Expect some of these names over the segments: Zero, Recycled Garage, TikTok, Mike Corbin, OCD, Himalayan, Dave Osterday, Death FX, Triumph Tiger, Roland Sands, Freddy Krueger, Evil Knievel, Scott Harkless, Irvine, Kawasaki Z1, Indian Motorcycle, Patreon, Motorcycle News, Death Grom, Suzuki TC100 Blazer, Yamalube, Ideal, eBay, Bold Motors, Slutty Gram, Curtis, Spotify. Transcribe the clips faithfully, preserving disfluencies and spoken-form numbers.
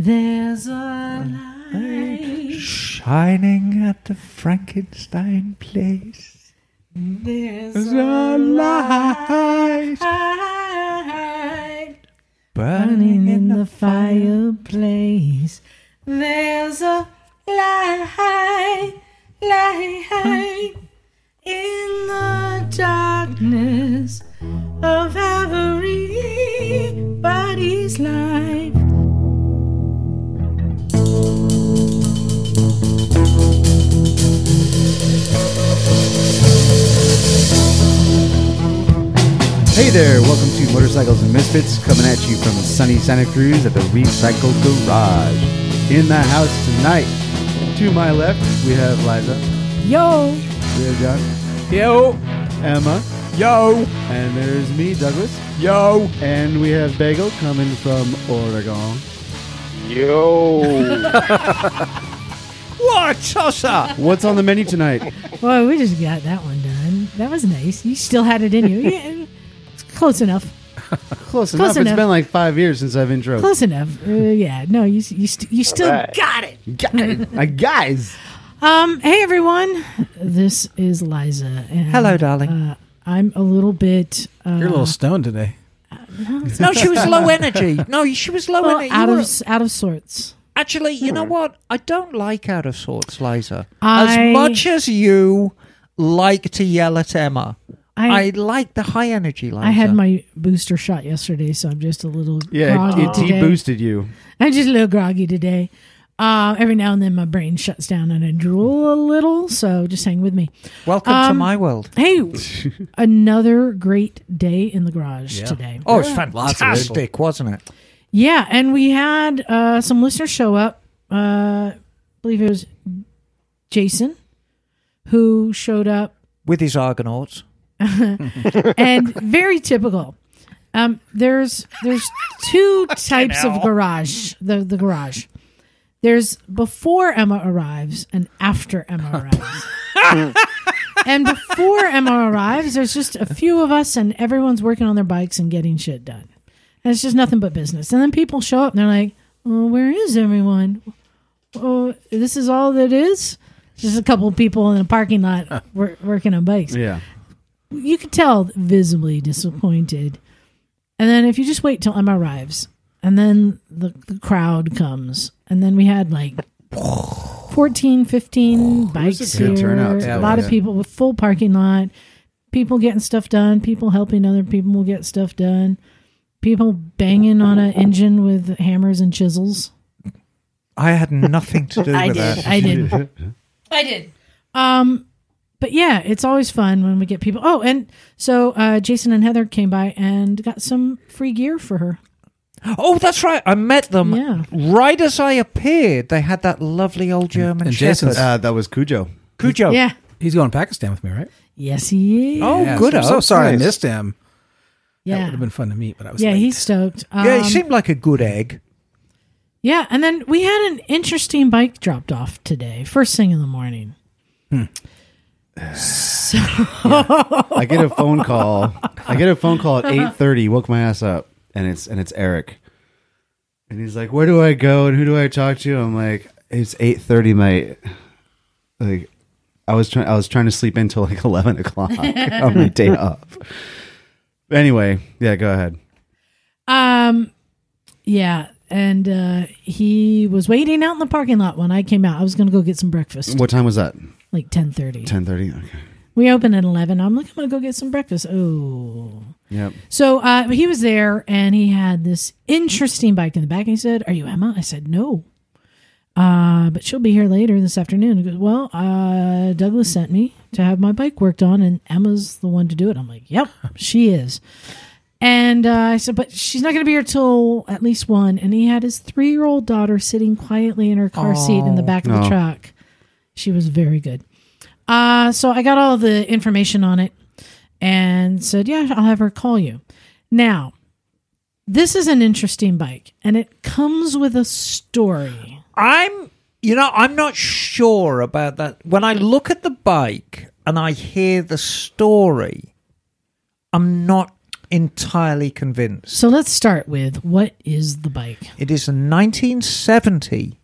There's a light shining at the Frankenstein place. There's, There's a, a light, light burning, burning in the fireplace. There's a light, light in the darkness of everybody's life. Hey there, welcome to Motorcycles and Misfits, coming at you from sunny Santa Cruz at the Recycled Garage. In the house tonight, to my left, we have Liza. Yo! We have John. Yo! Emma. Yo! And there's me, Douglas. Yo! And we have Bagel coming from Oregon. Yo! What's on the menu tonight? Well, we just got that one done. That was nice. You still had it in you. Yeah, it's close enough. Close, close enough. enough. It's been like five years since I've introed. Close enough. Uh, yeah. No, you you, st- you still right. got it. Got it. My guys. Um. Hey, everyone. This is Liza. And, hello, darling. Uh, I'm a little bit... Uh, You're a little stoned today. Uh, no, no, she was low energy. No, she was low well, energy. Out of, out of sorts. Actually, you know what? I don't like out of sorts, Liza. I, as much as you like to yell at Emma, I, I like the high energy, Liza. I had my booster shot yesterday, so I'm just a little yeah, groggy it, it today. Yeah, it boosted you. I'm just a little groggy today. Uh, every now and then my brain shuts down and I drool a little, so just hang with me. Welcome um, to my world. Hey, another great day in the garage yeah. today. Oh, yeah. It's fantastic, wasn't it? Yeah, and we had uh, some listeners show up. Uh, I believe it was Jason who showed up. With his Argonauts. And very typical. Um, there's there's two types of garage, the, the garage. There's before Emma arrives and after Emma arrives. And before Emma arrives, there's just a few of us and everyone's working on their bikes and getting shit done. And it's just nothing but business. And then people show up and they're like, oh, where is everyone? Oh, this is all that is? Just a couple of people in a parking lot work, working on bikes. Yeah. You could tell visibly disappointed. And then if you just wait till Emma arrives and then the, the crowd comes. And then we had like fourteen, fifteen bikes here. Turnout. Yeah, a lot yeah. of people with full parking lot. People getting stuff done. People helping other people will get stuff done. People banging on an engine with hammers and chisels. I had nothing to do with I that. I did. I did. Um, but yeah, it's always fun when we get people. Oh, and so uh, Jason and Heather came by and got some free gear for her. Oh, that's right. I met them yeah. right as I appeared. They had that lovely old German and Jason, uh, that was Cujo. Cujo. Yeah. He's going to Pakistan with me, right? Yes, he is. Oh, yeah, good. I'm so sorry nice. I missed him. Yeah. That would have been fun to meet, but I was Yeah, late. He's stoked. Um, yeah, he seemed like a good egg. Yeah, and then we had an interesting bike dropped off today, first thing in the morning. Hmm. So yeah. I get a phone call. I get a phone call at eight thirty, woke my ass up, and it's and it's Eric. And he's like, "Where do I go and who do I talk to?" I'm like, "It's eight thirty, mate." Like I was trying I was trying to sleep in till like eleven o'clock on my day off. Anyway, yeah, go ahead. Um, yeah, and uh, he was waiting out in the parking lot when I came out. I was going to go get some breakfast. What time was that? Like ten thirty. ten thirty, okay. We opened at eleven. I'm like, I'm going to go get some breakfast. Oh. Yep. So uh, he was there, and he had this interesting bike in the back. And he said, "Are you Emma?" I said, "No. Uh, but she'll be here later this afternoon." He goes, "Well, uh, Douglas sent me to have my bike worked on, and Emma's the one to do it." I'm like, "Yep, she is." And uh, I said, "But she's not going to be here till at least one." And he had his three-year-old daughter sitting quietly in her car oh, seat in the back of no. the truck. She was very good. Uh, so I got all the information on it and said, "Yeah, I'll have her call you." Now, this is an interesting bike, and it comes with a story. I'm, you know, I'm not sure about that. When I look at the bike and I hear the story, I'm not entirely convinced. So let's start with, what is the bike? It is a nineteen seventy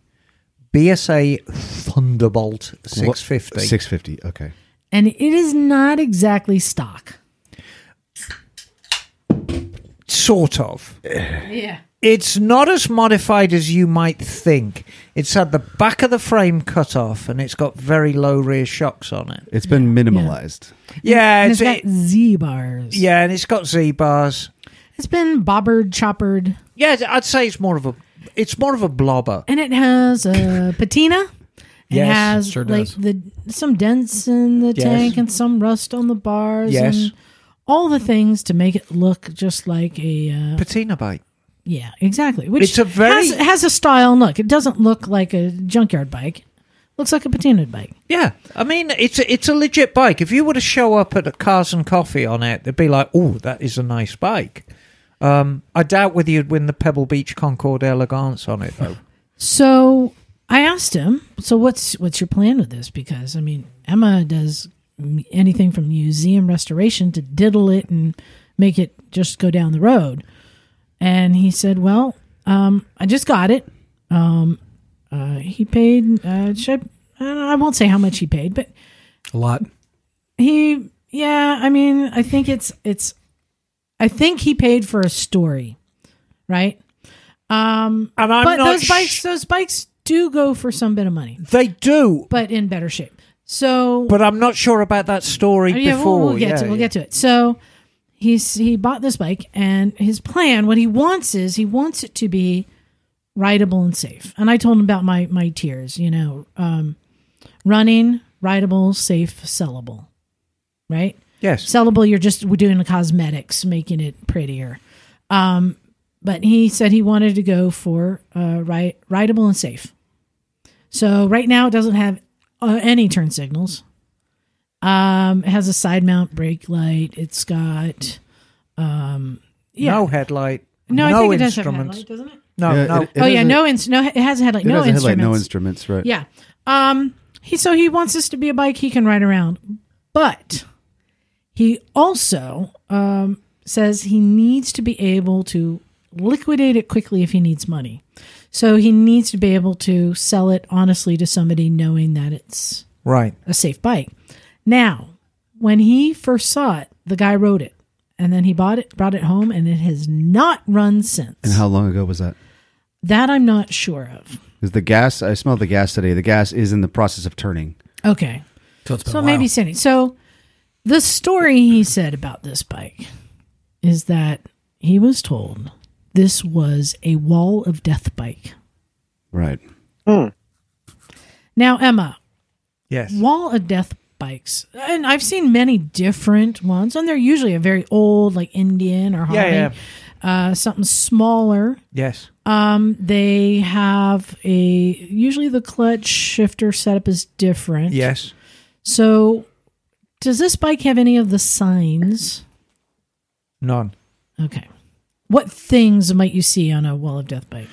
B S A Thunderbolt six fifty. What? six fifty, okay. And it is not exactly stock. Sort of. Yeah. It's not as modified as you might think. It's had the back of the frame cut off, and it's got very low rear shocks on it. It's been yeah. minimalized. Yeah. And it's, and it's got it, Z-bars. Yeah, and it's got Z-bars. It's been bobbered, choppered. Yeah, I'd say it's more of a it's more of a blobber. And it has a patina. It yes, has it sure like does. the some dents in the yes. tank and some rust on the bars. Yes. And all the things to make it look just like a... Uh, patina bike. Yeah, exactly. Which it's a very... has, has a style and look. It doesn't look like a junkyard bike. It looks like a patinaed bike. Yeah. I mean, it's a, it's a legit bike. If you were to show up at a Cars and Coffee on it, they'd be like, oh, that is a nice bike. Um, I doubt whether you'd win the Pebble Beach Concorde Elegance on it, though. So I asked him, so what's, what's your plan with this? Because, I mean, Emma does... anything from museum restoration to diddle it and make it just go down the road. And he said, well, um, I just got it. Um, uh, he paid, uh, should I, I, don't know, I won't say how much he paid, but a lot. He, yeah, I mean, I think it's, it's, I think he paid for a story, right? Um, and I'm but not those sh- bikes, those bikes do go for some bit of money. They do. But in better shape. So, but I'm not sure about that story oh, yeah, before. We'll, we'll, get, yeah, to, we'll yeah. get to it. So he's, he bought this bike, and his plan, what he wants is he wants it to be rideable and safe. And I told him about my, my tiers, you know, um, running, rideable, safe, sellable, right? Yes. Sellable, you're just doing the cosmetics, making it prettier. Um, but he said he wanted to go for uh, ride, rideable and safe. So right now it doesn't have Uh, any turn signals. Um, it has a side mount brake light. It's got um, yeah. no headlight. No, no I think it does have a headlight, doesn't it? No, yeah, no. It, it oh yeah, no, in, no. It has a headlight. It no has a instruments. Headlight, no instruments. Right. Yeah. Um. He so he wants this to be a bike he can ride around, but he also um, says he needs to be able to liquidate it quickly if he needs money. So he needs to be able to sell it honestly to somebody, knowing that it's right a safe bike. Now, when he first saw it, the guy rode it, and then he bought it, brought it home, and it has not run since. And how long ago was that? That I'm not sure of. Is the gas? I smelled the gas today. The gas is in the process of turning. Okay, so it's been so a while. Maybe sending. So the story he said about this bike is that he was told this was a Wall of Death bike. Right. Mm. Now, Emma. Yes. Wall of Death bikes. And I've seen many different ones. And they're usually a very old, like Indian or Harley. Yeah, yeah. Uh, something smaller. Yes. Um, they have a... usually the clutch shifter setup is different. Yes. So, does this bike have any of the signs? None. Okay. What things might you see on a Wall of Death bike?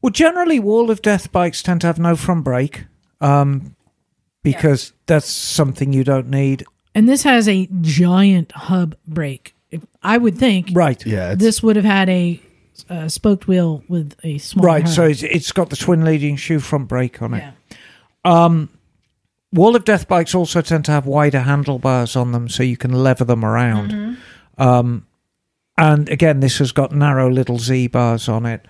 Well, generally, Wall of Death bikes tend to have no front brake um, because yeah. that's something you don't need. And this has a giant hub brake. If, I would think right. yeah, this would have had a, a spoked wheel with a small Right, hub. So it's, it's got the twin leading shoe front brake on it. Yeah. Um, Wall of Death bikes also tend to have wider handlebars on them so you can lever them around. Mm-hmm. Um And again, this has got narrow little Z-bars on it.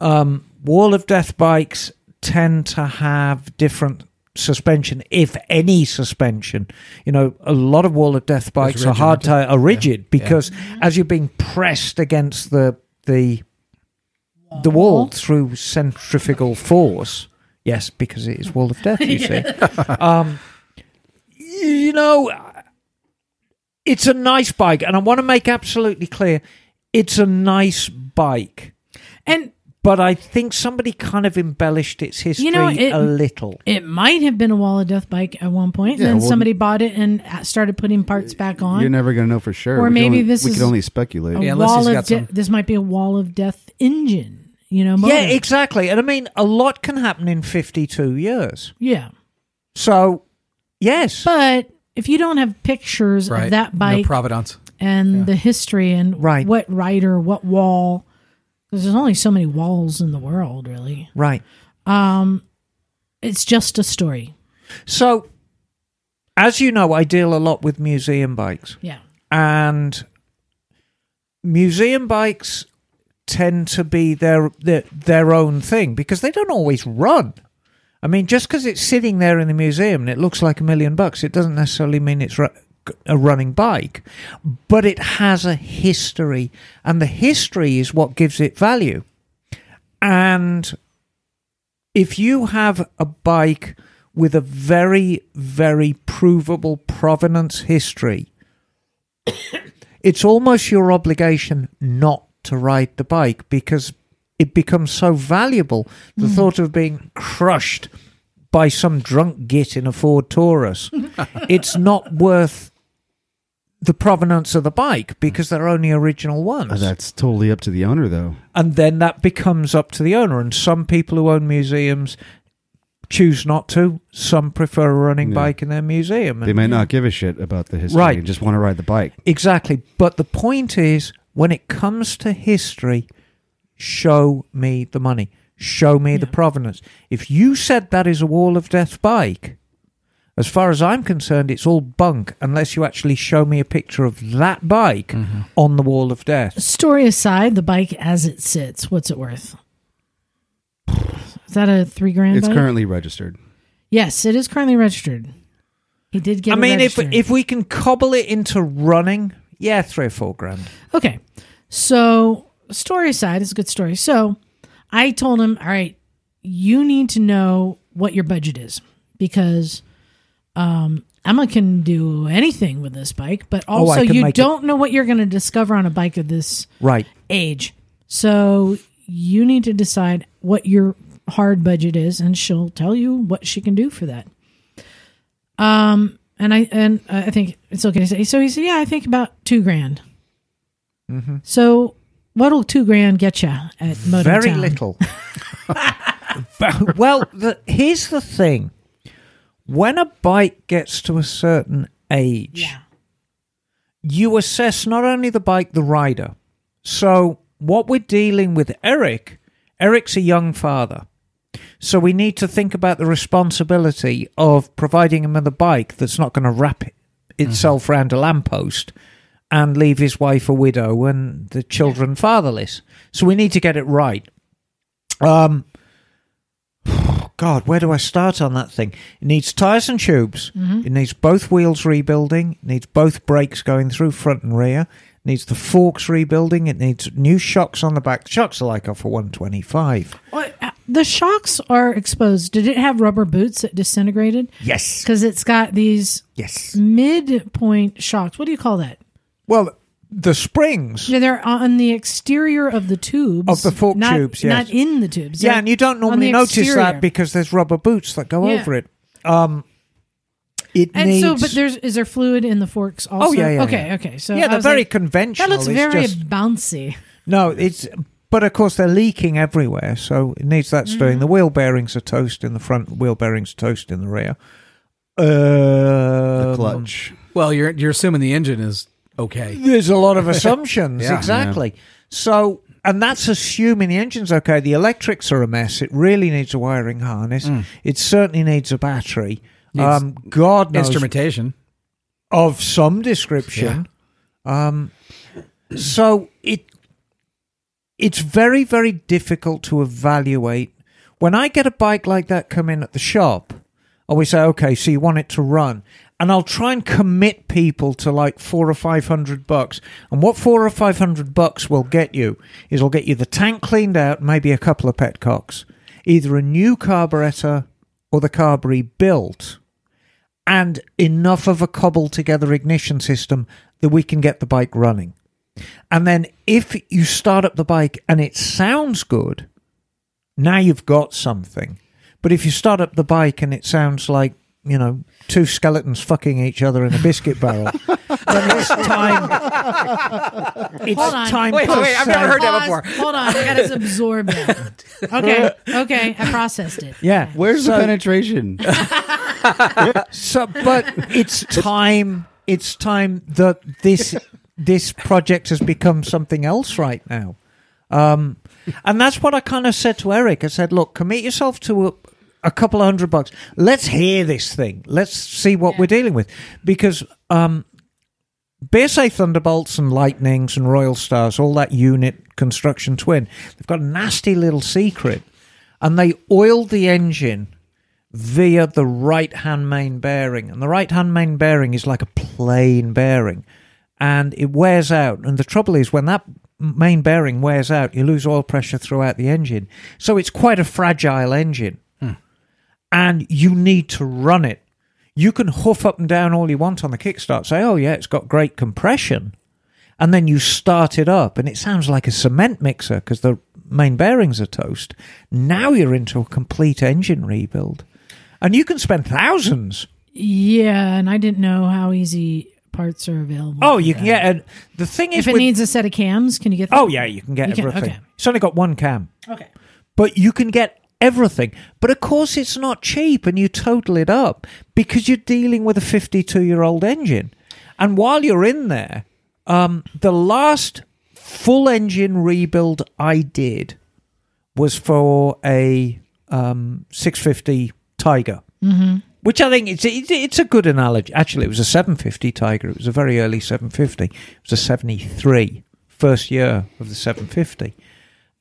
Um, Wall of Death bikes tend to have different suspension, if any suspension. You know, a lot of Wall of Death bikes are hard tire, are rigid yeah. because yeah. as you're being pressed against the the the wall through centrifugal force, yes, because it is Wall of Death, you see. um, you know... It's a nice bike, and I want to make absolutely clear, it's a nice bike. And But I think somebody kind of embellished its history you know, it, a little. It might have been a Wall of Death bike at one point, yeah, and then well, somebody bought it and started putting parts back on. You're never going to know for sure. Or we maybe only, this we is... We can only speculate. Yeah, unless he's got de- some. This might be a Wall of Death engine, you know? Motor. Yeah, exactly. And I mean, a lot can happen in fifty-two years. Yeah. So, yes. But... if you don't have pictures right. of that bike no providence. and yeah. the history and right. what rider, what wall, because there's only so many walls in the world, really. Right. Um, it's just a story. So, as you know, I deal a lot with museum bikes. Yeah. And museum bikes tend to be their their, their own thing because they don't always run. I mean, just because it's sitting there in the museum and it looks like a million bucks, it doesn't necessarily mean it's a running bike, but it has a history, and the history is what gives it value. And if you have a bike with a very, very provable provenance history, it's almost your obligation not to ride the bike because it becomes so valuable. The mm. thought of being crushed by some drunk git in a Ford Taurus, it's not worth the provenance of the bike because they're only original ones. Oh, that's totally up to the owner, though. And then that becomes up to the owner. And some people who own museums choose not to. Some prefer a running yeah. bike in their museum. And they may not give a shit about the history right. and just want to ride the bike. Exactly. But the point is, when it comes to history, show me the money. Show me yeah. the provenance. If you said that is a Wall of Death bike, as far as I'm concerned, it's all bunk unless you actually show me a picture of that bike mm-hmm. on the Wall of Death. Story aside, the bike as it sits, what's it worth? Is that a three grand It's bike? Currently registered. Yes, it is currently registered. He did get I mean, if, if we can cobble it into running, yeah, three or four grand. Okay. So, story aside, it's a good story. So, I told him, all right, you need to know what your budget is because... Um, Emma can do anything with this bike, but also oh, you don't it. know what you're going to discover on a bike of this right. age. So you need to decide what your hard budget is, and she'll tell you what she can do for that. Um, and I and I think it's okay to say. So he said, "Yeah, I think about two grand." Mm-hmm. So what'll two grand get you at Motown? Very little. Well, the, here's the thing. When a bike gets to a certain age, yeah. you assess not only the bike, the rider. So what we're dealing with Eric, Eric's a young father. So we need to think about the responsibility of providing him with a bike that's not going to wrap it, itself mm-hmm. around a lamppost and leave his wife a widow and the children yeah. fatherless. So we need to get it right. Um God, where do I start on that thing? It needs tires and tubes. Mm-hmm. It needs both wheels rebuilding. It needs both brakes going through front and rear. It needs the forks rebuilding. It needs new shocks on the back. The shocks are like off a one twenty-five. Well, the shocks are exposed. Did it have rubber boots that disintegrated? Yes. Because it's got these yes. midpoint shocks. What do you call that? Well, the springs. Yeah, they're on the exterior of the tubes. Of the fork not, tubes, yes. Not in the tubes. Yeah, and you don't normally notice exterior. That because there's rubber boots that go yeah. over it. Um, it and needs... so, but there's is there fluid in the forks also? Oh, yeah, yeah. Okay, yeah. okay. So yeah, they're very like, conventional. That looks it's very just... bouncy. No, it's... But, of course, they're leaking everywhere, so it needs that stirring. Mm. The wheel bearings are toast in the front, the wheel bearings are toast in the rear. Uh, the clutch. Well, you're you're assuming the engine is... okay. There's a lot of assumptions, yeah, exactly. Yeah. So, and that's assuming the engine's okay. The electrics are a mess. It really needs a wiring harness. Mm. It certainly needs a battery. Needs um, God knows. Instrumentation. Of some description. Yeah. Um, so, it it's very, very difficult to evaluate. When I get a bike like that come in at the shop, I always say, okay, so you want it to run. And I'll try and commit people to like four or five hundred bucks. And what four or five hundred bucks will get you is it'll get you the tank cleaned out, maybe a couple of petcocks, either a new carburetor or the carb rebuilt, and enough of a cobbled together ignition system that we can get the bike running. And then if you start up the bike and it sounds good, now you've got something. But if you start up the bike and it sounds like, you know, two skeletons fucking each other in a biscuit barrel. Then it's time. It's Hold on. time. Wait, wait, wait I've never heard Pause. that before. Hold on, I gotta absorb it. Okay, okay, I processed it. Yeah, where's so, the penetration? so, but it's time. It's time that this this project has become something else right now. Um, and that's what I kind of said to Eric. I said, look, commit yourself to a, a couple of hundred bucks. Let's hear this thing. Let's see what yeah. we're dealing with. Because um, B S A Thunderbolts and Lightnings and Royal Stars, all that unit construction twin, they've got a nasty little secret. And they oiled the engine via the right-hand main bearing. And the right-hand main bearing is like a plain bearing. And it wears out. And the trouble is, when that main bearing wears out, you lose oil pressure throughout the engine. So it's quite a fragile engine. Hmm. And you need to run it. You can hoof up and down all you want on the kickstart. Say, oh, yeah, it's got great compression. And then you start it up, and it sounds like a cement mixer because the main bearings are toast. Now you're into a complete engine rebuild. And you can spend thousands. Yeah, and I didn't know how easy parts are available. Oh, you that. can get it. The thing is, if it with, needs a set of cams, can you get that? Oh, yeah, you can get you everything. Can, okay. It's only got one cam. Okay. But you can get everything. But of course, it's not cheap, and you total it up because you're dealing with a fifty-two-year-old engine. And while you're in there, um, the last full engine rebuild I did was for a um, six fifty Tiger, mm-hmm. which I think it's it's a good analogy. Actually, it was a seven fifty Tiger. It was a very early seven fifty. It was a seventy-three, first year of the seven fifty.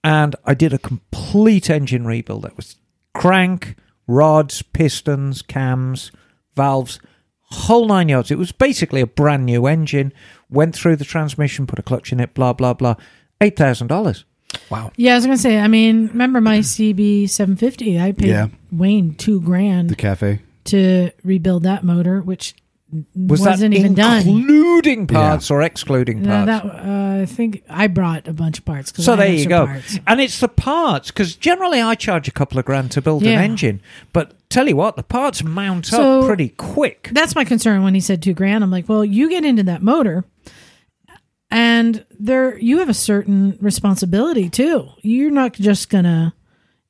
And I did a complete engine rebuild. That was crank, rods, pistons, cams, valves, whole nine yards. It was basically a brand new engine. Went through the transmission, put a clutch in it, blah, blah, blah. eight thousand dollars. Wow. Yeah, I was going to say, I mean, remember my C B seven fifty? I paid yeah. Wayne two grand. The cafe. To rebuild that motor, which was wasn't even done. Including parts yeah. or excluding parts? No, that, uh, I think I brought a bunch of parts. So I there you go. Parts. And it's the parts, because generally I charge a couple of grand to build yeah. an engine. But tell you what, the parts mount so, up pretty quick. That's my concern when he said two grand. I'm like, well, you get into that motor. And there, you have a certain responsibility, too. You're not just going to,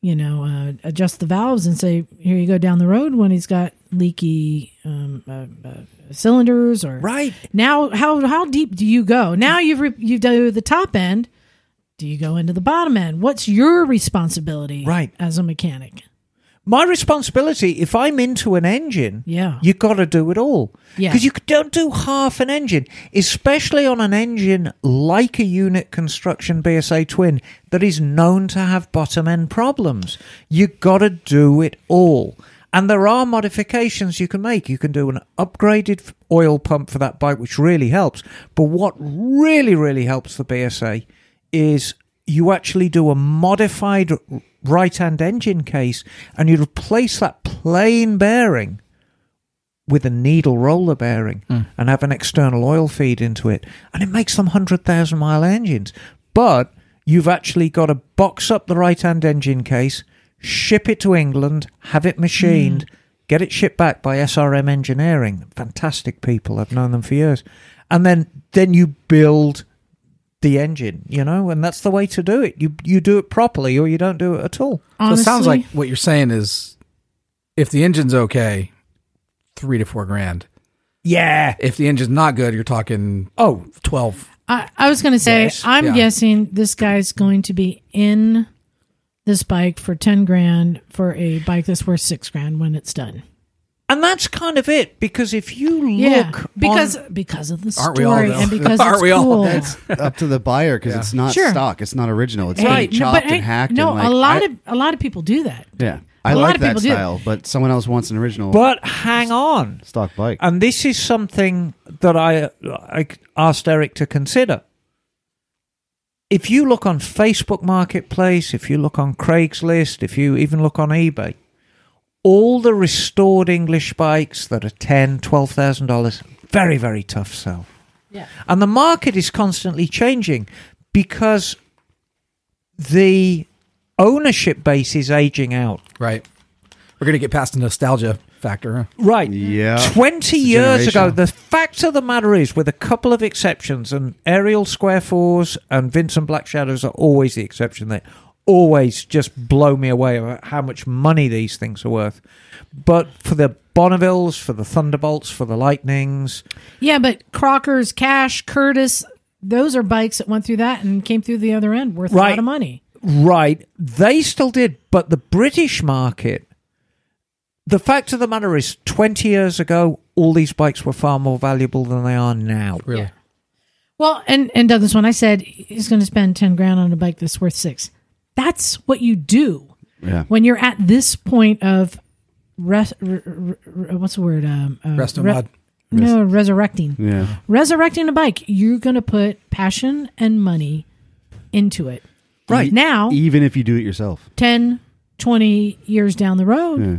you know, uh, adjust the valves and say, here you go down the road when he's got leaky um, uh, uh, cylinders. Or right. Now, how how deep do you go? Now you've, re- you've done the top end. Do you go into the bottom end? What's your responsibility right. as a mechanic? My responsibility, if I'm into an engine, yeah. you got to do it all. Because yeah. you don't do half an engine, especially on an engine like a unit construction B S A twin that is known to have bottom-end problems. You got to do it all. And there are modifications you can make. You can do an upgraded oil pump for that bike, which really helps. But what really, really helps the B S A is you actually do a modified right-hand engine case, and you replace that plain bearing with a needle roller bearing mm. and have an external oil feed into it, and it makes them one hundred thousand mile engines. But you've actually got to box up the right-hand engine case, ship it to England, have it machined, mm. get it shipped back by S R M Engineering. Fantastic people. I've known them for years. And then, then you build the engine, you know, and that's the way to do it. You you do it properly, or you don't do it at all. Honestly, so it sounds like what you're saying is, if the engine's okay, three to four grand. Yeah. If the engine's not good, you're talking oh twelve. I, I was going to say, yes. I'm yeah. guessing this guy's going to be in this bike for ten grand for a bike that's worth six grand when it's done. And that's kind of it, because if you look, yeah, because on, because of the story, and because aren't it's we all? Cool, it's up to the buyer because yeah. it's not sure. stock, it's not original, it's right. been chopped no, and hacked. No, and like, a lot I, of a lot of people do that. Yeah, I a like that style, but someone else wants an original. But hang on, stock bike, and this is something that I I asked Eric to consider. If you look on Facebook Marketplace, if you look on Craigslist, if you even look on eBay. All the restored English bikes that are ten thousand dollars, twelve thousand dollars, very, very tough sell. Yeah. And the market is constantly changing because the ownership base is aging out. Right. We're going to get past the nostalgia factor. Huh? Right. Yeah. twenty years ago, the fact of the matter is, with a couple of exceptions, and Ariel Square fours and Vincent Black Shadows are always the exception there. Always just blow me away about how much money these things are worth. But for the Bonnevilles, for the Thunderbolts, for the Lightnings. Yeah, but Crocker's, Cash, Curtis, those are bikes that went through that and came through the other end worth right. a lot of money. Right. They still did. But the British market, the fact of the matter is twenty years ago, all these bikes were far more valuable than they are now. Really? Yeah. Well, and, and Douglas, when I said he's going to spend ten grand on a bike that's worth six, that's what you do yeah. when you're at this point of, res, re, re, re, what's the word? Um, uh, Rest in re, mod. No, res- resurrecting. Yeah. Resurrecting a bike. You're going to put passion and money into it. Right. Now. Even if you do it yourself. ten, twenty years down the road. Yeah.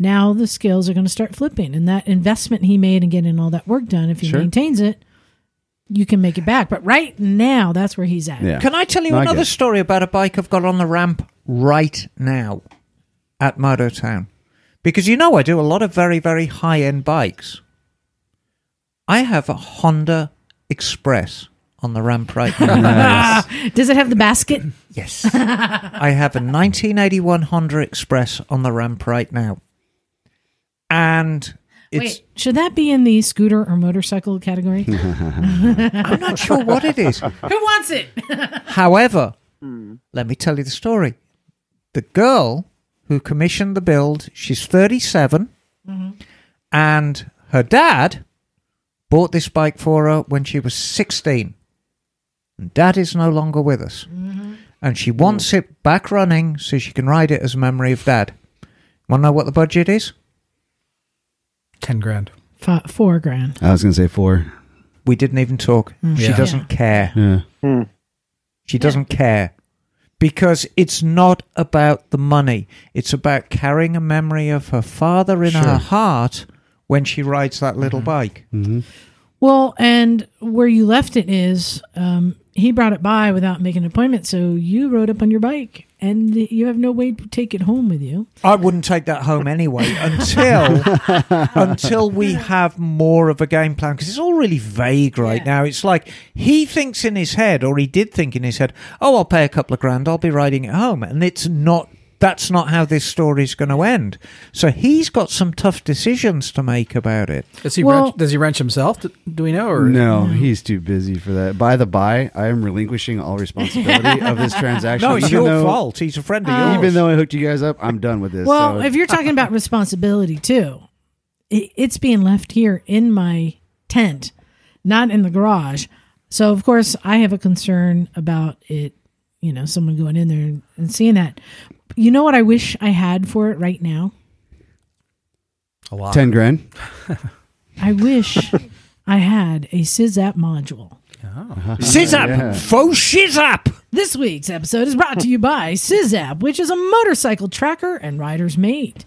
Now the scales are going to start flipping. And that investment he made in getting all that work done, if he sure. maintains it, you can make it back. But right now, that's where he's at. Yeah. Can I tell you no, another story about a bike I've got on the ramp right now at Moto Town? Because you know I do a lot of very, very high-end bikes. I have a Honda Express on the ramp right now. Nice. Does it have the basket? Yes. I have a nineteen eighty-one Honda Express on the ramp right now. And... It's, Wait, should that be in the scooter or motorcycle category? I'm not sure what it is. Who wants it? However, mm. let me tell you the story. The girl who commissioned the build, she's thirty-seven, mm-hmm. and her dad bought this bike for her when she was sixteen. And Dad is no longer with us. Mm-hmm. And she wants mm. it back running so she can ride it as a memory of Dad. Want to know what the budget is? Ten grand. F- four grand. I was going to say four. We didn't even talk. Mm. Yeah. She doesn't yeah. care. Yeah. Mm. She doesn't yeah. care. Because it's not about the money. It's about carrying a memory of her father in sure. her heart when she rides that little mm-hmm. bike. Mm-hmm. Well, and where you left it is um, he brought it by without making an appointment, so you rode up on your bike. And you have no way to take it home with you. I wouldn't take that home anyway until until we have more of a game plan. Because it's all really vague right yeah. now. It's like he thinks in his head, or he did think in his head, oh, I'll pay a couple of grand, I'll be riding it home. And it's not. That's not how this story's going to end. So he's got some tough decisions to make about it. Does he, well, wrench, does he wrench himself? Do we know? Or? No, he's too busy for that. By the by, I am relinquishing all responsibility of this transaction. No, it's even your though, fault. He's a friend of oh. yours. Even though I hooked you guys up, I'm done with this. Well, so. If you're talking about responsibility too, it's being left here in my tent, not in the garage. So, of course, I have a concern about it, you know, someone going in there and seeing that. You know what I wish I had for it right now? A lot. Ten grand. I wish I had a SiZApp module. Oh. SiZApp! Yeah. Faux SiZApp! This week's episode is brought to you by SiZApp, which is a motorcycle tracker and rider's mate.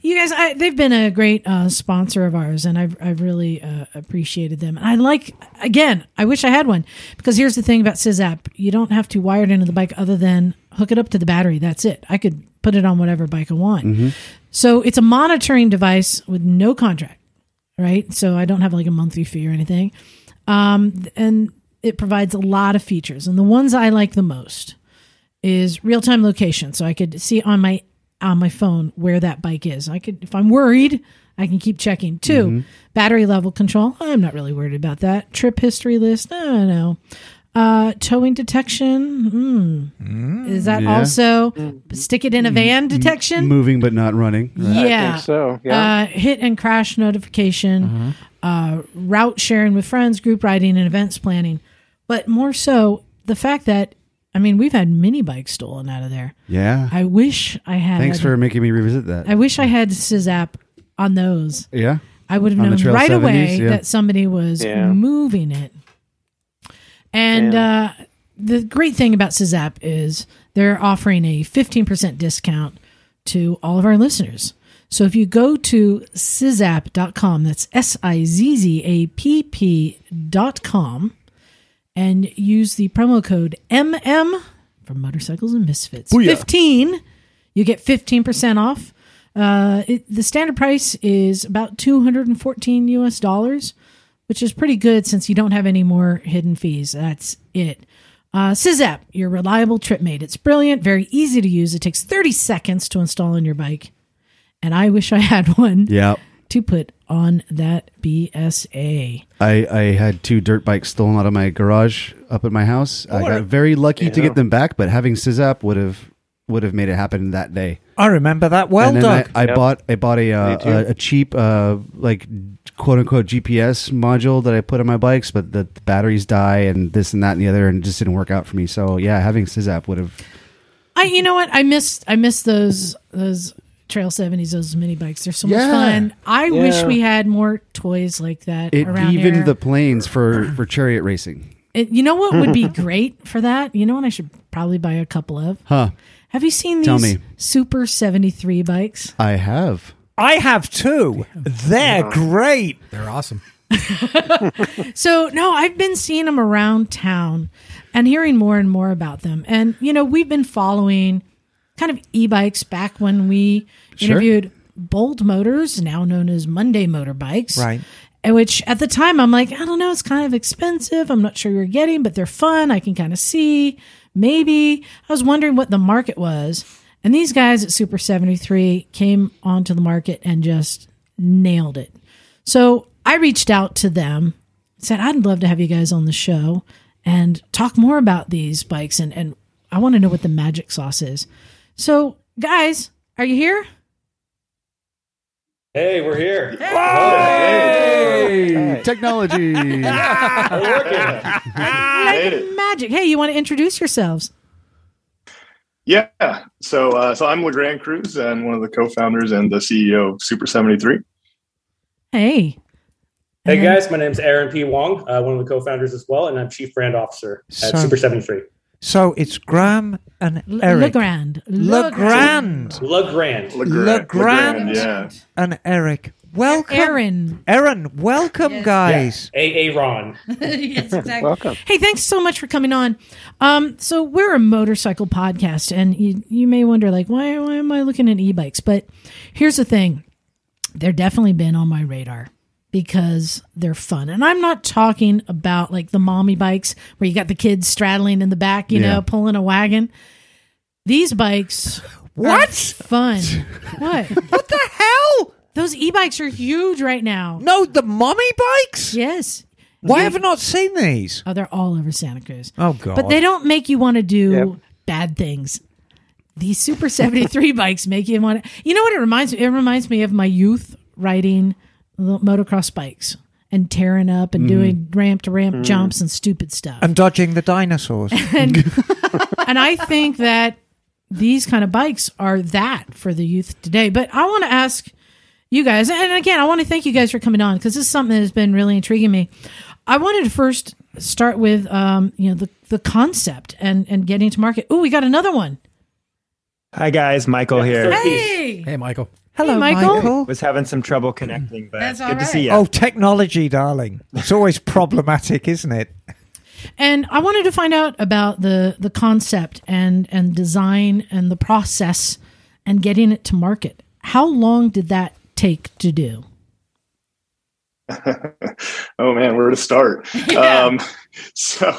You guys, I, they've been a great uh, sponsor of ours, and I've, I've really uh, appreciated them. I like, again, I wish I had one, because here's the thing about SiZApp. You don't have to wire it into the bike other than hook it up to the battery. That's it. I could put it on whatever bike I want. Mm-hmm. So it's a monitoring device with no contract, right? So I don't have like a monthly fee or anything. Um, and it provides a lot of features. And the ones I like the most is real-time location. So I could see on my on my phone where that bike is. I could, if I'm worried, I can keep checking. Two, mm-hmm. battery level control. I'm not really worried about that. Trip history list. No, no. Uh, towing detection. Mm. Mm, is that yeah. also mm. stick it in a van detection? M- moving but not running. Right. Yeah. I think so. Yeah. Uh, hit and crash notification. Mm-hmm. Uh, route sharing with friends, group riding, and events planning. But more so, the fact that, I mean, we've had mini bikes stolen out of there. Yeah. I wish I had. Thanks for making me revisit that. I wish I had SiZApp on those. Yeah. I would have known right seventies, away yeah. that somebody was yeah. moving it. And yeah. uh, the great thing about SiZApp is they're offering a fifteen percent discount to all of our listeners. So if you go to sizapp dot com, that's S I Z Z A P P dot com, and use the promo code M M for Motorcycles and Misfits, Booyah. fifteen, you get fifteen percent off. Uh, it, the standard price is about two hundred fourteen U S dollars, which is pretty good since you don't have any more hidden fees. That's it. Uh, SiZApp, your reliable trip mate. It's brilliant, very easy to use. It takes thirty seconds to install on your bike. And I wish I had one yep. to put on that B S A. I, I had two dirt bikes stolen out of my garage up at my house. Oh, I got very lucky yeah. to get them back, but having SiZApp would have would have made it happen that day. I remember that well, Doug. I, I yep. bought I bought a uh, a, a cheap uh, like quote unquote G P S module that I put on my bikes, but the, the batteries die and this and that and the other, and it just didn't work out for me. So yeah, having SiZApp would have. I you know what I missed I missed those those. Trail seventies, those mini bikes, they're so yeah. much fun. I yeah. wish we had more toys like that it around even here. The planes for for chariot racing. It, you know what would be great for that? You know what I should probably buy a couple of? Huh. Have you seen these Super seventy-three bikes? I have. I have two. They're great. They're awesome. So, no, I've been seeing them around town and hearing more and more about them. And, you know, we've been following kind of e-bikes back when we interviewed sure. Bold Motors, now known as Monday Motorbikes, right? Which at the time I'm like, I don't know, it's kind of expensive. I'm not sure you're getting, but they're fun. I can kind of see. Maybe I was wondering what the market was, and these guys at Super seventy-three came onto the market and just nailed it. So I reached out to them, said, I'd love to have you guys on the show and talk more about these bikes, and and I want to know what the magic sauce is. So, guys, are you here? Hey, we're here. Hey! Hey! Hey! Technology. We're working. Like magic. Hey, you want to introduce yourselves? Yeah. So, uh, so I'm LeGrand Cruz, and one of the co-founders and the C E O of Super seventy-three. Hey. Hey, and guys. My name's Aaron P. Wong, uh, one of the co-founders as well, and I'm Chief Brand Officer at so- Super seventy-three. So it's Graham and Eric. LeGrand. LeGrand. LeGrand. LeGrand yeah. and Eric. Welcome. Aaron. Aaron, welcome, yes. guys. Yeah. A-A-Ron. Yes, exactly. Welcome. Hey, thanks so much for coming on. Um, so we're a motorcycle podcast, and you, you may wonder, like, why, why am I looking at e-bikes? But here's the thing. They're definitely been on my radar, because they're fun. And I'm not talking about like the mommy bikes where you got the kids straddling in the back, you yeah. know, pulling a wagon. These bikes what? Are fun. What? What the hell? Those e-bikes are huge right now. No, the mommy bikes? Yes. Why yeah. have I not seen these? Oh, they're all over Santa Cruz. Oh, God. But they don't make you want to do yep. bad things. These Super seventy-three bikes make you want to... You know what it reminds me? It reminds me of my youth riding motocross bikes and tearing up and mm. doing ramp to ramp jumps and stupid stuff and dodging the dinosaurs. And, and I think that these kind of bikes are that for the youth today. But I want to ask you guys, and again, I want to thank you guys for coming on, because this is something that has been really intriguing me. I wanted to first start with, um, you know, the, the concept and, and getting to market. Oh, we got another one. Hi guys, Michael here. Hey, hey Michael. Hello, hey, Michael. Michael. Was having some trouble connecting, but that's all good right. to see you. Oh, technology, darling. It's always problematic, isn't it? And I wanted to find out about the, the concept and, and design and the process and getting it to market. How long did that take to do? Oh, man, where to start? yeah. um, so...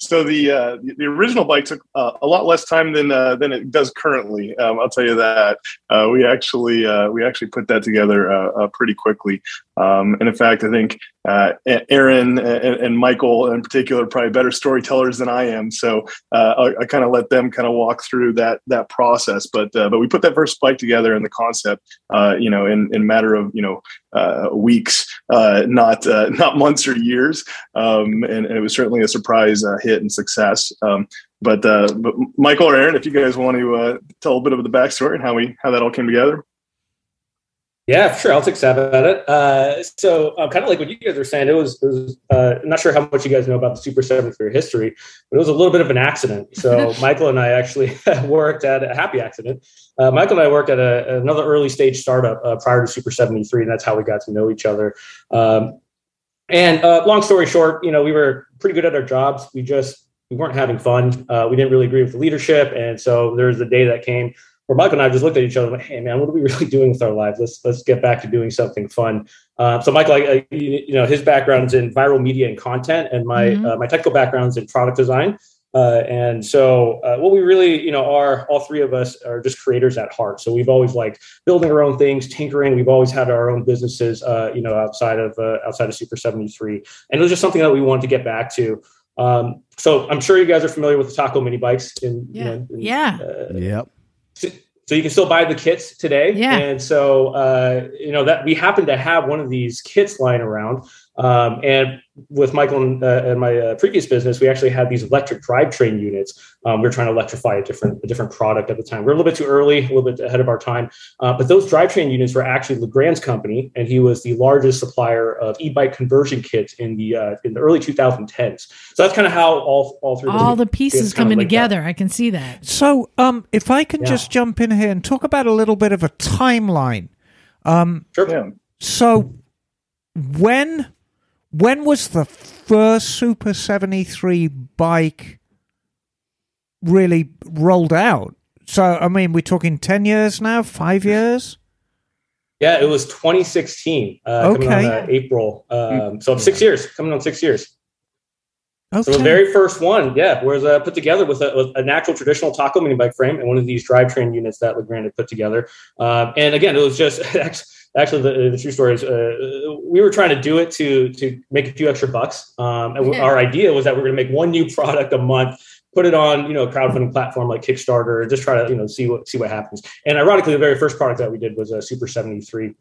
So the uh, the original bike took uh, a lot less time than uh, than it does currently. Um, I'll tell you that uh, we actually uh, we actually put that together uh, uh, pretty quickly. Um, and in fact, I think uh, Aaron and, and Michael in particular are probably better storytellers than I am. So uh, I, I kind of let them kind of walk through that that process. But uh, but we put that first bike together and the concept, uh, you know, in in matter of you know uh, weeks, uh, not uh, not months or years. Um, and, and it was certainly a surprise uh, hit and success. Um, but uh, but Michael or Aaron, if you guys want to uh, tell a bit of the backstory and how we how that all came together. Yeah, sure. I'll take a stab at it. Uh, so uh, kind of like what you guys were saying, it was, it was uh, I'm not sure how much you guys know about the Super seventy-three history, but it was a little bit of an accident. So Michael and I actually worked at a happy accident. Uh, Michael and I worked at a, another early stage startup uh, prior to Super seventy-three, and that's how we got to know each other. Um, and uh, long story short, you know, we were pretty good at our jobs. We just we weren't having fun. Uh, we didn't really agree with the leadership. And so there was a day that came where Michael and I just looked at each other and like, hey, man, what are we really doing with our lives? Let's let's get back to doing something fun. Uh, so Michael, I, you, you know, his background is in viral media and content, and my mm-hmm. uh, my technical background is in product design. Uh, and so uh, what we really, you know, are all three of us are just creators at heart. So we've always liked building our own things, tinkering. We've always had our own businesses, uh, you know, outside of uh, outside of Super seventy-three. And it was just something that we wanted to get back to. Um, so I'm sure you guys are familiar with the Taco mini bikes. And, yeah. You know, and, yeah. Uh, yep. So, so you can still buy the kits today. Yeah. And so, uh, you know, that we happen to have one of these kits lying around. Um, and with Michael and, uh, and my uh, previous business, we actually had these electric drivetrain units. Um, we were trying to electrify a different a different product at the time. We were a little bit too early, a little bit ahead of our time. Uh, but those drivetrain units were actually LeGrand's company, and he was the largest supplier of e-bike conversion kits in the uh, in the early twenty tens. So that's kind of how all all three all the pieces coming together. That. I can see that. So um, if I can yeah. just jump in here and talk about a little bit of a timeline. Um, sure. Yeah. So when. When was the first Super seventy-three bike really rolled out? So, I mean, we're talking ten years now, five years? Yeah, it was twenty sixteen, uh, okay. coming on uh, April. Um, so, yeah. six years, coming on six years. Okay. So the very first one, yeah, was uh, put together with a, with a natural traditional Taco mini bike frame and one of these drivetrain units that LeGrand had put together. Uh, and again, it was just actually the, the true story is uh, we were trying to do it to to make a few extra bucks. Um, and yeah. our idea was that we we're going to make one new product a month, put it on, you know, a crowdfunding platform like Kickstarter, and just try to, you know, see what see what happens. And ironically, the very first product that we did was a Super seventy-three.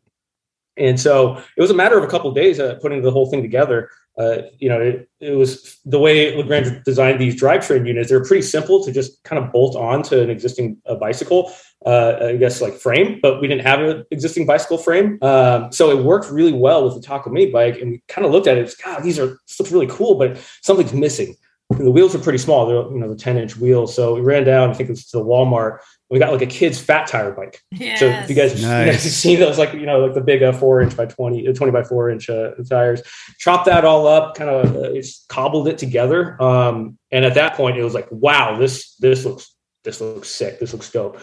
And so it was a matter of a couple of days uh, putting the whole thing together. Uh, you know, it, it was the way LeGrand designed these drivetrain units. They're pretty simple to just kind of bolt on to an existing uh, bicycle, uh, I guess, like frame. But we didn't have an existing bicycle frame. Um, so it worked really well with the Taco mini bike. And we kind of looked at it as, God, these are looks really cool, but something's missing. And the wheels were pretty small. They're, you know, the ten-inch wheels. So we ran down, I think it was to the Walmart. We got like a kid's fat tire bike. Yes. So if you guys, nice. you guys have seen those, like, you know, like the big uh, four inch by twenty, uh, twenty by four inch uh, tires, chopped that all up, kind of uh, just cobbled it together. Um, and at that point it was like, wow, this, this looks, this looks sick. This looks dope.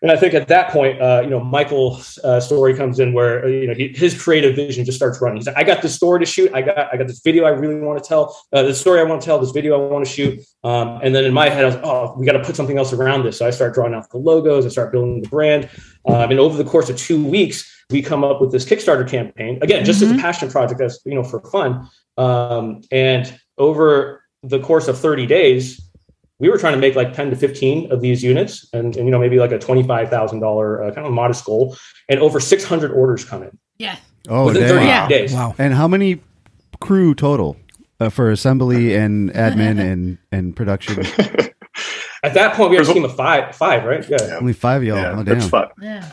And I think at that point, uh, you know, Michael's uh, story comes in where, you know, he, his creative vision just starts running. He's like, I got this story to shoot. I got I got this video I really want to tell, uh, this story I want to tell, this video I want to shoot. Um, and then in my head, I was, oh, we got to put something else around this. So I start drawing out the logos. I start building the brand. Um, and over the course of two weeks, we come up with this Kickstarter campaign. Again, just mm-hmm. as a passion project, as, you know, for fun. Um, and over the course of thirty days, we were trying to make like ten to fifteen of these units and, and you know, maybe like a twenty-five thousand dollars uh, kind of modest goal, and over six hundred orders come in. Yeah. Oh, within thirty wow. days. Wow. And how many crew total uh, for assembly and admin and, and production? At that point, we had a team of five, five, right? Yeah. yeah. Only five of y'all. Yeah, oh, damn. Five. Yeah.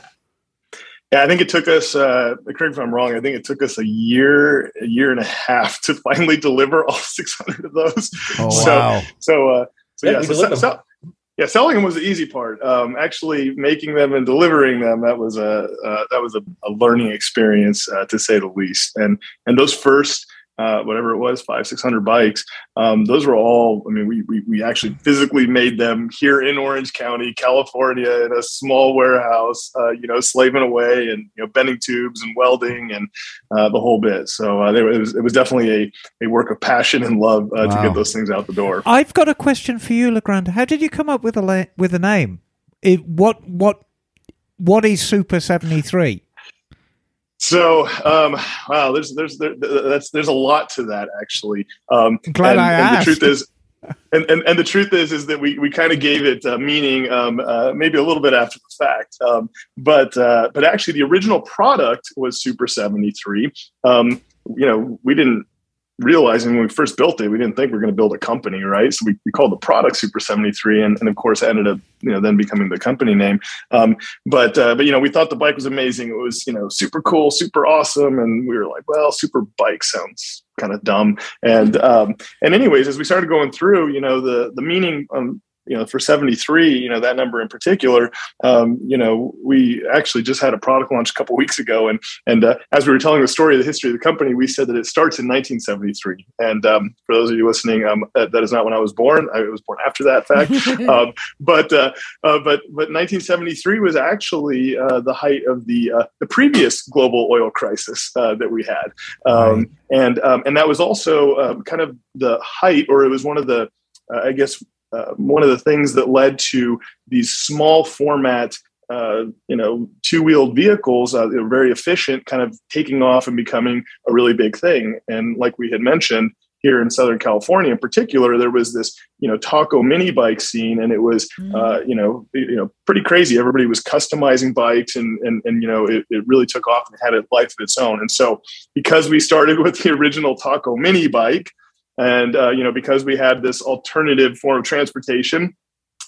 Yeah, I think it took us, uh, correct me if I'm wrong, I think it took us a year, a year and a half to finally deliver all six hundred of those. Oh, so, wow. So, uh, So, yeah, yeah, so sell, sell, yeah, selling them was the easy part. Um, actually, making them and delivering them—that was a uh, that was a, a learning experience, uh, to say the least. And and those first uh, whatever it was, five six hundred bikes, um, those were all. I mean, we, we we actually physically made them here in Orange County, California, in a small warehouse. Uh, you know, slaving away and, you know, bending tubes and welding and uh, the whole bit. So uh, there, it was it was definitely a, a work of passion and love uh, wow. to get those things out the door. I've got a question for you, LeGrand. How did you come up with a la- with a name? It, what what what is Super seventy-three? So, um, wow, there's, there's, there, that's, there's a lot to that, actually. Um, I'm glad and, I and asked. The truth is, and, and, and the truth is, is that we, we kind of gave it uh, meaning, um, uh, maybe a little bit after the fact. Um, but, uh, but actually the original product was Super seventy-three. Um, you know, we didn't, realizing when we first built it, we didn't think we were going to build a company, right? So we, we called the product Super seventy-three, and, and of course ended up, you know, then becoming the company name. Um, but uh, but you know, we thought the bike was amazing. It was, you know, super cool, super awesome, and we were like, well, super bike sounds kind of dumb. And um, and anyways, as we started going through, you know, the the meaning. Um, You know, for seventy-three, you know, that number in particular, um, you know, we actually just had a product launch a couple weeks ago. And and uh, as we were telling the story of the history of the company, we said that it starts in nineteen seventy-three. And um, for those of you listening, um, that, that is not when I was born. I was born after that fact. um, but, uh, uh, but but nineteen seventy-three was actually uh, the height of the uh, the previous global oil crisis uh, that we had. Um, right. And um, and that was also uh, kind of the height, or it was one of the, uh, I guess, uh, one of the things that led to these small format, uh, you know, two-wheeled vehicles, uh, very efficient, kind of taking off and becoming a really big thing. And like we had mentioned, here in Southern California in particular, there was this, you know, taco mini bike scene, and it was, uh, you know, you know, pretty crazy. Everybody was customizing bikes, and, and, and, you know, it, it really took off and had a life of its own. And so because we started with the original taco mini bike, and, uh, you know, because we had this alternative form of transportation,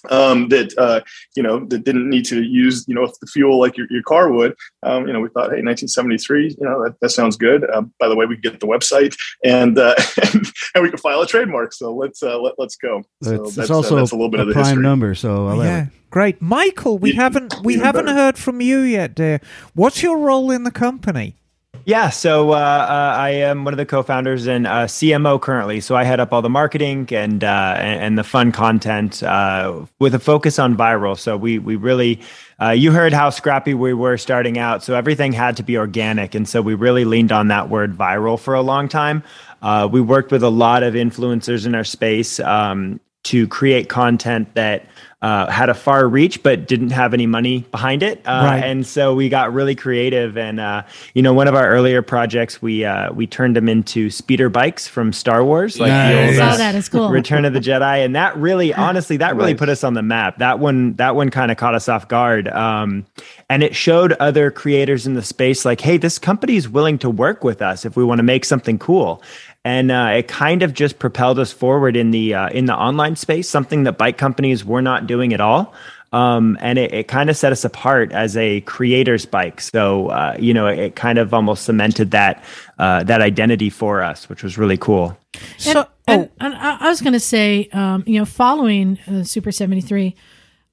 um, that, uh, you know, that didn't need to use, you know, the fuel like your, your car would, um, you know, we thought, hey, nineteen seventy-three, you know, that, that sounds good. Uh, by the way, we can get the website, and, uh, and, and we can file a trademark. So let's, uh, let, let's go. So it's, that's, it's also uh, that's a little bit a of the prime history. number. So I like yeah. it. Great. Michael, we yeah, haven't, we haven't better. heard from you yet, dear. What's your role in the company? Yeah, so uh, uh, I am one of the co-founders and uh, C M O currently. So I head up all the marketing and uh, and, and the fun content uh, with a focus on viral. So we we really, uh, you heard how scrappy we were starting out. So everything had to be organic, and so we really leaned on that word viral for a long time. Uh, we worked with a lot of influencers in our space um, to create content that Uh, had a far reach, but didn't have any money behind it. Uh, right. And so we got really creative. And, uh, you know, one of our earlier projects, we uh, we turned them into speeder bikes from Star Wars. Like nice. the old, uh, oh, that is cool. Return of the Jedi. And that really, honestly, that really right. put us on the map. That one, that one kind of caught us off guard. Um, and it showed other creators in the space like, hey, this company is willing to work with us if we want to make something cool. And uh, it kind of just propelled us forward in the uh, in the online space, something that bike companies were not doing at all. Um, and it, it kind of set us apart as a creator's bike. So, uh, you know, it, it kind of almost cemented that uh, that identity for us, which was really cool. And, so, and, oh. and I was going to say, um, you know, following uh, Super seventy-three,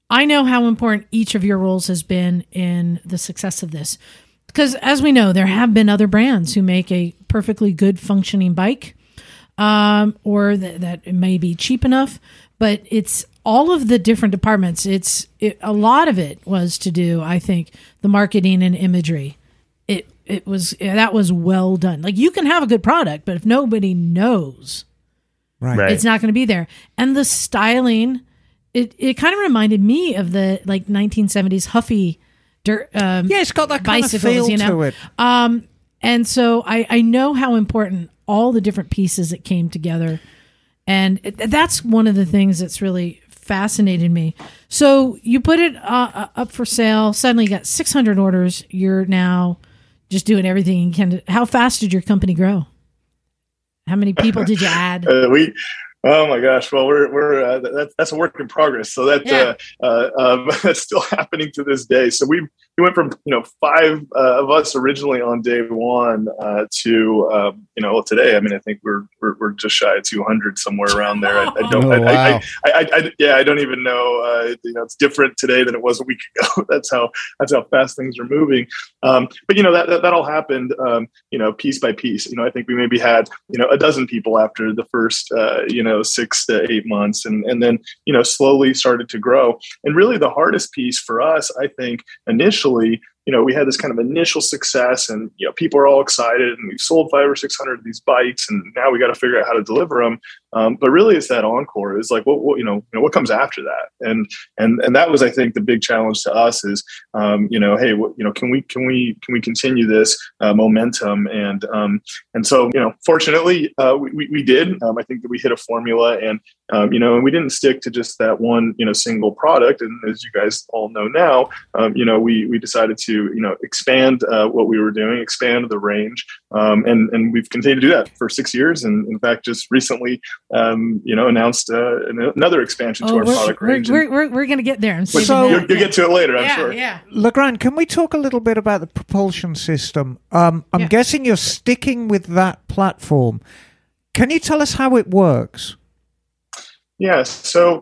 I know how important each of your roles has been in the success of this. Because as we know, there have been other brands who make a perfectly good functioning bike, um, or th- that it may be cheap enough, but it's all of the different departments. It's it, a lot of it was to do, I think, the marketing and imagery. It it was that was well done. Like, you can have a good product, but if nobody knows, right, right. it's not going to be there. And the styling, it it kind of reminded me of the like nineteen seventies Huffy. Dirt, um, yeah, it's got that kind of feel, you know? To it. Um, and so I, I know how important all the different pieces that came together. And it, that's one of the things that's really fascinated me. So you put it uh, up for sale. Suddenly you got six hundred orders. You're now just doing everything you can. How fast did your company grow? How many people did you add? Uh, we... Oh my gosh! Well, we're we're uh, that, that's a work in progress, so that yeah. uh, uh, um, that's still happening to this day. So we we went from you know five uh, of us originally on day one uh, to um, you know today. I mean, I think we're we're, we're just shy of two hundred, somewhere around there. I, I don't, oh, I, wow. I, I, I, I, yeah, I don't even know. Uh, you know, it's different today than it was a week ago. that's how that's how fast things are moving. Um, but you know that that, that all happened, um, you know, piece by piece. You know, I think we maybe had you know a dozen people after the first uh, you know. Know, six to eight months. And, and then, you know, slowly started to grow. And really the hardest piece for us, I think initially, you know, we had this kind of initial success and, you know, people are all excited and we've sold five or six hundred of these bikes and now we got to figure out how to deliver them. Um, but really it's that encore is like, what, what, you know, you know, what comes after that? And, and, and that was, I think the big challenge to us is, um, you know, hey, what, you know, can we, can we, can we continue this uh, momentum? And, um, and so, you know, fortunately uh, we, we, we did, um, I think that we hit a formula and, um, you know, and we didn't stick to just that one, you know, single product. And as you guys all know now, um, you know, we, we decided to, you know, expand uh, what we were doing, expand the range. Um, and, and we've continued to do that for six years. And in fact, just recently, um, you know, announced uh, another expansion oh, to our we're, product we're, range. We're, we're, we're going to get there. I'm so you'll, you'll get to it later, I'm yeah, sure. Yeah. LeGrand, can we talk a little bit about the propulsion system? Um, I'm yeah. guessing you're sticking with that platform. Can you tell us how it works? Yeah, so...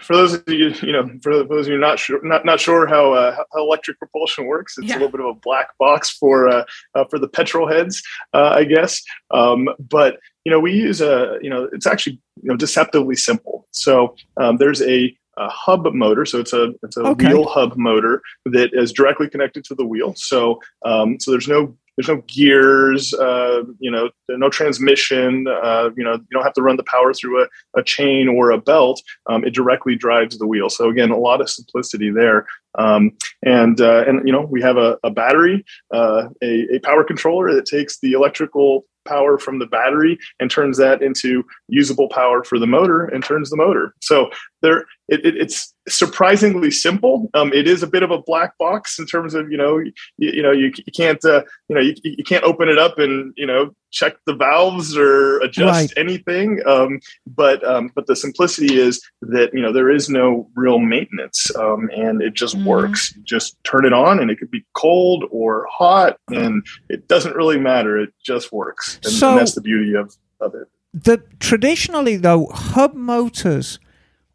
For those of you, you know, for those of you not sure, not not sure how, uh, how electric propulsion works, it's yeah. a little bit of a black box for uh, uh, for the petrol heads, uh, I guess. Um, but you know, we use a, you know, it's actually you know deceptively simple. So um, there's a, a hub motor, so it's a it's a okay. wheel hub motor that is directly connected to the wheel. So um, so there's no There's no gears, uh, you know, no transmission. Uh, you know, you don't have to run the power through a, a chain or a belt. Um, it directly drives the wheel. So again, a lot of simplicity there. Um, and uh, and you know, we have a, a battery, uh, a, a power controller that takes the electrical power from the battery and turns that into usable power for the motor and turns the motor. So there, it, it, it's surprisingly simple. Um, it is a bit of a black box in terms of, you know, you, you know, you, you can't, uh, you know, you, you can't open it up and, you know, check the valves or adjust right. anything. Um, but, um, but the simplicity is that, you know, there is no real maintenance, um, and it just mm. works. You just turn it on and it could be cold or hot and it doesn't really matter. It just works. And, so and that's the beauty of, of it. The, traditionally though, hub motors,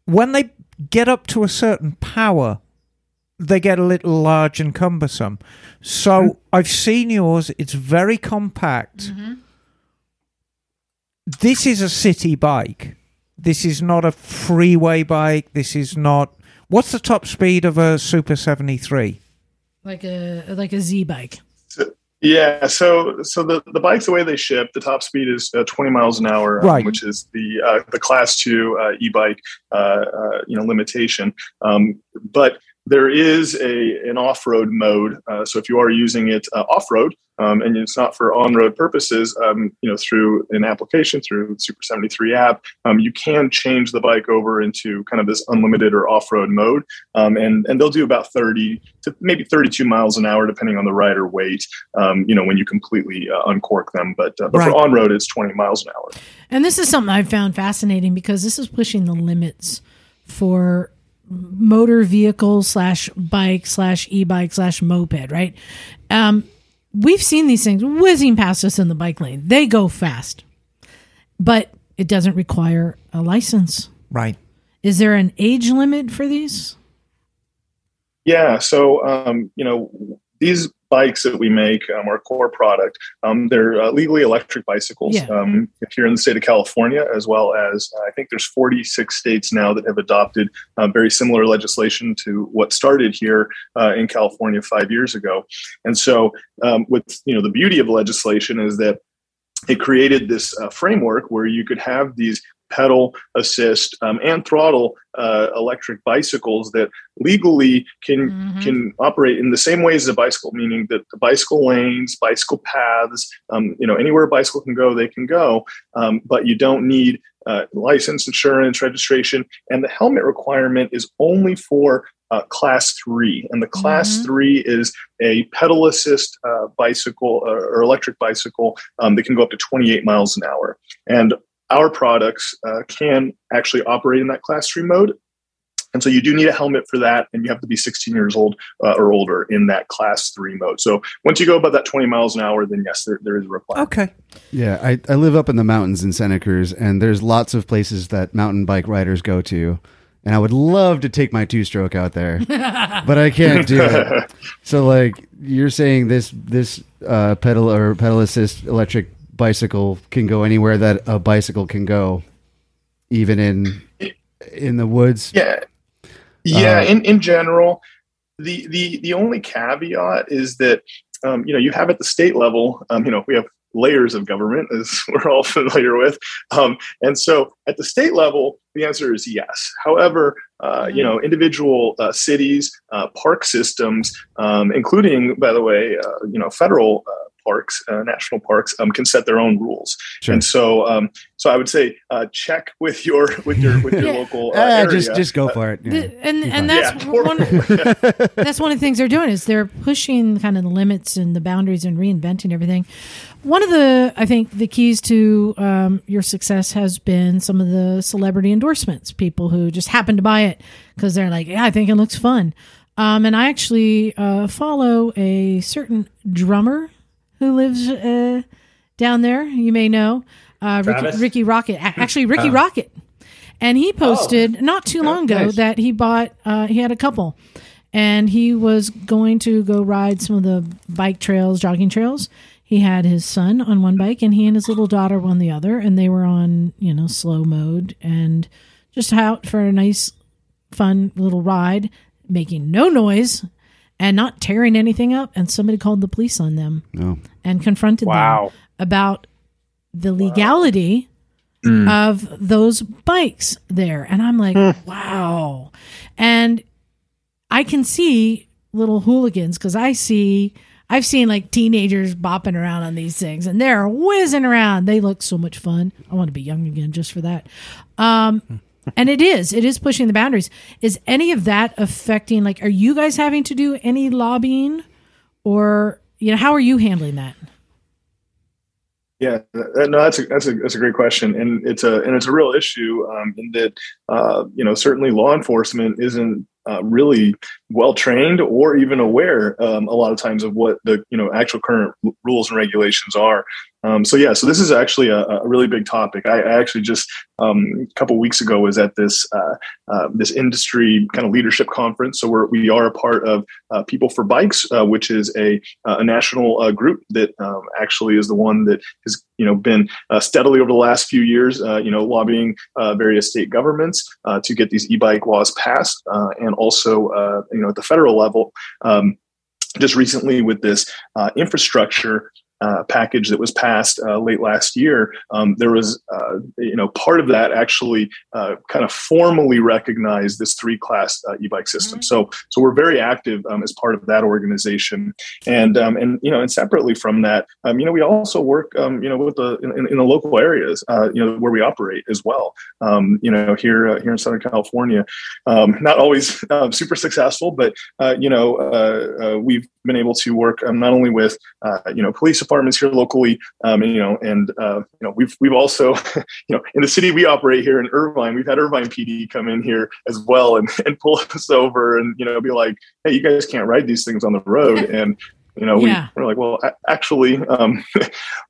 when they get up to a certain power, they get a little large and cumbersome. So mm-hmm. I've seen yours. It's very compact. Mm-hmm. This is a city bike. This is not a freeway bike. This is not... What's the top speed of a Super seventy-three? Like a like a Z bike. So, yeah. So so the, the bikes, the way they ship, the top speed is uh, twenty miles an hour, right. um, which is the uh, the class two uh, e-bike uh, uh, you know limitation. Um, but there is a an off-road mode, uh, so if you are using it uh, off-road um, and it's not for on-road purposes, um, you know, through an application through the Super seventy-three app, um, you can change the bike over into kind of this unlimited or off-road mode, um, and and they'll do about thirty to maybe thirty-two miles an hour, depending on the rider weight. Um, you know, when you completely uh, uncork them, but uh, but right. for on-road, it's twenty miles an hour. And this is something I've found fascinating because this is pushing the limits for motor vehicle slash bike slash e-bike slash moped, right? Um, we've seen these things whizzing past us in the bike lane. They go fast, but it doesn't require a license. Right. Is there an age limit for these? Yeah. So, um, you know, these bikes that we make, um, our core product, um, they're uh, legally electric bicycles. Yeah. Um, if you're in the state of California, as well as uh, I think there's forty-six states now that have adopted uh, very similar legislation to what started here uh, in California five years ago. And so um, with, you know, the beauty of legislation is that it created this uh, framework where you could have these pedal assist um, and throttle uh, electric bicycles that legally can mm-hmm. can operate in the same way as a bicycle, meaning that the bicycle lanes, bicycle paths, um, you know, anywhere a bicycle can go, they can go. Um, but you don't need uh, license, insurance, registration, and the helmet requirement is only for Uh, class three, and the class mm-hmm. three is a pedal assist uh, bicycle or, or electric bicycle um, that can go up to twenty-eight miles an hour. And our products uh, can actually operate in that class three mode. And so you do need a helmet for that, and you have to be sixteen years old uh, or older in that class three mode. So once you go above that twenty miles an hour, then yes, there, there is a requirement. Okay. Yeah, I, I live up in the mountains in Santa Cruz, and there's lots of places that mountain bike riders go to. And I would love to take my two-stroke out there, but I can't do it. So, like you're saying, this this uh, pedal or pedal assist electric bicycle can go anywhere that a bicycle can go, even in in the woods. Yeah, yeah. Uh, in in general, the the the only caveat is that um, you know you have at the state level, um, you know we have layers of government, as we're all familiar with. Um, and so at the state level, the answer is yes. However, uh, mm-hmm. you know, individual uh, cities, uh, park systems, um, including, by the way, uh, you know, federal uh, parks, uh, national parks, um, can set their own rules. Sure. And so, um, so I would say uh, check with your with your with your yeah. local uh, uh, area. Just just go uh, for it. Yeah. The, and Keep and on. that's yeah. one. Of, that's one of the things they're doing is they're pushing kind of the limits and the boundaries and reinventing everything. One of the I think the keys to um, your success has been some of the celebrity endorsements. People who just happen to buy it because they're like, yeah, I think it looks fun. Um, and I actually uh, follow a certain drummer who lives uh, down there, you may know, uh, Ricky, Ricky Rocket. Actually, Ricky oh. Rocket. And he posted oh. not too long oh, ago nice. that he bought, uh, he had a couple. And he was going to go ride some of the bike trails, jogging trails. He had his son on one bike, and he and his little daughter on the other. And they were on, you know, slow mode and just out for a nice, fun little ride, making no noise and not tearing anything up, and somebody called the police on them. No. and confronted wow. them about the legality wow. of those bikes there. And I'm like, wow. And I can see little hooligans because I see, I've seen like teenagers bopping around on these things and they're whizzing around. They look so much fun. I want to be young again just for that. Um, and it is, it is pushing the boundaries. Is any of that affecting, like, are you guys having to do any lobbying or, you know, how are you handling that? Yeah, no, that's a, that's a, that's a great question. And it's a, and it's a real issue um, in that, uh, you know, certainly law enforcement isn't uh, really well trained or even aware um, a lot of times of what the, you know, actual current r- rules and regulations are. Um, so, yeah, so this is actually a, a really big topic. I, I actually just um, a couple of weeks ago was at this uh, uh, this industry kind of leadership conference. So we're, we are a part of uh, People for Bikes, uh, which is a, a national uh, group that um, actually is the one that has, you know, been uh, steadily over the last few years, uh, you know, lobbying uh, various state governments uh, to get these e-bike laws passed uh, and also, uh, you know, at the federal level, um, just recently with this uh, infrastructure Uh, package that was passed uh, late last year, um, there was, uh, you know, part of that actually uh, kind of formally recognized this three-class uh, e-bike system. Mm-hmm. So, so we're very active um, as part of that organization, and um, and you know, and separately from that, um, you know, we also work, um, you know, with the in, in the local areas, uh, you know, where we operate as well. Um, you know, here uh, here in Southern California, um, not always uh, super successful, but uh, you know, uh, uh, we've been able to work um, not only with uh, you know, police departments here locally, um, and, you know, and uh, you know, we've we've also, you know, in the city we operate here in Irvine, we've had Irvine P D come in here as well and, and pull us over and, you know, be like, hey, you guys can't ride these things on the road, and you know, we, yeah. we're like, well, actually, um,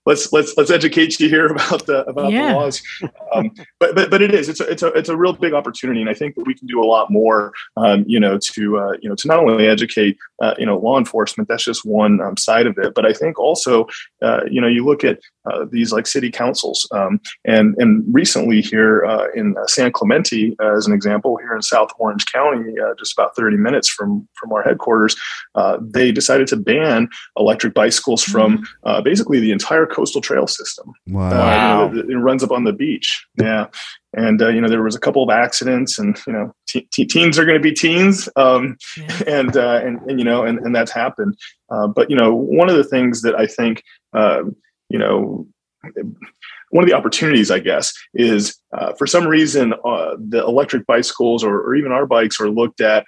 let's let's let's educate you here about the about yeah. the laws. Um, but but but it is it's a, it's a it's a real big opportunity, and I think that we can do a lot more. Um, you know, to uh, you know, to not only educate uh, you know, law enforcement. That's just one um, side of it. But I think also, uh, you know, you look at uh, these like city councils, um, and and recently here uh, in uh, San Clemente, uh, as an example, here in South Orange County, uh, just about thirty minutes from from our headquarters, uh, they decided to ban electric bicycles from uh, basically the entire coastal trail system. Wow! Uh, you know, it, it runs up on the beach. Yeah, and uh, you know, there was a couple of accidents, and you know, te- te- teens are going to be teens, um, and, uh, and and you know, and, and that's happened. Uh, but you know, one of the things that I think, uh, you know, one of the opportunities, I guess, is uh, for some reason uh, the electric bicycles or, or even our bikes are looked at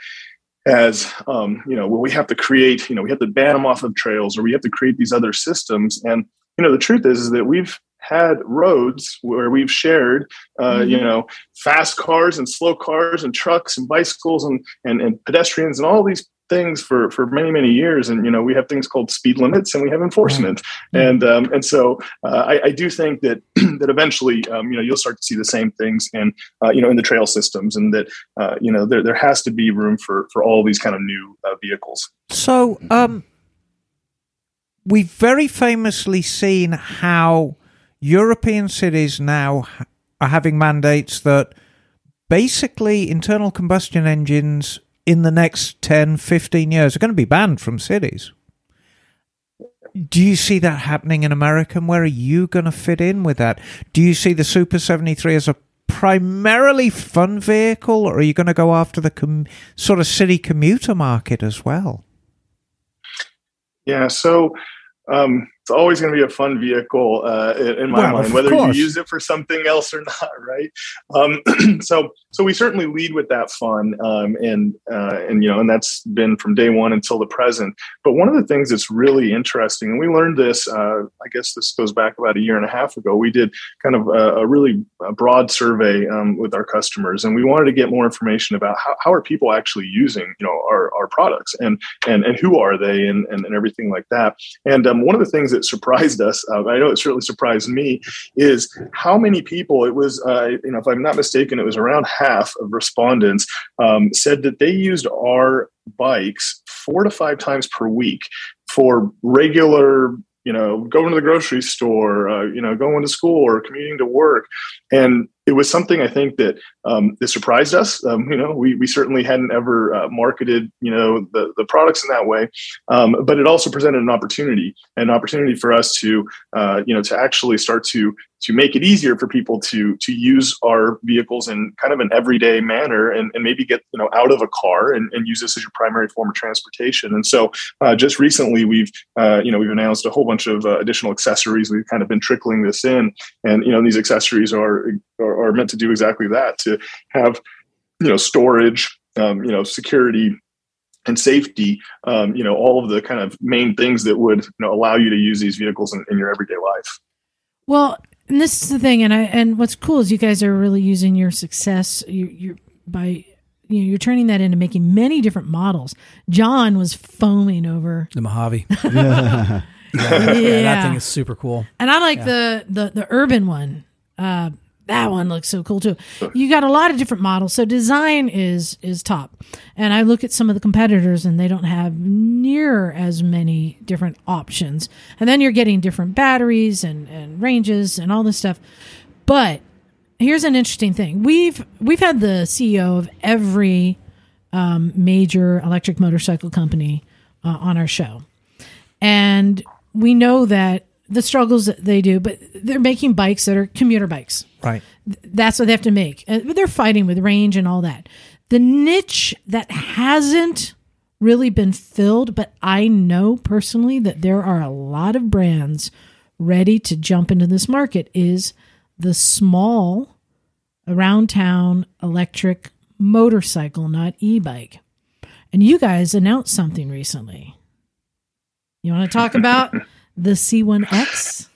as, um, you know, well, we have to create, you know, we have to ban them off of trails, or we have to create these other systems. And, you know, the truth is, is that we've had roads where we've shared, uh, mm-hmm. you know, fast cars and slow cars and trucks and bicycles and, and, and pedestrians and all these things for, for many, many years. And, you know, we have things called speed limits and we have enforcement. Mm-hmm. And, um, and so uh, I, I do think that, that eventually, um, you know, you'll start to see the same things in, uh, you know, in the trail systems, and that, uh, you know, there, there has to be room for, for all these kind of new uh, vehicles. So um, we've very famously seen how European cities now are having mandates that basically internal combustion engines in the next ten, fifteen years are going to be banned from cities. Do you see that happening in America? And where are you going to fit in with that? Do you see the Super seventy-three as a primarily fun vehicle, or are you going to go after the com- sort of city commuter market as well? Yeah, so um, it's always going to be a fun vehicle uh, in my well, mind, whether course. you use it for something else or not, right? Um, so, so we certainly lead with that fun, um, and uh, and you know, and that's been from day one until the present. But one of the things that's really interesting, and we learned this, uh, I guess this goes back about a year and a half ago. We did kind of a, a really broad survey um, with our customers, and we wanted to get more information about how, how are people actually using, you know, our, our products, and and and who are they, and and, and everything like that. And um, one of the things that surprised us, uh, I know it certainly surprised me, is how many people it was. Uh, you know, if I'm not mistaken, it was around half of respondents um, said that they used our bikes four to five times per week for regular, you know, going to the grocery store, uh, you know, going to school or commuting to work. And it was something I think that um, that surprised us. Um, you know, we we certainly hadn't ever uh, marketed, you know, the the products in that way, um, but it also presented an opportunity, an opportunity for us to, uh, you know, to actually start to to make it easier for people to to use our vehicles in kind of an everyday manner, and, and maybe get, you know, out of a car and, and use this as your primary form of transportation. And so uh, just recently we've, uh, you know, we've announced a whole bunch of uh, additional accessories. We've kind of been trickling this in, and, you know, these accessories are, are, are meant to do exactly that, to have, you know, storage, um, you know, security, and safety, um, you know, all of the kind of main things that would, you know, allow you to use these vehicles in, in your everyday life. Well, and this is the thing, and I and what's cool is you guys are really using your success. You you by you know, you're turning that into making many different models. John was foaming over the Mojave. yeah. Yeah. yeah, that thing is super cool. And I like yeah. the, the the urban one. Uh, that one looks so cool too. You got a lot of different models, so design is is top. And I look at some of the competitors, and they don't have near as many different options. And then you're getting different batteries and, and ranges and all this stuff. But here's an interesting thing: we've we've had the C E O of every um, major electric motorcycle company uh, on our show, and we know that the struggles that they do, but they're making bikes that are commuter bikes. Right. That's what they have to make. But they're fighting with range and all that. The niche that hasn't really been filled, but I know personally that there are a lot of brands ready to jump into this market, is the small around town electric motorcycle, not e-bike. And you guys announced something recently. You want to talk about the C one X?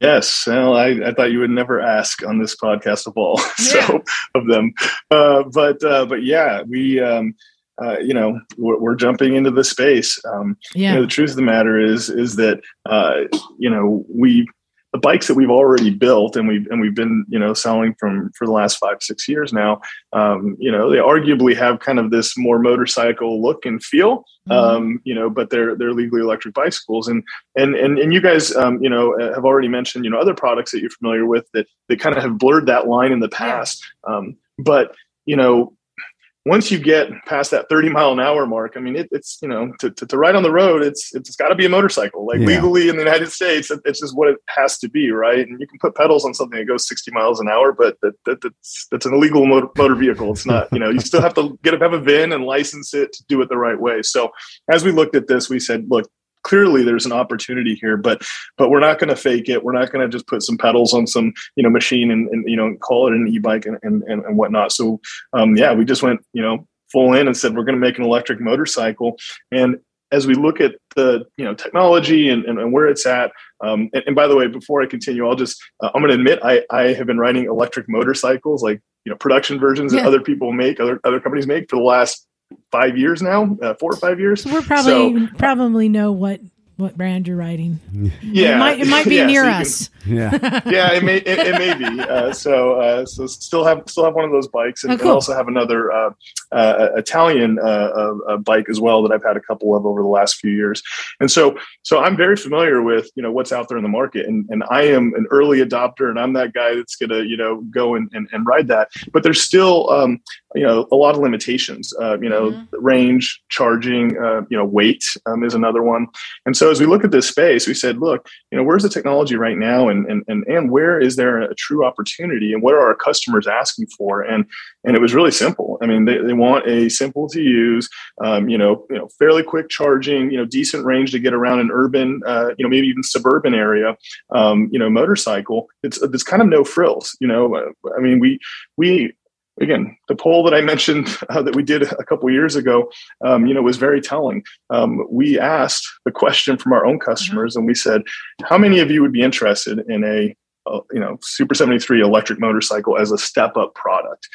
Yes. Well, I, I thought you would never ask on this podcast of all, yeah. so of them. Uh, but, uh, but yeah, we, um, uh, you know, we're, we're jumping into the space. Um, yeah. You know, the truth of the matter is, is that, uh, you know, we, the bikes that we've already built and we've, and we've been, you know, selling from for the last five, six years now, um, you know, they arguably have kind of this more motorcycle look and feel, mm-hmm. um, you know, but they're, they're legally electric bicycles. And, and, and, and you guys, um, you know, have already mentioned, you know, other products that you're familiar with that, that kind of have blurred that line in the past. Um, but, you know, once you get past that thirty mile an hour mark, I mean, it, it's, you know, to, to, to ride on the road, it's, it's, it's gotta be a motorcycle. Like yeah. legally in the United States, it's just what it has to be. Right. And you can put pedals on something that goes sixty miles an hour, but that, that that's, that's an illegal motor, motor vehicle. It's not, you know, you still have to get have a V I N and license it to do it the right way. So as we looked at this, we said, look, clearly there's an opportunity here, but, but we're not going to fake it. We're not going to just put some pedals on some, you know, machine and, and you know, call it an e-bike and, and, and whatnot. So, um, yeah, we just went, you know, full in and said, we're going to make an electric motorcycle. And as we look at the, you know, technology and, and, and where it's at, um, and, and by the way, before I continue, I'll just, uh, I'm going to admit, I, I have been riding electric motorcycles, like, you know, production versions yeah. that other people make, other, other companies make for the last five years now, uh, four or five years. So we're probably so, probably know what, what brand you're riding. Yeah, it might, it might be yeah, near so us. Can, yeah, yeah, it may it, it may be. Uh, so uh, so still have still have one of those bikes, and, oh, cool. and also have another uh, uh, Italian uh, uh, bike as well that I've had a couple of over the last few years. And so so I'm very familiar with you know what's out there in the market, and and I am an early adopter, and I'm that guy that's gonna you know go and and, and ride that. But there's still um, you know, a lot of limitations, uh, you know, mm-hmm. range, charging, uh, you know, weight um, is another one. And so as we look at this space, we said, look, you know, where's the technology right now? And, and, and, and where is there a true opportunity, and what are our customers asking for? And, and it was really simple. I mean, they, they want a simple to use, um, you know, you know, fairly quick charging, you know, decent range to get around an urban, uh, you know, maybe even suburban area, um, you know, motorcycle. It's, it's kind of no frills, you know, I mean, we, we, again, the poll that I mentioned uh, that we did a couple years ago, um, you know, was very telling. Um, we asked the question from our own customers, mm-hmm. and we said, "How many of you would be interested in a, uh, you know, Super seventy-three electric motorcycle as a step-up product?"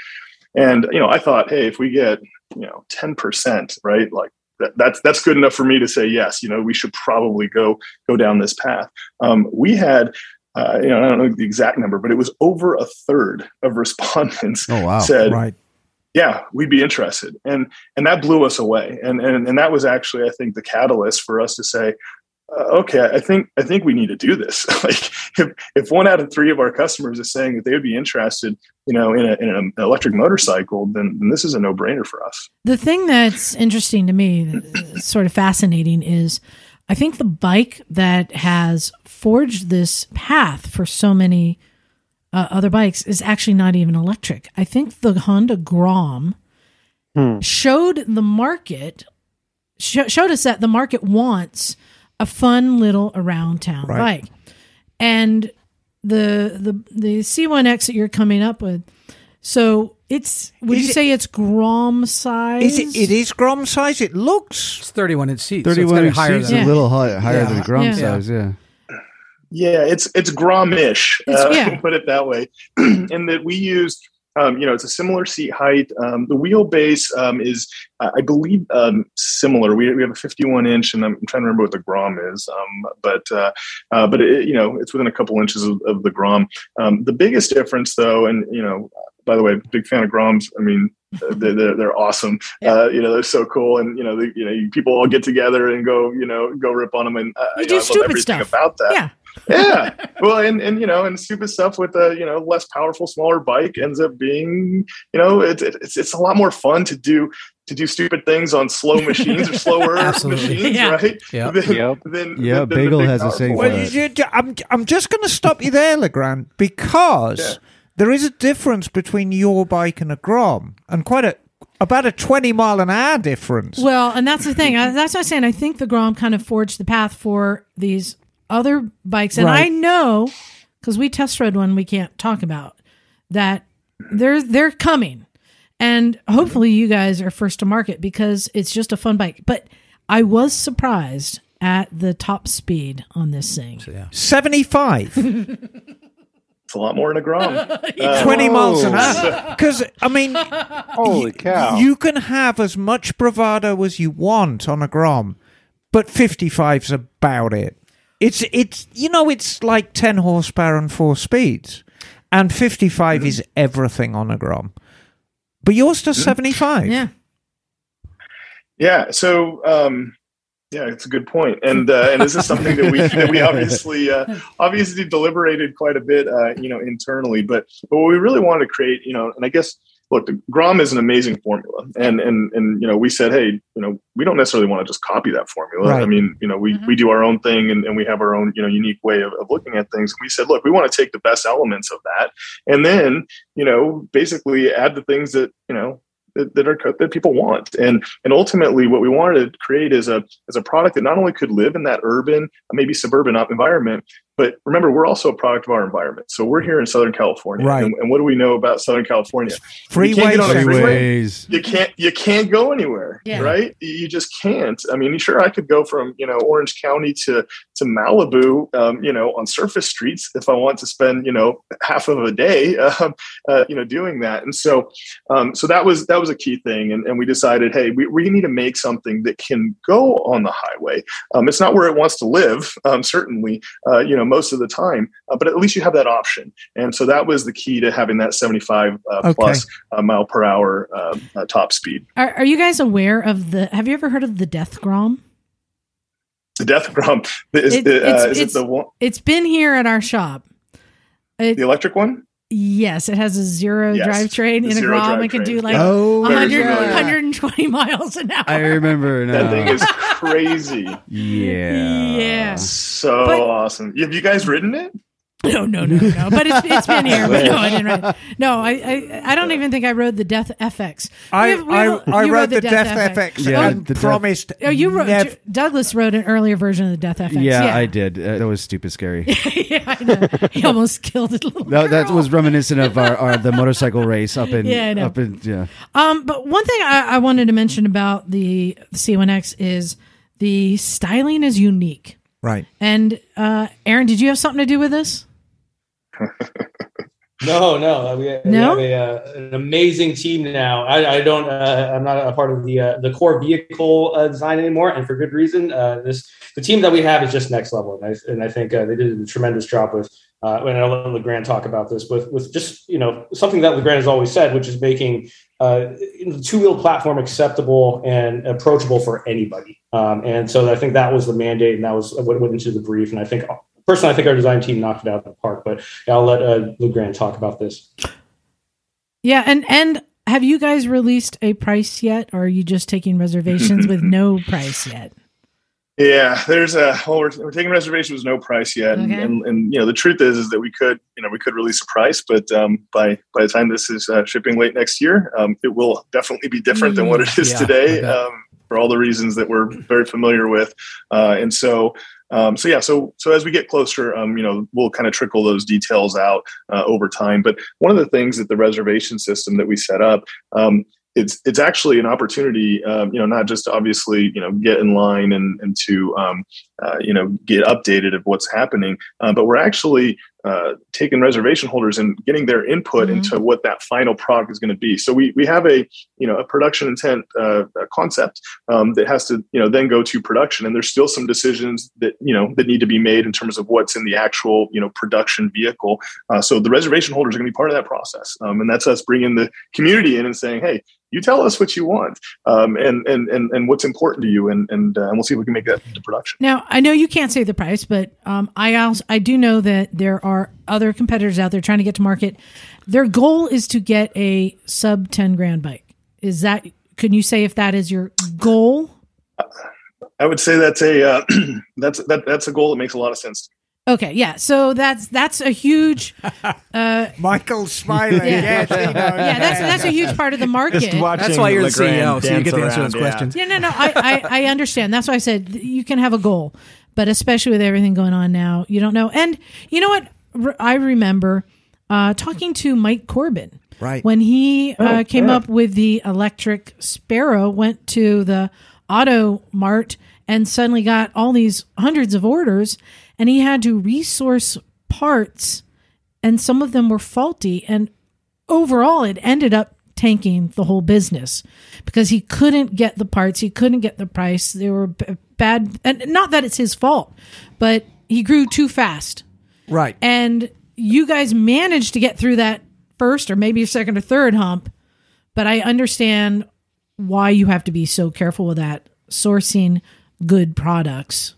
And you know, I thought, hey, if we get you know ten percent, right, like that, that's that's good enough for me to say yes. You know, we should probably go go down this path. Um, we had. Uh, you know, I don't know the exact number, but it was over a third of respondents oh, wow. said, right. yeah, we'd be interested. And and that blew us away. And, and and that was actually, I think, the catalyst for us to say, uh, okay, I think I think we need to do this. Like, if if one out of three of our customers is saying that they would be interested, you know, in, a, in an electric motorcycle, then, then this is a no-brainer for us. The thing that's interesting to me, sort of fascinating, is I think the bike that has forged this path for so many uh, other bikes is actually not even electric. I think the Honda Grom hmm. showed the market, sh- showed us that the market wants a fun little around town right. bike. And the the the C one X that you're coming up with, so it's, would is you it, say it's Grom size? Is it, it is Grom size. It looks it's thirty-one inch seats. thirty-one inch so seats, yeah. a little high, higher yeah. than Grom yeah. size. Yeah, yeah, it's it's Grom-ish. It's, uh, yeah. Put it that way. And that we used, um, you know, it's a similar seat height. Um, the wheelbase um, is, uh, I believe, um, similar. We we have a fifty-one inch, and I'm trying to remember what the Grom is. Um, but uh, uh, but it, you know, it's within a couple inches of, of the Grom. Um, the biggest difference, though, and you know. By the way, big fan of Groms. I mean, they're, they're, they're awesome. Yeah. Uh, you know, they're so cool. And, you know, they, you know, people all get together and go, you know, go rip on them. And uh, you do know, I love everything stuff. About that. Yeah. yeah. Well, and, and, you know, and stupid stuff with a, you know, less powerful, smaller bike ends up being, you know, it, it, it's it's a lot more fun to do to do stupid things on slow machines or slower machines, yeah. right? Yeah. Then, yep. then, yeah. Then, Bagel then the has a saying for that. You, you, I'm, I'm just going to stop you there, LeGrand, because... Yeah. There is a difference between your bike and a Grom, and quite a about a twenty mile an hour difference. Well, and that's the thing. I, that's what I'm saying. I think the Grom kind of forged the path for these other bikes. And right. I know, because we test rode one we can't talk about, that they're, they're coming. And hopefully you guys are first to market because it's just a fun bike. But I was surprised at the top speed on this thing. So, yeah. seventy-five. A lot more in a Grom. uh, twenty oh. miles an hour. Because, I mean, holy y- cow. You can have as much bravado as you want on a Grom, but fifty-five's about it. It's, it's you know, it's like ten horsepower and four speeds, and fifty-five mm-hmm. is everything on a Grom. But yours does mm-hmm. seventy-five. Yeah. Yeah, so... um Yeah, it's a good point, and uh, and this is something that we that we obviously uh, obviously deliberated quite a bit, uh, you know, internally. But but what we really wanted to create, you know, and I guess look, the Grom is an amazing formula, and and and you know, we said, hey, you know, we don't necessarily want to just copy that formula. Right. I mean, you know, we mm-hmm. we do our own thing, and, and we have our own you know unique way of, of looking at things. And we said, look, we want to take the best elements of that, and then you know, basically add the things that you know. That are that people want, and and ultimately, what we wanted to create is a is a product that not only could live in that urban, maybe suburban environment, but remember, we're also a product of our environment. So we're here in Southern California, right. and, and what do we know about Southern California? Freeways, you can't get on a freeway. You can't you can't go anywhere, yeah. right? You just can't. I mean, sure, I could go from you know Orange County to to Malibu, um, you know, on surface streets if I want to spend you know half of a day, um, uh, you know, doing that. And so, um, so that was that was a key thing, and, and we decided, hey, we we need to make something that can go on the highway. Um, it's not where it wants to live, um, certainly, uh, you know. Most of the time, uh, but at least you have that option, and so that was the key to having that seventy-five uh, okay. plus uh, mile per hour uh, uh, top speed. Are, are you guys aware of the? Have you ever heard of the Death Grom? The Death Grom is, it, the, uh, is it the one? It's been here at our shop. It, the electric one. Yes, it has a zero yes, drivetrain in a Grom. It can do like oh, one hundred, one hundred twenty miles an hour. I remember now. That thing is crazy. yeah. Yeah. So but, awesome. Have you guys ridden it? No, no, no, no. But it's, it's been here. But no, I didn't ride it. No, I, I, I don't yeah. even think I rode the Death F X. I, have, I, have, I, I rode, rode the Death, Death F X, F X yeah, and promised. Death, oh, you rode, nev- Douglas rode an earlier version of the Death F X. Yeah, yeah. I did. Uh, that was stupid scary. yeah, I know. He almost killed a little girl. That was reminiscent of our, our the motorcycle race up in. Yeah, I know. Up in, yeah. Um, but one thing I, I wanted to mention about the C one X is the styling is unique. Right. And uh, Aaron, did you have something to do with this? No, no, we have, no? We have a, uh, an amazing team now. I, I don't. Uh, I'm not a part of the uh, the core vehicle uh, design anymore, and for good reason. Uh, this the team that we have is just next level, and I, and I think uh, they did a tremendous job with. Uh, and I'll let LeGrand talk about this, with with just you know something that LeGrand has always said, which is making uh, the two wheel platform acceptable and approachable for anybody. Um, and so I think that was the mandate, and that was what went into the brief. And I think, personally, I think our design team knocked it out of the park, but I'll let uh, LeGrand talk about this. Yeah. And, and have you guys released a price yet, or are you just taking reservations with no price yet? Yeah, there's a, well, we're, we're taking reservations with no price yet. Okay. And, and, and, you know, the truth is, is that we could, you know, we could release a price, but um, by, by the time this is uh, shipping late next year, um, it will definitely be different than what it is yeah, today. Um, for all the reasons that we're very familiar with. Uh, and so, Um, so yeah, so so as we get closer, um, you know, we'll kind of trickle those details out uh, over time. But one of the things that the reservation system that we set up, um, it's it's actually an opportunity, um, you know, not just to obviously, you know, get in line and and to um, uh, you know, get updated of what's happening, uh, but we're actually uh, taking reservation holders and getting their input mm-hmm. into what that final product is going to be. So we we have a you know a production intent uh, a concept um, that has to you know then go to production, and there's still some decisions that you know that need to be made in terms of what's in the actual you know production vehicle. Uh, so the reservation holders are going to be part of that process, um, and that's us bringing the community in and saying, hey, you tell us what you want um, and, and and and what's important to you, and and, uh, and we'll see if we can make that to production. Now I know you can't say the price, but um, I also I do know that there are Are other competitors out there trying to get to market. Their goal is to get a sub ten grand bike. Is that, can you say if that is your goal? I would say that's a, uh, that's, that, that's a goal that makes a lot of sense. Okay. Yeah. So that's, that's a huge, uh, Michael's smiling. Yeah. Yes, you know, yeah. That's, that's a huge part of the market. That's why you're the C E O. So you get to answer those yeah. questions. Yeah, no, no. I, I, I understand. That's why I said you can have a goal, but especially with everything going on now, you don't know. And you know what? I remember uh, talking to Mike Corbin right. when he oh, uh, came yeah. up with the electric Sparrow, went to the Auto Mart and suddenly got all these hundreds of orders, and he had to resource parts, and some of them were faulty. And overall, it ended up tanking the whole business because he couldn't get the parts. He couldn't get the price. They were b- bad. And not that it's his fault, but he grew too fast. Right. And you guys managed to get through that first or maybe a second or third hump, but I understand why you have to be so careful with that, sourcing good products,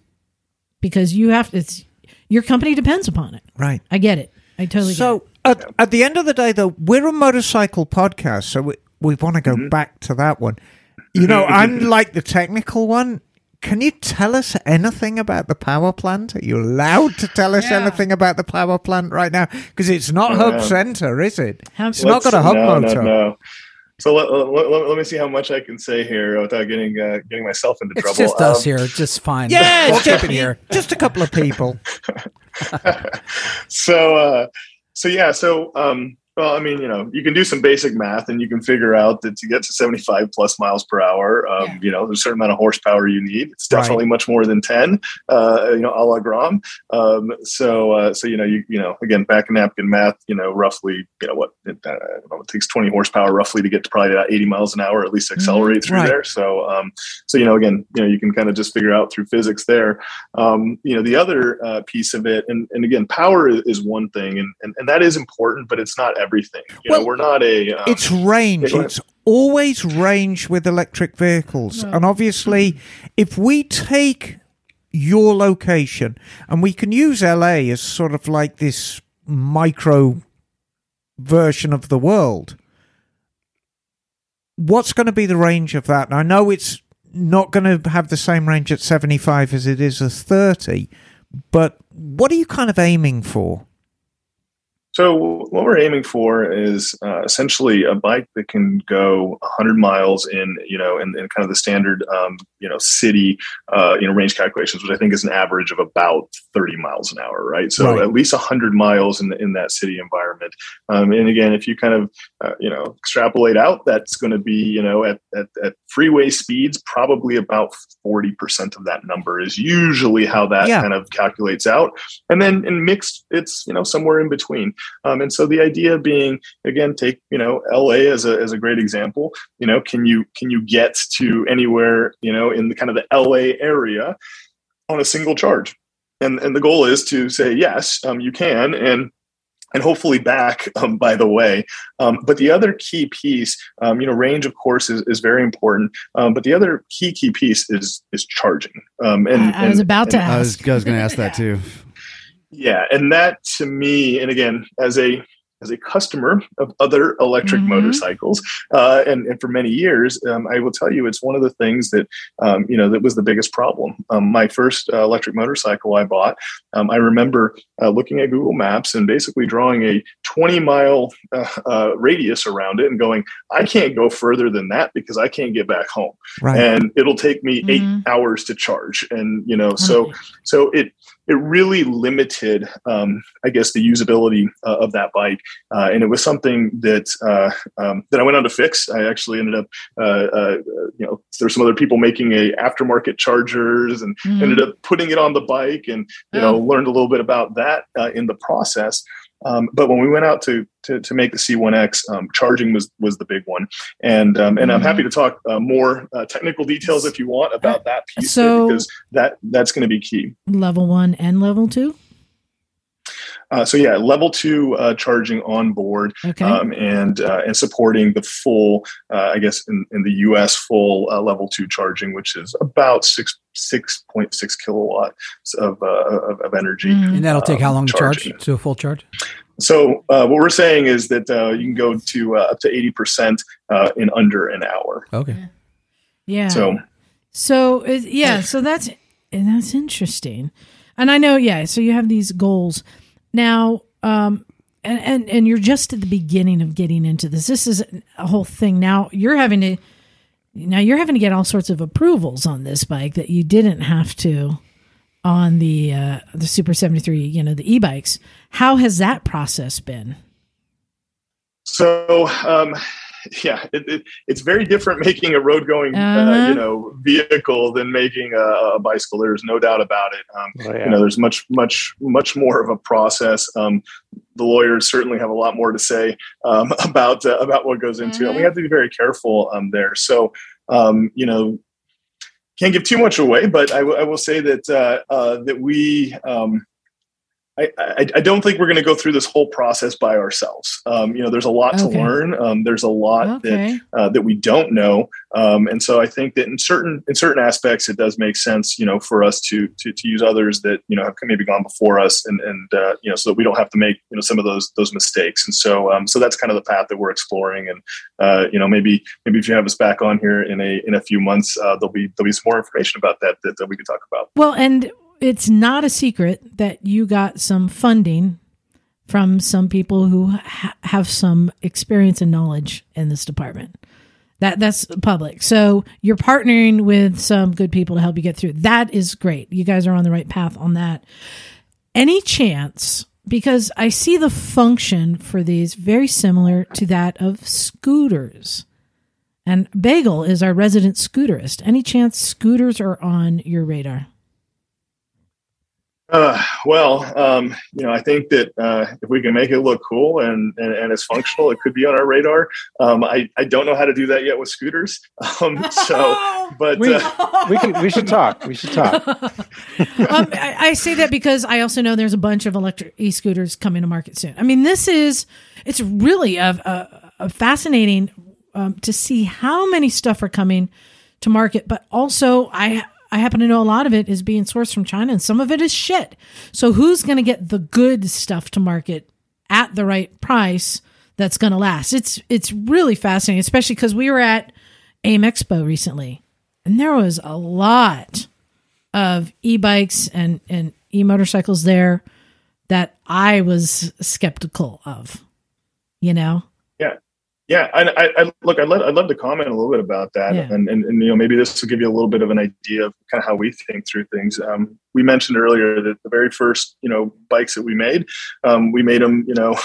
because you have to, it's, your company depends upon it. Right. I get it. I totally so get it. So at, at the end of the day, though, we're a motorcycle podcast, so we, we want to go mm-hmm. back to that one. You know, unlike the technical one, can you tell us anything about the power plant? Are you allowed to tell us yeah. anything about the power plant right now? Because it's not oh, hub no. center, is it? It's Let's, not got a hub no, motor. No, no. So let, let, let, let me see how much I can say here without getting uh, getting myself into it's trouble. It's just um, us here. It's just fine. Yeah, we'll just, here. just a couple of people. so, uh, so yeah, so... Um, Well, I mean, you know, you can do some basic math and you can figure out that to get to seventy-five plus miles per hour, um, yeah. you know, there's a certain amount of horsepower you need. It's definitely right. much more than ten, uh, you know, a la Grom. Um, so, uh, so, you know, you, you know, again, back in napkin math, you know, roughly, you know, what it, uh, it takes twenty horsepower roughly to get to probably about eighty miles an hour, at least accelerate mm-hmm. through right. there. So, um, so, you know, again, you know, you can kind of just figure out through physics there. Um, you know, the other uh, piece of it, and, and again, power is one thing, and, and, and that is important, but it's not everything. You well, know, we're not a. Um, it's range. It's always range with electric vehicles. No. And obviously, if we take your location, and we can use L A as sort of like this micro version of the world, what's going to be the range of that? And I know it's not going to have the same range at seventy-five as it is at thirty, but what are you kind of aiming for? So what we're aiming for is uh, essentially a bike that can go one hundred miles in, you know, in, in kind of the standard, um, you know, city, uh, you know, range calculations, which I think is an average of about thirty miles an hour, right? So right. at least one hundred miles in the, in that city environment. Um, and again, if you kind of, uh, you know, extrapolate out, that's going to be, you know, at, at, at freeway speeds, probably about forty percent of that number is usually how that yeah. kind of calculates out. And then in mixed, it's, you know, somewhere in between. Um, and so the idea being, again, take, you know, L A as a, as a great example, you know, can you, can you get to anywhere, you know, in the kind of the L A area on a single charge? And, and the goal is to say, yes, um, you can. And and hopefully back, um, by the way. Um, but the other key piece, um, you know, range, of course, is, is very important. Um, but the other key, key piece is is charging. Um, and I, I was and, about to and, ask. I was, was going to ask that too. Yeah. And that to me, and again, as a as a customer of other electric mm-hmm. motorcycles, uh, and, and for many years, um, I will tell you, it's one of the things that, um, you know, that was the biggest problem. Um, my first uh, electric motorcycle I bought, um, I remember uh, looking at Google Maps and basically drawing a twenty mile uh, uh, radius around it and going, I can't go further than that because I can't get back home. Right. And it'll take me mm-hmm. eight hours to charge. And, you know, so, right. so it, It really limited, um, I guess, the usability uh, of that bike, uh, and it was something that uh, um, that I went on to fix. I actually ended up, uh, uh, you know, there's some other people making a aftermarket chargers, and mm. ended up putting it on the bike, and you know, oh. learned a little bit about that uh, in the process. Um, but when we went out to to, to make the C one X, um, charging was was the big one, and um, and mm-hmm. I'm happy to talk uh, more uh, technical details if you want about that piece, so, because that that's going to be key. Level one and level two. Uh, so yeah, level two uh, charging on board, okay. um, and uh, and supporting the full, uh, I guess in, in the U S full uh, level two charging, which is about six six point six kilowatts of, uh, of of energy. And that'll take um, how long to charging. charge to a full charge? So uh, what we're saying is that uh, you can go to uh, up to eighty percent uh, in under an hour. Okay. Yeah. So. So yeah. So that's that's interesting, and I know yeah. So you have these goals. Now, um, and, and, and you're just at the beginning of getting into this. This is a whole thing. Now you're having to, now you're having to get all sorts of approvals on this bike that you didn't have to on the, uh, the Super seventy-three, you know, the e-bikes. How has that process been? So, um, yeah, it, it, it's very different making a road going, uh-huh. uh, you know, vehicle than making a, a bicycle. There's no doubt about it. Um, oh, yeah. You know, there's much, much, much more of a process. Um, the lawyers certainly have a lot more to say um, about uh, about what goes into uh-huh. it. We have to be very careful um, there. So, um, you know, can't give too much away, but I, w- I will say that uh, uh, that we. Um, I, I, I don't think we're going to go through this whole process by ourselves. Um, you know, there's a lot okay. to learn. Um, there's a lot okay. that uh, that we don't know, um, and so I think that in certain in certain aspects, it does make sense, you know, for us to to, to use others that you know have maybe gone before us, and and uh, you know, so that we don't have to make you know some of those those mistakes. And so um, so that's kind of the path that we're exploring. And uh, you know, maybe maybe if you have us back on here in a in a few months, uh, there'll be there'll be some more information about that that, that we can talk about. Well, and. It's not a secret that you got some funding from some people who ha- have some experience and knowledge in this department. That that's public. So you're partnering with some good people to help you get through. That is great. You guys are on the right path on that. Any chance, because I see the function for these very similar to that of scooters. And Bagel is our resident scooterist. Any chance scooters are on your radar? Uh, well, um, you know, I think that, uh, if we can make it look cool and, and, and it's functional, it could be on our radar. Um, I, I don't know how to do that yet with scooters. Um, so, but we, uh, we can, we should talk, we should talk. um, I, I say that because I also know there's a bunch of electric e-scooters coming to market soon. I mean, this is, it's really a, a, a fascinating, um, to see how many stuff are coming to market, but also I I happen to know a lot of it is being sourced from China and some of it is shit. So who's going to get the good stuff to market at the right price that's going to last? It's it's really fascinating, especially because we were at AIM Expo recently and there was a lot of e-bikes and, and e-motorcycles there that I was skeptical of, you know? Yeah. Yeah, I, I, I look. I'd love, I'd love to comment a little bit about that, yeah. and, and and you know maybe this will give you a little bit of an idea of kind of how we think through things. Um, we mentioned earlier that the very first you know bikes that we made, um, we made them you know,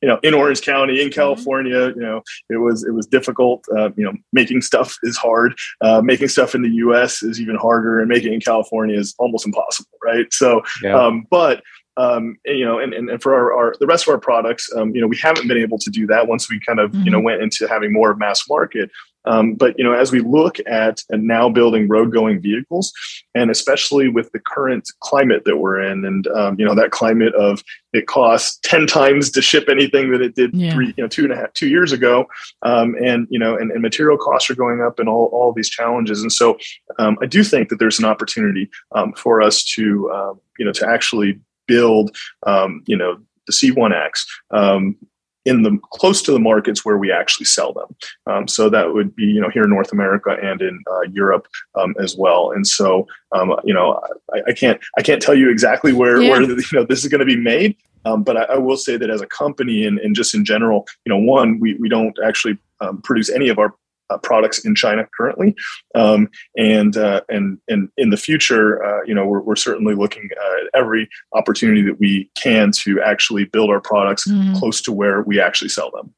you know in Orange County in California. You know it was it was difficult. Uh, you know making stuff is hard. Uh, making stuff in the U S is even harder, and making it in California is almost impossible, right? So, yeah. um, but. Um, and, you know, and, and, and for our, our, the rest of our products, um, you know, we haven't been able to do that once we kind of, mm-hmm. you know, went into having more mass market. Um, but, you know, as we look at and now building road going vehicles, and especially with the current climate that we're in, and, um, you know, that climate of it costs ten times to ship anything that it did yeah. three, you know, two and a half, two years ago. Um, and, you know, and, and material costs are going up and all, all these challenges. And so um, I do think that there's an opportunity um, for us to, uh, you know, to actually build, um, you know, the C one X, um, in the close to the markets where we actually sell them. Um, so that would be, you know, here in North America and in uh, Europe um, as well. And so, um, you know, I, I can't, I can't tell you exactly where, yeah. where, you know, this is going to be made. Um, but I, I will say that as a company and, and just in general, you know, one, we, we don't actually um, produce any of our Uh, products in China currently, um, and uh, and and in the future, uh, you know, we're, we're certainly looking at every opportunity that we can to actually build our products mm-hmm. close to where we actually sell them.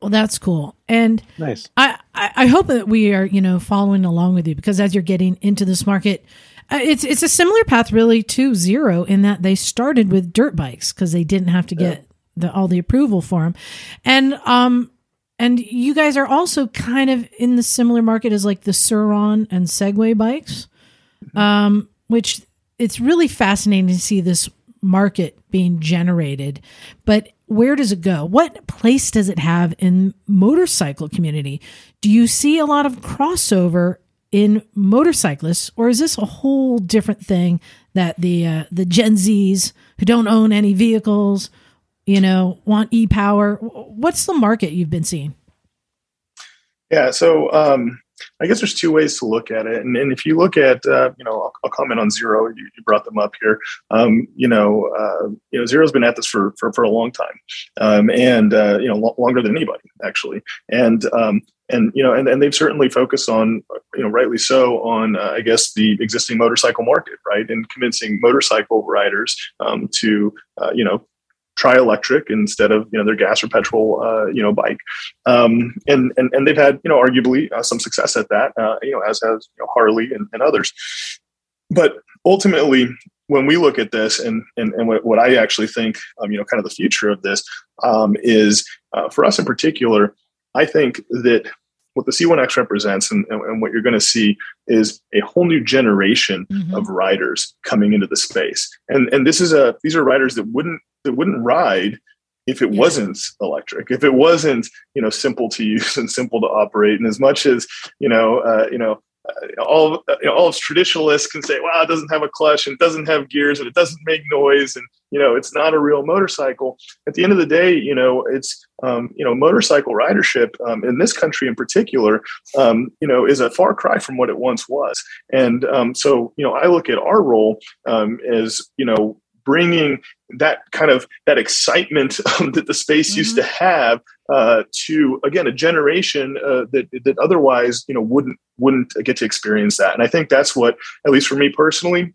Well, that's cool, and nice. I, I, I hope that we are, you know, following along with you, because as you're getting into this market, uh, it's it's a similar path really to Zero, in that they started with dirt bikes because they didn't have to get yeah. the, all the approval for them, and um. And you guys are also kind of in the similar market as like the Suron and Segway bikes, um, which it's really fascinating to see this market being generated. But where does it go? What place does it have in motorcycle community? Do you see a lot of crossover in motorcyclists, or is this a whole different thing that the uh, the Gen Zs who don't own any vehicles, you know, want e-power? What's the market you've been seeing? Yeah. So, um, I guess there's two ways to look at it. And, and if you look at, uh, you know, I'll, I'll comment on Zero. You, you brought them up here. Um, you know, uh, you know, Zero's been at this for, for, for a long time. Um, and, uh, you know, lo- longer than anybody actually. And, um, And, you know, and, and they've certainly focused on, you know, rightly so, on, uh, I guess, the existing motorcycle market, right? And convincing motorcycle riders, um, to, uh, you know, try electric instead of, you know, their gas or petrol, uh, you know, bike. Um, and, and, and they've had, you know, arguably uh, some success at that, uh, you know, as has you know, Harley and, and others. But ultimately, when we look at this and, and, and what, what I actually think, um, you know, kind of the future of this, um, is, uh, for us in particular, I think that what the C one X represents and, and what you're going to see is a whole new generation mm-hmm. of riders coming into the space. And, and this is a, these are riders that wouldn't, that wouldn't ride if it yeah. wasn't electric, if it wasn't, you know, simple to use and simple to operate. And as much as, you know, uh, you know, uh, all, uh, you know, all of traditionalists can say, wow, it doesn't have a clutch and it doesn't have gears and it doesn't make noise. And, you know, it's not a real motorcycle. At the end of the day, you know, it's, um, you know, motorcycle ridership, um, in this country in particular, um, you know, is a far cry from what it once was. And, um, so, you know, I look at our role, um, as, you know, bringing that kind of that excitement um, that the space mm-hmm. used to have uh, to, again, a generation uh, that that otherwise, you know, wouldn't wouldn't get to experience that. And I think that's what, at least for me personally,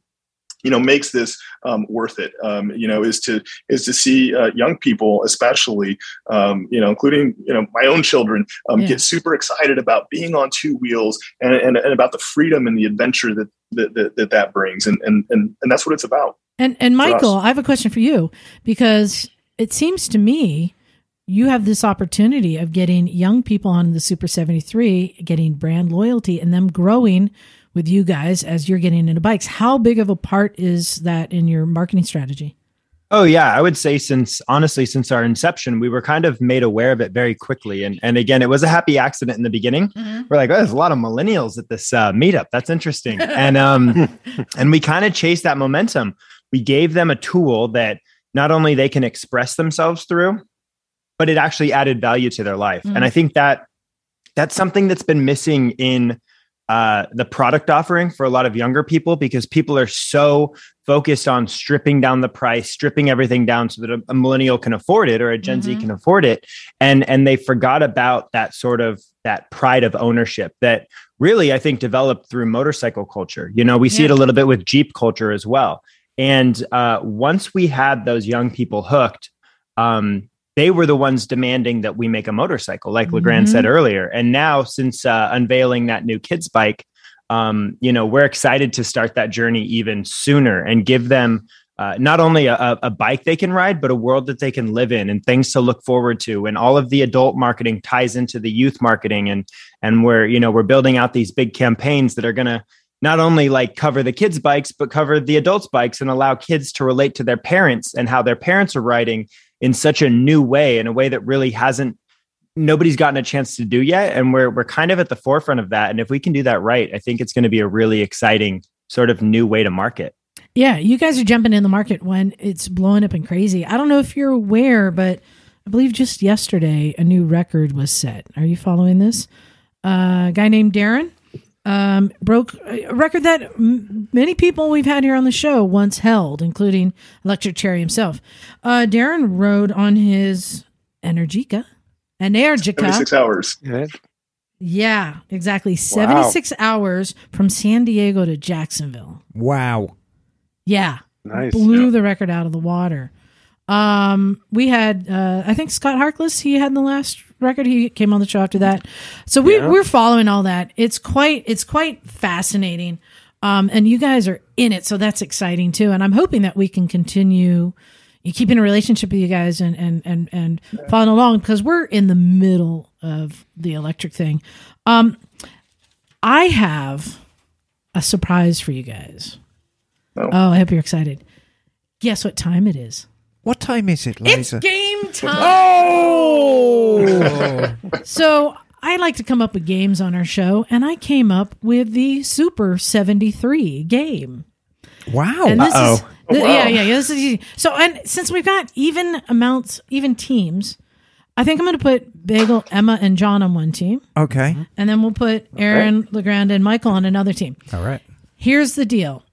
you know, makes this um, worth it. Um, you know, is to is to see uh, young people, especially, um, you know, including you know my own children, um, yeah. get super excited about being on two wheels and and, and about the freedom and the adventure that that that, that brings. And and and and that's what it's about. And and Michael, I have a question for you, because it seems to me you have this opportunity of getting young people on the Super seventy-three, getting brand loyalty, and them growing with you guys as you're getting into bikes. How big of a part is that in your marketing strategy? Oh, yeah. I would say since, honestly, since our inception, we were kind of made aware of it very quickly. And and again, it was a happy accident in the beginning. Mm-hmm. We're like, oh, there's a lot of millennials at this uh, meetup. That's interesting. and um, and we kind of chased that momentum. We gave them a tool that not only they can express themselves through, but it actually added value to their life. Mm-hmm. And I think that that's something that's been missing in Uh, the product offering for a lot of younger people, because people are so focused on stripping down the price, stripping everything down so that a, a millennial can afford it or a Gen mm-hmm. Z can afford it. And, and they forgot about that sort of that pride of ownership that really, I think, developed through motorcycle culture. You know, we yeah. see it a little bit with Jeep culture as well. And uh, once we had those young people hooked, um, they were the ones demanding that we make a motorcycle, like LeGrand mm-hmm. said earlier. And now, since uh, unveiling that new kids bike, um, you know, we're excited to start that journey even sooner and give them uh, not only a, a bike they can ride, but a world that they can live in and things to look forward to. And all of the adult marketing ties into the youth marketing. And, and we're, you know, we're building out these big campaigns that are going to not only like cover the kids' bikes, but cover the adults' bikes and allow kids to relate to their parents and how their parents are riding in such a new way, in a way that really hasn't, nobody's gotten a chance to do yet. And we're we're kind of at the forefront of that. And if we can do that right, I think it's going to be a really exciting sort of new way to market. Yeah, you guys are jumping in the market when it's blowing up and crazy. I don't know if you're aware, but I believe just yesterday, a new record was set. Are you following this? Uh, a guy named Darren. Um, broke a record that m- many people we've had here on the show once held, including Electric Cherry himself. Uh, Darren rode on his Energica, Energica, seventy-six hours. Yeah, yeah exactly. Wow. seventy-six hours from San Diego to Jacksonville. Wow. Yeah. Nice. Blew yeah. the record out of the water. Um, we had, uh, I think Scott Harkless, he had the last record. He came on the show after that. So we, yeah. we're following all that. It's quite, it's quite fascinating. Um, and you guys are in it. So that's exciting too. And I'm hoping that we can continue you keeping a relationship with you guys and, and, and, and yeah. following along because we're in the middle of the electric thing. Um, I have a surprise for you guys. Oh, oh I hope you're excited. Guess what time it is. What time is it, Liza? It's game time. Oh! So I like to come up with games on our show, and I came up with the Super seventy-three game. Wow. And this Uh-oh. Is, th- oh, wow. Yeah, yeah, yeah. This is easy. So, and since we've got even amounts, even teams, I think I'm going to put Bagel, Emma, and John on one team. Okay. And then we'll put Aaron, right. LeGrand, and Michael on another team. All right. Here's the deal.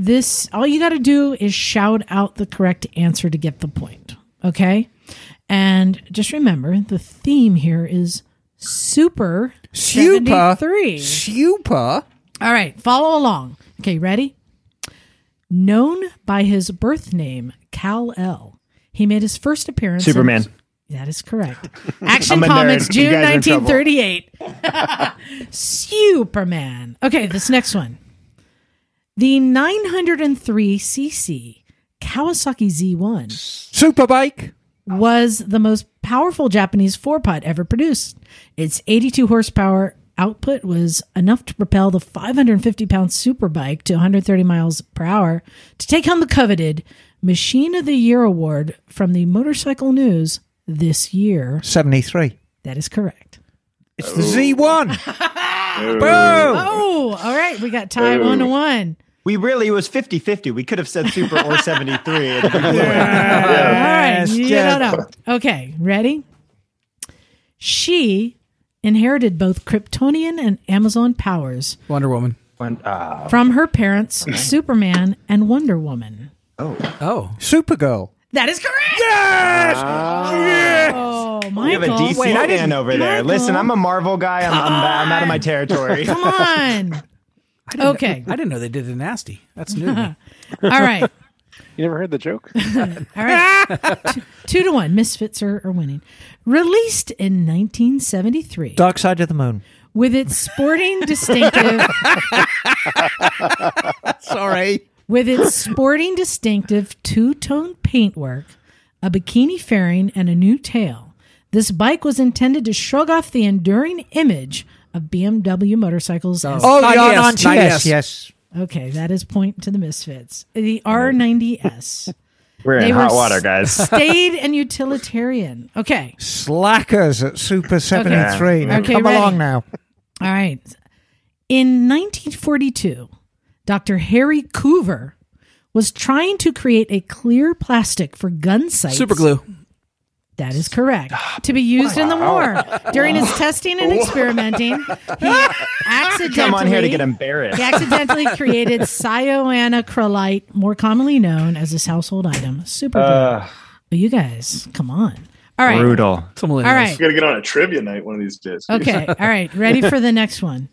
This, all you got to do is shout out the correct answer to get the point, okay? And just remember, the theme here is Super seventy-three. Super. All right, follow along. Okay, ready? Known by his birth name, Kal-El, he made his first appearance. Superman. In- That is correct. Action Comics, nerd. June nineteen thirty-eight. Superman. Okay, this next one. The nine oh three c c Kawasaki Z one Superbike was the most powerful Japanese four-pot ever produced. Its eighty-two horsepower output was enough to propel the five hundred fifty pound Superbike to one hundred thirty miles per hour to take home the coveted Machine of the Year award from the Motorcycle News this year. seventy-three. That is correct. It's the Z one. Boom. Oh, all right. We got tie one to one. We really, it was fifty fifty. We could have said Super or seventy-three. Yes, all right. Yes, you don't know. Okay, ready? She inherited both Kryptonian and Amazon powers. Wonder Woman. From her parents, Superman and Wonder Woman. Oh. Oh. Supergirl. That is correct. Yes! Oh, yes! Oh, Michael. You have a D C Wait, fan over there. Michael. Listen, I'm a Marvel guy. I'm, I'm, I'm out of my territory. Come on. I okay. Know, I didn't know they did the nasty. That's new. All right. You never heard the joke? All right. two, two to one. Misfits are, are winning. Released in nineteen seventy-three. Dark Side of the Moon. With its sporting distinctive. Sorry. With its sporting distinctive two-tone paintwork, a bikini fairing, and a new tail, this bike was intended to shrug off the enduring image of B M W motorcycles. Oh, oh yes, yes, yes. Okay, that is point to the Misfits. The R ninety S. We're they in hot water, guys. Staid and utilitarian. Okay. Slackers at Super seventy-three. Okay. Okay, come ready. Along now. All right. In nineteen forty-two... Doctor Harry Coover was trying to create a clear plastic for gun sights. Super glue. That is correct. To be used in the war. During his testing and experimenting, he accidentally, Come on here to get embarrassed. he accidentally created cyanoacrylate, more commonly known as this household item, super glue. Uh, but you guys, come on. All right. Brutal. All right. We're going to get on a trivia night one of these days. Okay. All right. Ready for the next one.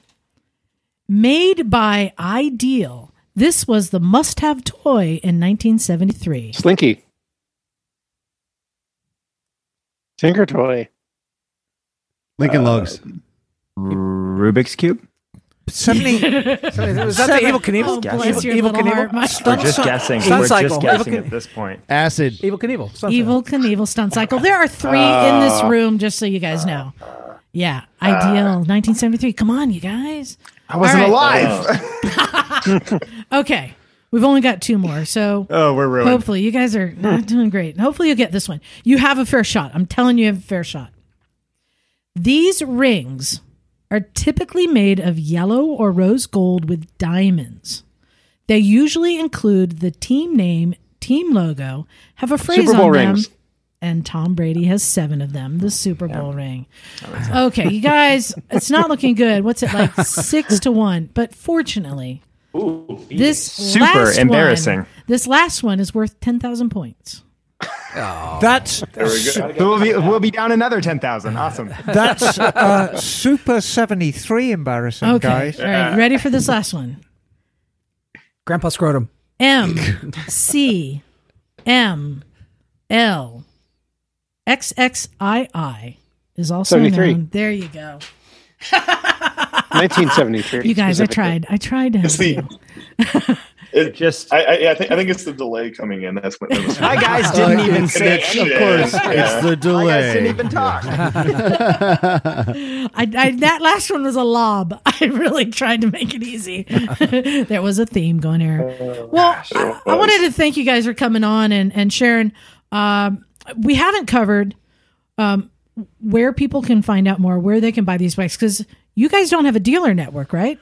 Made by Ideal, this was the must-have toy in nineteen seventy-three. Slinky. Tinker Toy. Lincoln uh, Logs. Rubik's Cube? Seventy. Was that the Evil Knievel? Oh, bless your Evil Knievel. We're just guessing. We're just guessing at this point. Acid. Evil Knievel. Evil Knievel stunt cycle. There are three uh, in this room, just so you guys know. Yeah, uh, Ideal, nineteen seventy-three. Come on, you guys. I wasn't right. alive. Okay, we've only got two more, so oh, we're ruined. Hopefully, you guys are not doing great. Hopefully, you'll get this one. You have a fair shot. I'm telling you, you have a fair shot. These rings are typically made of yellow or rose gold with diamonds. They usually include the team name, team logo, have a phrase on them. Super Bowl rings. And Tom Brady has seven of them, the Super Bowl yeah. ring. Okay, you guys, it's not looking good. What's it like? Six to one. But fortunately, Ooh, this super last embarrassing. One, this last one is worth ten thousand points. Oh, that's there we go. We'll, be, we'll be down another ten thousand. Awesome. That's uh, Super seventy-three embarrassing, okay. guys. All right, ready for this last one? Grandpa Scrotum. M, C, M, L. X X I I is also known. There you go. nineteen seventy-three. You guys, I tried. I tried to help it's the, you. It just, I, I, I, think, I think it's the delay coming in. That's what that was. My guys didn't oh, even say it. Of course, yeah. It's the delay. My guys didn't even talk. I, I, that last one was a lob. I really tried to make it easy. There was a theme going here. Well, sure I, I wanted to thank you guys for coming on and, and sharing. Um, We haven't covered um, where people can find out more, where they can buy these bikes, because you guys don't have a dealer network, right?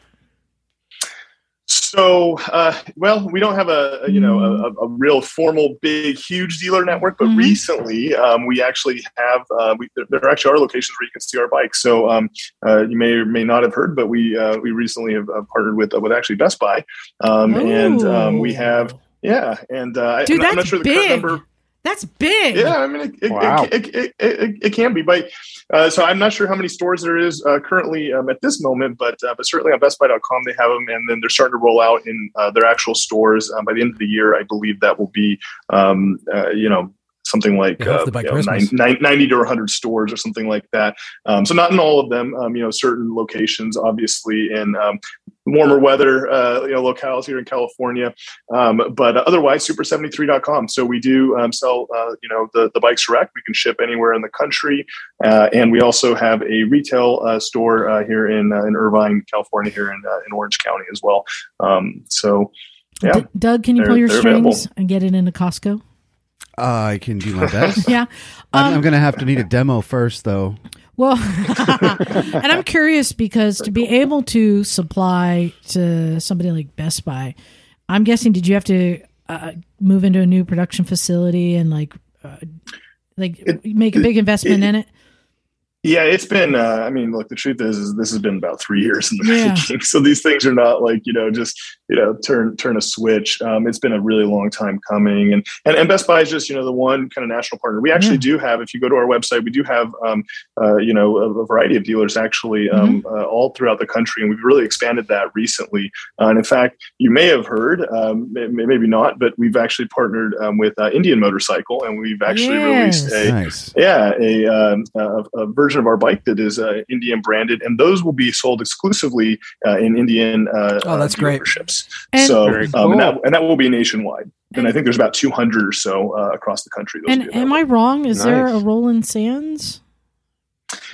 So, uh, well, we don't have a, a you know a, a real formal, big, huge dealer network, but mm-hmm. recently um, we actually have. Uh, we, there, there actually are locations where you can see our bikes. So um, uh, you may or may not have heard, but we uh, we recently have uh, partnered with uh, with actually Best Buy, um, and um, we have yeah, and uh, Dude, I'm, I'm not sure the big. current number. That's big. Yeah, I mean, it it, wow. it, it, it, it, it can be. But uh, so I'm not sure how many stores there is uh, currently um, at this moment, but uh, but certainly on Best Buy dot com they have them, and then they're starting to roll out in uh, their actual stores um, by the end of the year. I believe that will be, um, uh, you know, something like uh, you know, ninety to one hundred stores or something like that. Um, so not in all of them, um, you know, certain locations, obviously, and um, warmer weather, uh, you know, locales here in California. Um, but otherwise, super seventy-three dot com. So we do um, sell, uh, you know, the, the bikes direct. We can ship anywhere in the country. Uh, and we also have a retail uh, store uh, here in uh, in Irvine, California, here in, uh, in Orange County as well. Um, so, yeah. D- Doug, can you pull your strings available. and get it into Costco? Uh, I can do my best. yeah. Um, I'm, I'm going to have to need a demo first, though. Well, and I'm curious because to be able to supply to somebody like Best Buy, I'm guessing, did you have to uh, move into a new production facility and like uh, like it, make a big investment it, in it? Yeah, it's been, uh, I mean, look, the truth is, is this has been about three years in the making. Yeah. So these things are not like, you know, just, you know, turn turn a switch. Um, it's been a really long time coming. And, and and Best Buy is just, you know, the one kind of national partner. We actually yeah. do have, if you go to our website, we do have, um, uh, you know, a, a variety of dealers actually um, mm-hmm. uh, all throughout the country. And we've really expanded that recently. Uh, and in fact, you may have heard, um, maybe not, but we've actually partnered um, with uh, Indian Motorcycle. And we've actually yes. released a, nice. yeah, a, um, a, a version of our bike that is uh, Indian branded, and those will be sold exclusively uh, in Indian uh, oh, that's uh, dealerships. Great. So, um, cool. and, that, and that will be nationwide. And, and I think there's about two hundred or so uh, across the country. And am I wrong? Is nice. there a Roland Sands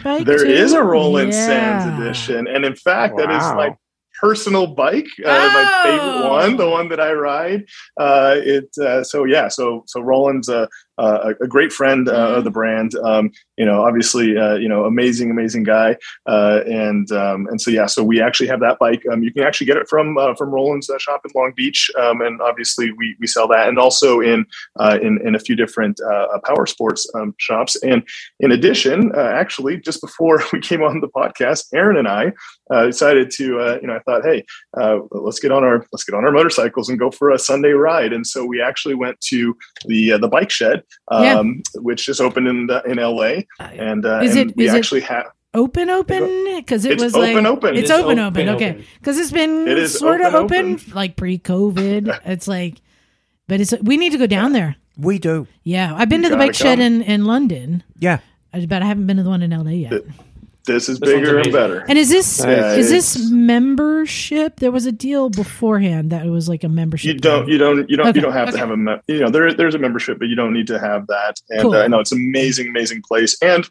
bike? There too? is a Roland yeah. Sands edition, and in fact, wow. that is like. personal bike, uh, oh. my favorite one, the one that I ride. Uh, it uh, so yeah, so so Roland's a a, a great friend uh, mm-hmm. of the brand. Um, you know, obviously, uh, you know, amazing, amazing guy. Uh, and um, and so yeah, so we actually have that bike. Um, you can actually get it from uh, from Roland's uh, shop in Long Beach. Um, and obviously, we we sell that, and also in uh, in in a few different uh, power sports um, shops. And in addition, uh, actually, just before we came on the podcast, Aaron and I. Uh, decided to, uh, you know, I thought, hey, uh, let's get on our let's get on our motorcycles and go for a Sunday ride. And so we actually went to the uh, the bike shed, um, yeah. which just opened in the, in L A. And, uh, is and it, we is actually have open open because it it's was open, like open. It's, it's open open, open. Okay, because it's been it is sort open, of open, open like pre-COVID. It's like, but it's we need to go down yeah. there. We do. Yeah, I've been you to the bike come. shed in, in London. Yeah, but I haven't been to the one in L A yet. The, This is this bigger and better. And is this yeah, is this membership? There was a deal beforehand that it was like a membership. You don't deal. you don't you don't okay. you don't have okay. to have a me- you know there there's a membership, but you don't need to have that. And cool. uh, I know it's an amazing amazing place, and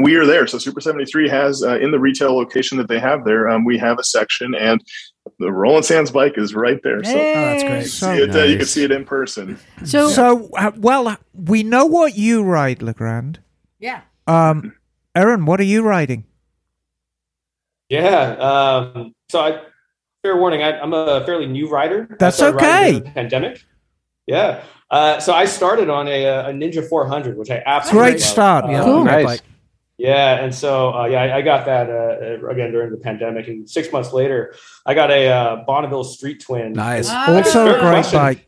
we are there. So Super seventy-three has uh, in the retail location that they have there, um, we have a section, and the Rolling Sands bike is right there. So hey, oh, that's great. So see it, nice. uh, you can see it in person. So so uh, well, we know what you ride, LeGrand. Yeah. Um. Aaron, what are you riding? Yeah, um, so I, fair warning, I, I'm a fairly new rider. That's okay. During the pandemic. Yeah, uh, so I started on a, a Ninja four hundred, which I absolutely great start. Uh, yeah, cool. Nice. Yeah, and so uh, yeah, I, I got that uh, again during the pandemic, and six months later, I got a uh, Bonneville Street Twin. Nice, wow. Also a great bike.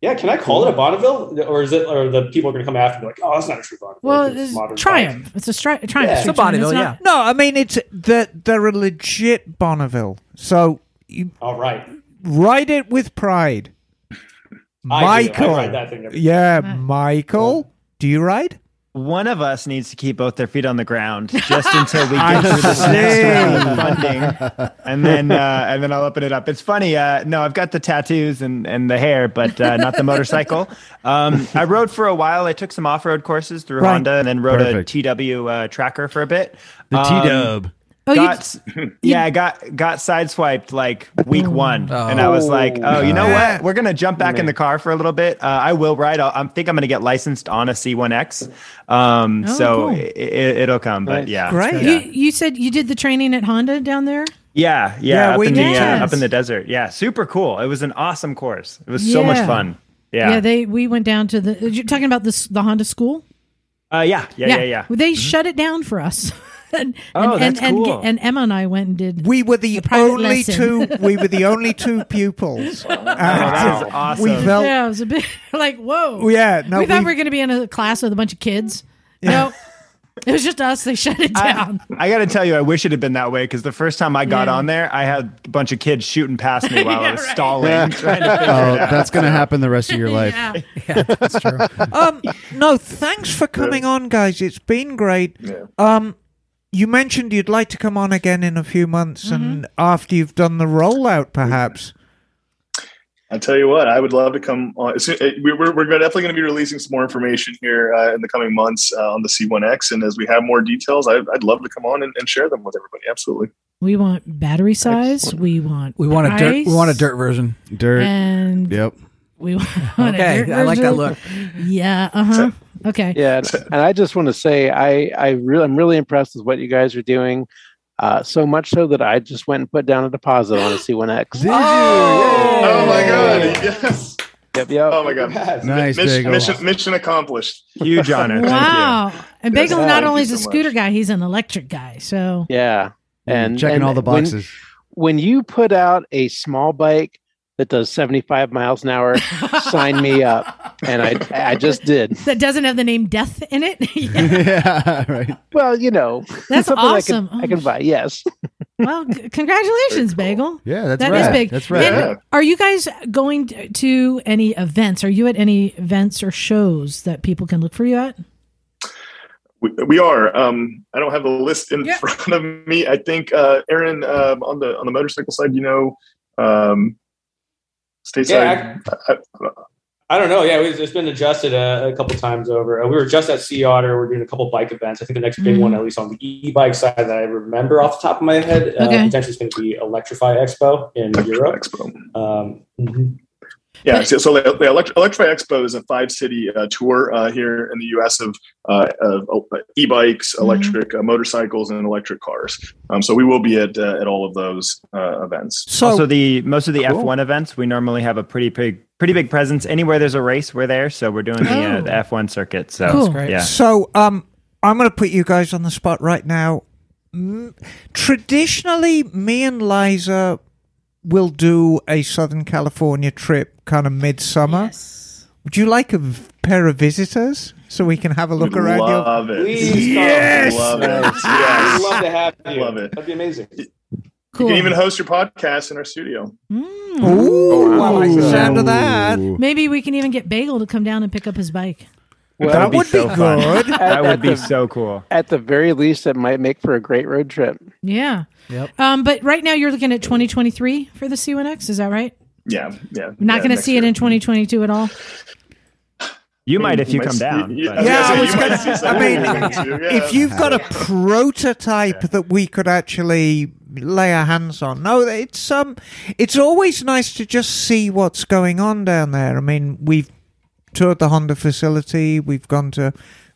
Yeah, can I call it a Bonneville, or is it, or the people are going to come after me like, oh, that's not a true Bonneville. Well, it's, it's Triumph. Bike. It's a stri- Triumph. Yeah, it's a Bonneville. It's not- yeah. No, I mean it's they're, they're a legit Bonneville. So you all right? Ride it with pride, Michael. I ride that thing every yeah, time. Michael. Yeah. Do you ride? One of us needs to keep both their feet on the ground just until we get through this next round of funding, and then uh, and then I'll open it up. It's funny. Uh, no, I've got the tattoos and, and the hair, but uh, not the motorcycle. Um, I rode for a while. I took some off-road courses through right. Honda, and then rode Perfect. a T W uh, tracker for a bit. The um, T-Dub. Oh, got, you, yeah, I got got sideswiped like week one, oh, and I was like, "Oh, you know what? We're gonna jump back in the car for a little bit. Uh, I will ride. I'll, I think I'm gonna get licensed on a C one X, um, oh, so cool. it, it, it'll come. But right. yeah, right. Yeah. You, you said you did the training at Honda down there. Yeah, yeah, yeah up, in the, uh, up in the desert. Yeah, super cool. It was an awesome course. It was yeah. so much fun. Yeah, yeah. They we went down to the. You're talking about this the Honda school. Uh, yeah, yeah, yeah, yeah. yeah. They mm-hmm. shut it down for us. And, oh, and, that's and, cool. and, and Emma and I went and did. We were the only lesson. two. We were the only two pupils. Oh, wow. Is awesome. We felt yeah, it was a bit like whoa. Yeah, no, we thought we, we were going to be in a class with a bunch of kids. Yeah. No, it was just us. They shut it down. I, I got to tell you, I wish it had been that way because the first time I got yeah. on there, I had a bunch of kids shooting past me while yeah, I was right. stalling. Yeah. Trying to figure oh, it out. That's going to happen the rest of your life. yeah. yeah, that's true. Um, no, thanks for coming yeah. on, guys. It's been great. Yeah. Um. You mentioned you'd like to come on again in a few months mm-hmm. and after you've done the rollout, perhaps. I'll tell you what, I would love to come on. We're, we're definitely going to be releasing some more information here uh, in the coming months uh, on the C one X. And as we have more details, I, I'd love to come on and, and share them with everybody. Absolutely. We want battery size. Excellent. We want we want price. a dirt. We want a dirt version. Dirt. And yep. We want okay. A dirt I like version. that look. Yeah. Uh huh. Okay. Yeah, and I just want to say I I really I'm really impressed with what you guys are doing, uh, so much so that I just went and put down a deposit on a C one X. Did you? Oh, oh my god! Yes. Yep. Yep. Oh my god! Yes. Nice. Mission, mission, mission accomplished. Huge honor. Wow! Thank you. And Bagel not only is a scooter guy, he's an electric guy. So yeah, and checking and all the boxes. When, when you put out a small bike that does seventy-five miles an hour, sign me up. And I I just did. That doesn't have the name Death in it? yeah. yeah, right. Well, you know. That's awesome. I can, oh, I can buy, yes. Well, c- congratulations, cool. Bagel. Yeah, that's that right. That is big. That's right. And yeah. Are you guys going to any events? Are you at any events or shows that people can look for you at? We, we are. Um, I don't have the list in yeah. front of me. I think, uh, Aaron, uh, on the on the motorcycle side, you know, um, yeah, I, I don't know. Yeah, it's been adjusted a, a couple times over. We were just at Sea Otter. We're doing a couple bike events. I think the next big mm-hmm. one, at least on the e-bike side that I remember off the top of my head, okay. uh, potentially is going to be Electrify Expo in Electrify Europe. Expo. Um, mm-hmm. Yeah, so, so the, the Electri- Electrify Expo is a five-city uh, tour uh, here in the U S of, uh, of uh, e-bikes, electric mm-hmm. uh, motorcycles, and electric cars. Um, so we will be at uh, at all of those uh, events. So also the most of the cool. F one events, we normally have a pretty big, pretty big presence. Anywhere there's a race, we're there. So we're doing the, oh. uh, the F one circuit. So cool. great. Yeah. So um, I'm going to put you guys on the spot right now. Mm, traditionally, me and Liza will do a Southern California trip kind of midsummer. Yes. Would you like a v- pair of visitors so we can have a look We'd around? Love your- it. Yes. Love it. Yes. Yes. We'd love to have you. Love it. That'd be amazing. Cool. You can even host your podcast in our studio. Mm. Ooh. Oh, wow. I like the sound of that. Maybe we can even get Bagel to come down and pick up his bike. Well, that would be, so be good. Fun. That would be the, so cool. At the very least, it might make for a great road trip. Yeah. Yep. Um, but right now you're looking at twenty twenty-three for the C one X. Is that right? Yeah. Yeah. Not yeah, going to see year. It in twenty twenty-two at all. You might if you, you come see, down. You, I yeah, I was going to. I mean, yeah. If you've got a prototype yeah. that we could actually lay our hands on, no, it's um, it's always nice to just see what's going on down there. I mean, we've toured the Honda facility, we've gone to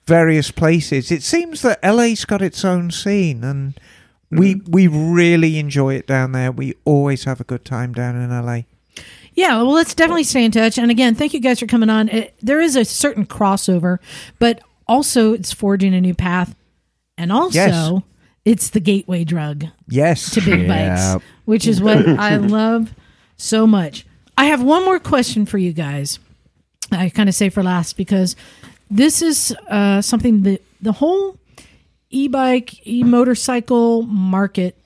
various places. It seems that L A's got its own scene, and mm-hmm. we we really enjoy it down there. We always have a good time down in L A. Yeah, well, let's definitely stay in touch. And again, thank you guys for coming on. It, there is a certain crossover, but also it's forging a new path. And also, yes. it's the gateway drug yes. to big yeah. bikes, which is what I love so much. I have one more question for you guys. I kind of say for last because this is uh, something that the whole e-bike, e-motorcycle market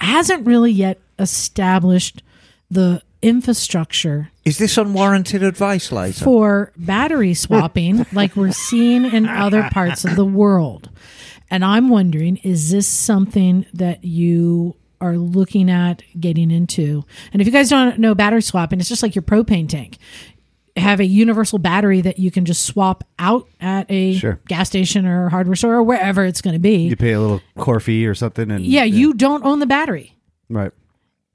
hasn't really yet established the infrastructure. Is this unwarranted advice, Liza? For battery swapping, like we're seeing in other parts of the world. And I'm wondering, is this something that you are looking at getting into? And if you guys don't know battery swapping, it's just like your propane tank. Have a universal battery that you can just swap out at a sure. gas station or hardware store or wherever it's going to be. You pay a little core fee or something. And yeah, yeah. you don't own the battery. Right.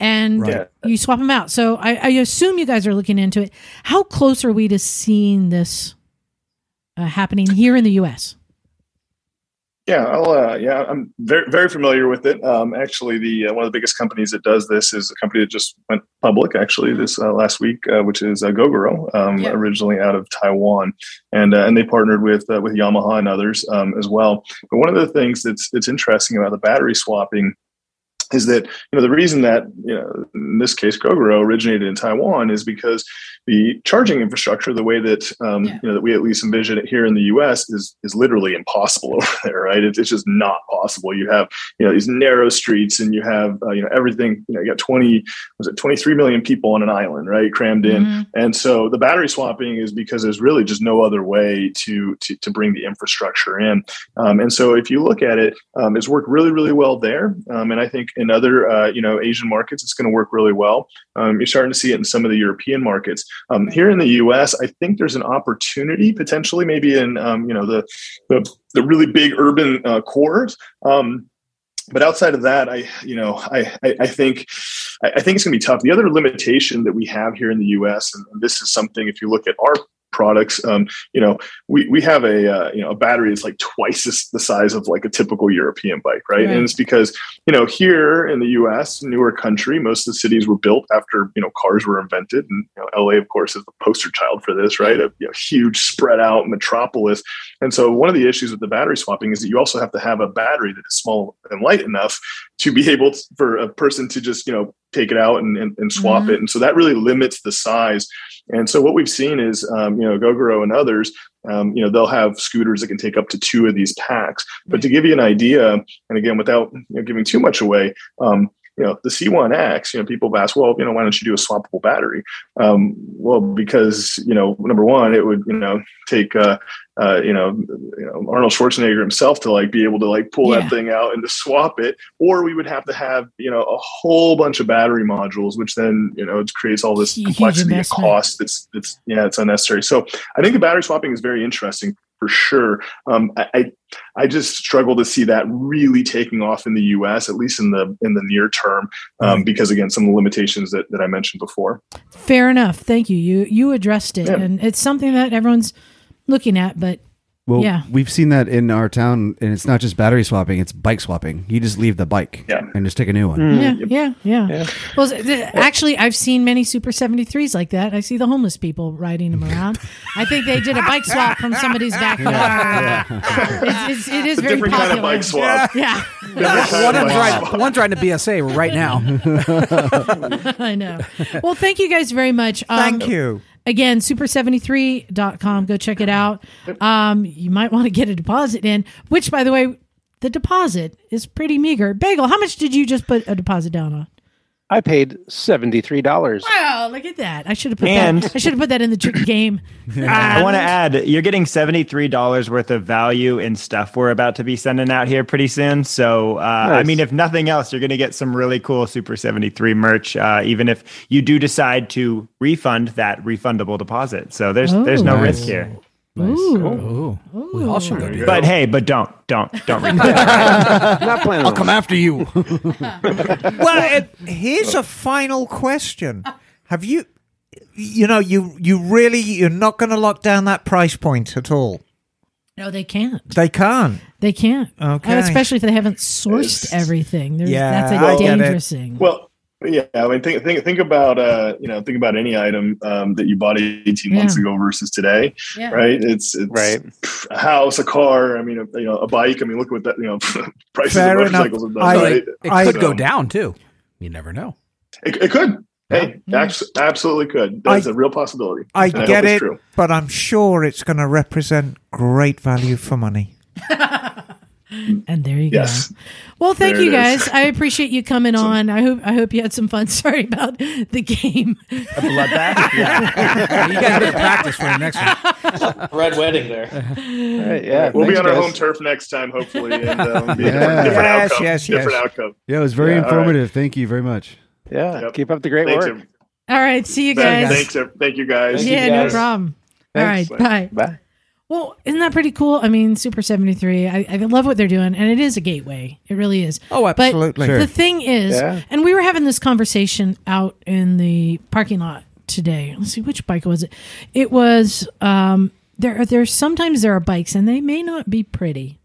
And right. you swap them out. So I, I assume you guys are looking into it. How close are we to seeing this uh, happening here in the U S? Yeah, I'll, uh, yeah, I'm very, very familiar with it. Um, actually, the uh, one of the biggest companies that does this is a company that just went public actually mm-hmm. this uh, last week, uh, which is uh, Gogoro, um, yeah. originally out of Taiwan, and uh, and they partnered with uh, with Yamaha and others um, as well. But one of the things that's that's interesting about the battery swapping is that, you know, the reason that, you know, in this case, Gogoro originated in Taiwan is because the charging infrastructure, the way that, um, yeah. you know, that we at least envision it here in the U S is, is literally impossible over there, right? It's, it's just not possible. You have, you know, these narrow streets and you have, uh, you know, everything, you know, you got twenty, was it twenty-three million people on an island, right? Crammed in. Mm-hmm. And so the battery swapping is because there's really just no other way to, to, to bring the infrastructure in. Um, and so if you look at it, um, it's worked really, really well there. Um, and I think, in other, uh, you know, Asian markets, it's going to work really well. Um, you're starting to see it in some of the European markets. Um, here in the U S, I think there's an opportunity potentially, maybe in, um, you know, the, the the really big urban uh, cores. Um, but outside of that, I, you know, I I, I think. I think it's going to be tough. The other limitation that we have here in the U S, and this is something, if you look at our products, um, you know, we, we have a, uh, you know, a battery that's like twice as the size of like a typical European bike, right? right? And it's because, you know, here in the U S, newer country, most of the cities were built after, you know, cars were invented. And you know, L A, of course, is the poster child for this, right? A you know, huge spread out metropolis. And so one of the issues with the battery swapping is that you also have to have a battery that is small and light enough to be able to, for a person to just, you know, take it out and, and, and swap mm-hmm. it. And so that really limits the size. And so what we've seen is, um, you know, Gogoro and others, um, you know, they'll have scooters that can take up to two of these packs. But right. to give you an idea, and again, without you know, giving too much away, um, you know, the C one X, you know, people have asked, well, you know, why don't you do a swappable battery? Um, well, because, you know, number one, it would, you know, take, uh, uh, you know, you know, Arnold Schwarzenegger himself to like be able to like pull yeah. that thing out and to swap it, or we would have to have, you know, a whole bunch of battery modules, which then, you know, it creates all this complexity and cost. That's, that's, yeah, it's unnecessary. So I think the battery swapping is very interesting. For sure. Um, I, I I just struggle to see that really taking off in the U S, at least in the in the near term, um, because, again, some of the limitations that, that I mentioned before. Fair enough. Thank you. You you addressed it. Yeah. And it's something that everyone's looking at. But, well, yeah. we've seen that in our town. And it's not just battery swapping. It's bike swapping. You just leave the bike yeah. and just take a new one. Mm. Yeah, yeah, yeah, yeah. Well, the, actually, I've seen many Super seventy-threes like that. I see the homeless people riding them around. I think they did a bike swap from somebody's backyard. Yeah. Yeah. It's, it's, it is it's very different popular. Kind of bike swap. Yeah. yeah. One, trying, one trying to B S A right now. I know. Well, thank you guys very much. Um, thank you. Again, super seventy-three dot com. Go check it out. Um, you might want to get a deposit in, which, by the way, the deposit is pretty meager. Bagel, how much did you just put a deposit down on? I paid seventy-three dollars. Wow, look at that. I should have put, and, that. I should have put that in the trick game. I want to add, you're getting seventy-three dollars worth of value in stuff we're about to be sending out here pretty soon. So, uh, nice. I mean, if nothing else, you're going to get some really cool Super seventy-three merch, uh, even if you do decide to refund that refundable deposit. So there's oh, there's no nice. risk here. Nice. Ooh. Ooh. Ooh. We all should go together. But hey, but don't, don't, don't. Read that. Not planning. I'll come after you. Well, it, here's a final question: Have you, you know, you you really you're not going to lock down that price point at all? No, they can't. They can't. They can't. Okay. And especially if they haven't sourced it's, everything. There's, yeah, that's a well, dangerous thing. Well. Yeah, I mean, think think think about uh, you know, think about any item um, that you bought eighteen yeah. months ago versus today, yeah. right? It's, it's right. a house, a car. I mean, a, you know, a bike. I mean, look what that you know, prices of motorcycles have done. I, right? It I, could so, go down too. You never know. It, it could. Yeah. Hey, yeah. Abs- absolutely could. That's I, a real possibility. I get I it, true. But I'm sure it's going to represent great value for money. And there you yes. go. Well, thank there you guys. I appreciate you coming so, on. I hope I hope you had some fun. Sorry about the game. A bloodbath? Yeah. You guys better practice for the next one. Red wedding there. Right, yeah. We'll Thanks, be on our guys. home turf next time, hopefully. And um, be yeah. different, different yes, outcome. Yes, different yes. outcome. Yeah, it was very yeah, informative. Right. Thank you very much. Yeah. Yep. Keep up the great Thanks, work. Him. All right. See you guys. Thanks. Thank you guys. Thank yeah, you guys. no problem. Thanks. All right. Bye. Bye. bye. Well, isn't that pretty cool? I mean, Super seventy-three, I, I love what they're doing, and it is a gateway. It really is. Oh, absolutely. But sure. the thing is, yeah. and we were having this conversation out in the parking lot today. Let's see, which bike was it? It was, um, there, there, sometimes there are bikes, and they may not be pretty.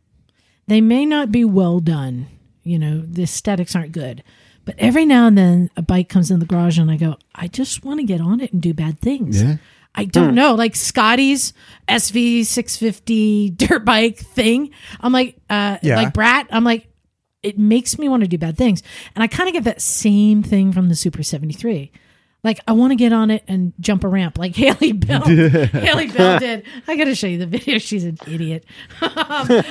They may not be well done. You know, the aesthetics aren't good. But every now and then, a bike comes in the garage, and I go, I just want to get on it and do bad things. Yeah. I don't hmm. know, like Scotty's S V six fifty dirt bike thing. I'm like, uh, yeah. like Brat. I'm like, it makes me want to do bad things. And I kind of get that same thing from the Super seventy-three. Like, I want to get on it and jump a ramp like Haley Bell. Haley Bell did. I got to show you the video. She's an idiot. um, she's like,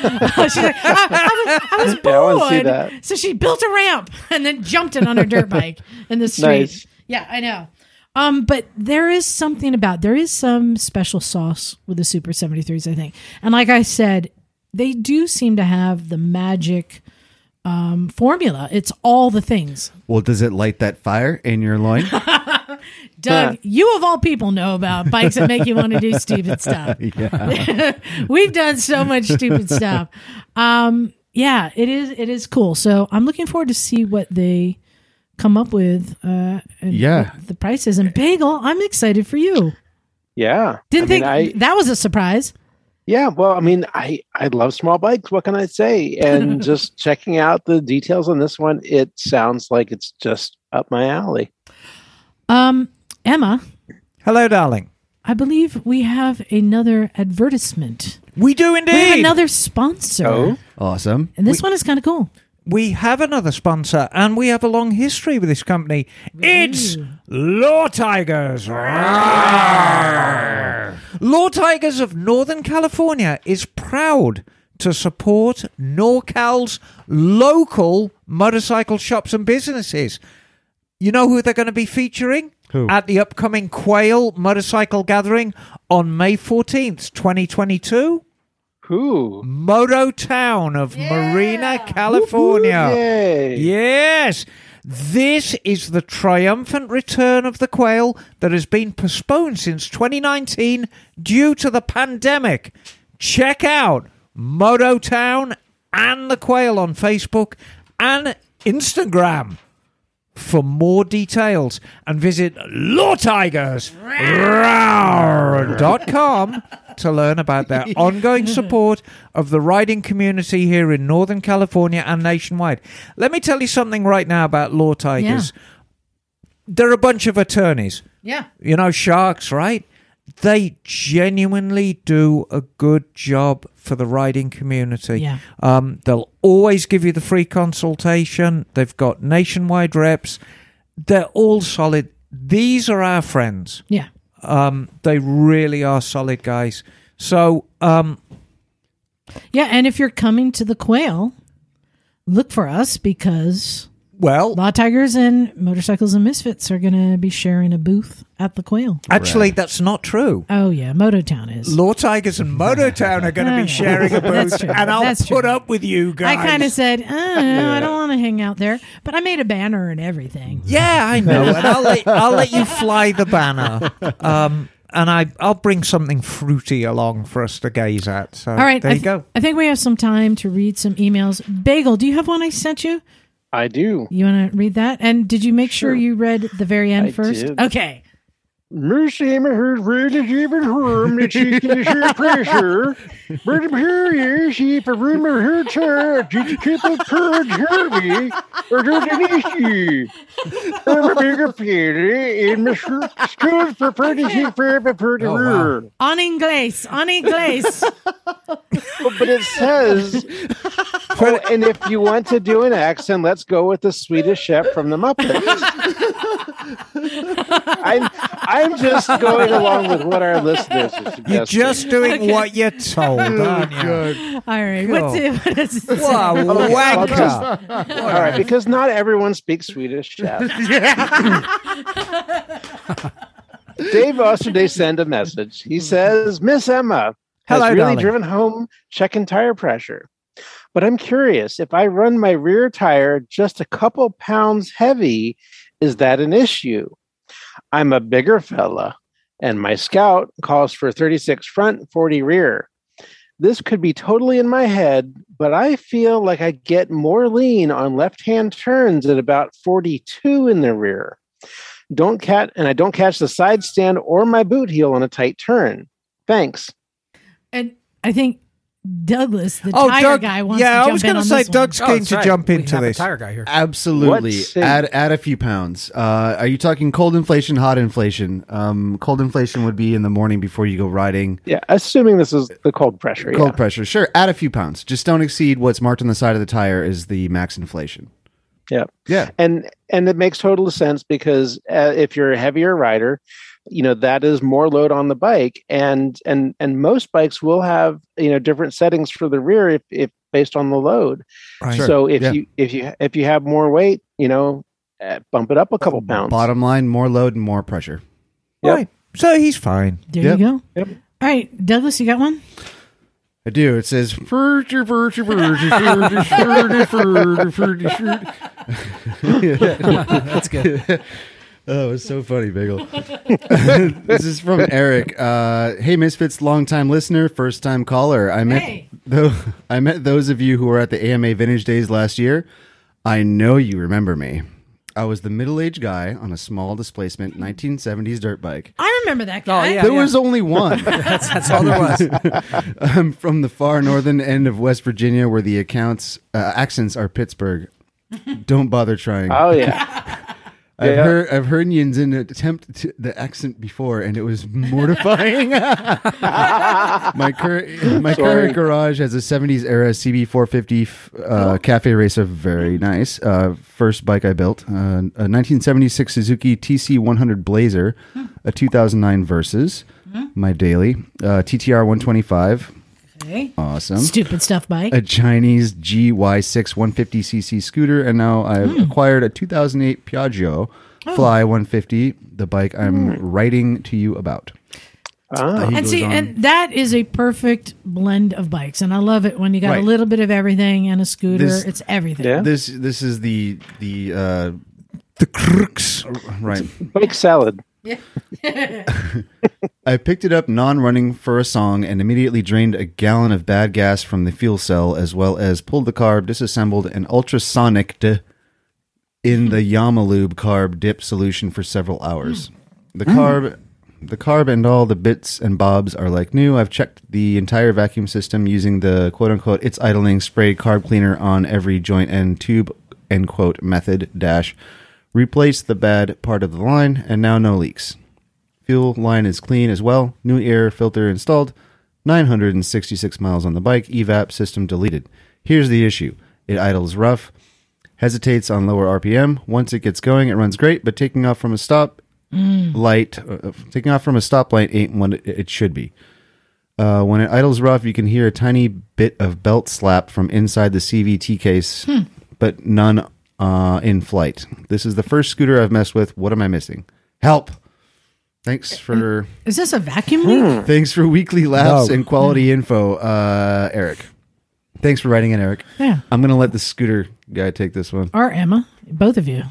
I, I was, I was bored. Yeah, I so she built a ramp and then jumped it on her dirt bike in the street. Nice. Yeah, I know. Um, but there is something about, there is some special sauce with the Super seventy-threes, I think. And like I said, they do seem to have the magic um, formula. It's all the things. Well, does it light that fire in your loin? Doug, you of all people know about bikes that make you want to do stupid stuff. Yeah. We've done so much stupid stuff. Um, yeah, it is. It is cool. So I'm looking forward to see what they come up with uh and yeah the prices. And Bagel, I'm excited for you. Yeah, didn't I think mean, I, that was a surprise. Yeah, well, I mean, I I love small bikes, what can I say? And just checking out the details on this one, it sounds like it's just up my alley. um Emma, hello darling. I believe we have another advertisement. We do indeed. We have another sponsor. Oh, awesome. And this we- one is kind of cool. We have another sponsor, and we have a long history with this company. It's Law Tigers. Roar! Law Tigers of Northern California is proud to support NorCal's local motorcycle shops and businesses. You know who they're going to be featuring? Who? At the upcoming Quail Motorcycle Gathering on May fourteenth, twenty twenty-two. Who? Moto Town of yeah. Marina, California. Woo-hoo, yes. This is the triumphant return of the quail that has been postponed since twenty nineteen due to the pandemic. Check out Moto Town and the quail on Facebook and Instagram for more details. And visit law tigers dot com to learn about their ongoing support of the riding community here in Northern California and nationwide. Let me tell you something right now about Law Tigers. Yeah. They're a bunch of attorneys. Yeah. You know, sharks, right? They genuinely do a good job for the riding community. Yeah. Um, they'll always give you the free consultation. They've got nationwide reps. They're all solid. These are our friends. Yeah. Um, they really are solid guys. So, um, yeah. And if you're coming to the Quail, look for us because Well, Law Tigers and Motorcycles and Misfits are going to be sharing a booth at the Quail. Actually, right. That's not true. Oh, yeah. Mototown is. Law Tigers and Mototown are going to be sharing a booth, and I'll that's put true. up with you guys. I kind of said, oh, yeah. I don't want to hang out there, but I made a banner and everything. Yeah, I know, and I'll let, I'll let you fly the banner. Um, and I, I'll bring something fruity along for us to gaze at. So All right, there I th- you go. I think we have some time to read some emails. Bagel, do you have one I sent you? I do. You want to read that? And did you make sure, sure you read the very end I first? Did. Okay. On English, on English. But it says, oh, and if you want to do an accent, let's go with the Swedish chef from the Muppets. I'm, I'm just going along with what our listeners are suggesting. You're just doing okay. what you're told, aren't you? All right. Cool. What's it? What is it? Wow, wanker. Just, all right, because not everyone speaks Swedish. Dave Osterday sent a message. He says, Miss Emma has Hello, really darling. driven home checking tire pressure. But I'm curious, if I run my rear tire just a couple pounds heavy, is that an issue? I'm a bigger fella, and my Scout calls for thirty-six front, forty rear. This could be totally in my head, but I feel like I get more lean on left-hand turns at about forty-two in the rear. Don't cat, and I don't catch the side stand or my boot heel on a tight turn. Thanks. And I think Douglas, the oh, tire Doug, guy, wants yeah, to jump in. Yeah, I was going to say Doug's keen oh, to right. jump into this. Tire guy here. Absolutely. Add add a few pounds. Uh, are you talking cold inflation, hot inflation? Um, cold inflation would be in the morning before you go riding. Yeah, assuming this is the cold pressure. Cold yeah. pressure, sure. Add a few pounds. Just don't exceed what's marked on the side of the tire is the max inflation. Yeah. Yeah. And, and it makes total sense because uh, if you're a heavier rider, you know, that is more load on the bike, and and and most bikes will have, you know, different settings for the rear if, if based on the load. Right. So sure. if yeah. you if you if you have more weight, you know, bump it up a couple pounds. Bottom line, more load and more pressure. Yep. Right. So he's fine. There yep. you go. Yep. All right, Douglas, you got one? I do. It says That's good. Oh, it's so funny, Bagel. This is from Eric. Uh, hey, Misfits, long-time listener, first-time caller. I met hey. though I met those of you who were at the A M A Vintage Days last year. I know you remember me. I was the middle-aged guy on a small displacement nineteen seventies dirt bike. I remember that guy. Oh, yeah, there yeah. was only one. that's, that's all there was. I'm from the far northern end of West Virginia, where the accounts uh, accents are Pittsburgh. Don't bother trying. Oh yeah. I've yeah. heard I've heard Yinzin attempt to, the accent before, and it was mortifying. my current my current garage has a seventies era C B four fifty uh, cafe racer, very nice. Uh, first bike I built, uh, a nineteen seventy-six Suzuki T C one hundred Blazer, a two thousand nine Versus, my daily uh, T T R one twenty-five. Okay. Awesome. Stupid stuff bike. A Chinese G Y six one fifty c c scooter, and now I've mm. acquired a two thousand eight Piaggio oh. Fly one fifty, the bike I'm mm. writing to you about. Ah. Uh, and see, on. and that is a perfect blend of bikes, and I love it when you got right. a little bit of everything and a scooter. This, it's everything. Yeah. This this is the the uh, the crux, right? Bike salad. Yeah. I picked it up non-running for a song and immediately drained a gallon of bad gas from the fuel cell, as well as pulled the carb, disassembled, and ultrasoniced in the Yamalube carb dip solution for several hours. The carb, the carb and all the bits and bobs are like new. I've checked the entire vacuum system using the quote-unquote it's idling spray carb cleaner on every joint and tube, end quote, method dash. Replace the bad part of the line, and now no leaks. Fuel line is clean as well. New air filter installed. nine hundred sixty-six miles on the bike. E VAP system deleted. Here's the issue. It idles rough. Hesitates on lower R P M. Once it gets going, it runs great, but taking off from a stop mm. light, uh, taking off from a stoplight ain't what it should be. Uh, when it idles rough, you can hear a tiny bit of belt slap from inside the C V T case, hmm. but none uh, in flight. This is the first scooter I've messed with. What am I missing? Help. Thanks for... Is this a vacuum leak? Thanks for weekly laughs no. and quality info, uh, Eric. Thanks for writing in, Eric. Yeah. I'm going to let the scooter guy take this one. Or Emma. Both of you.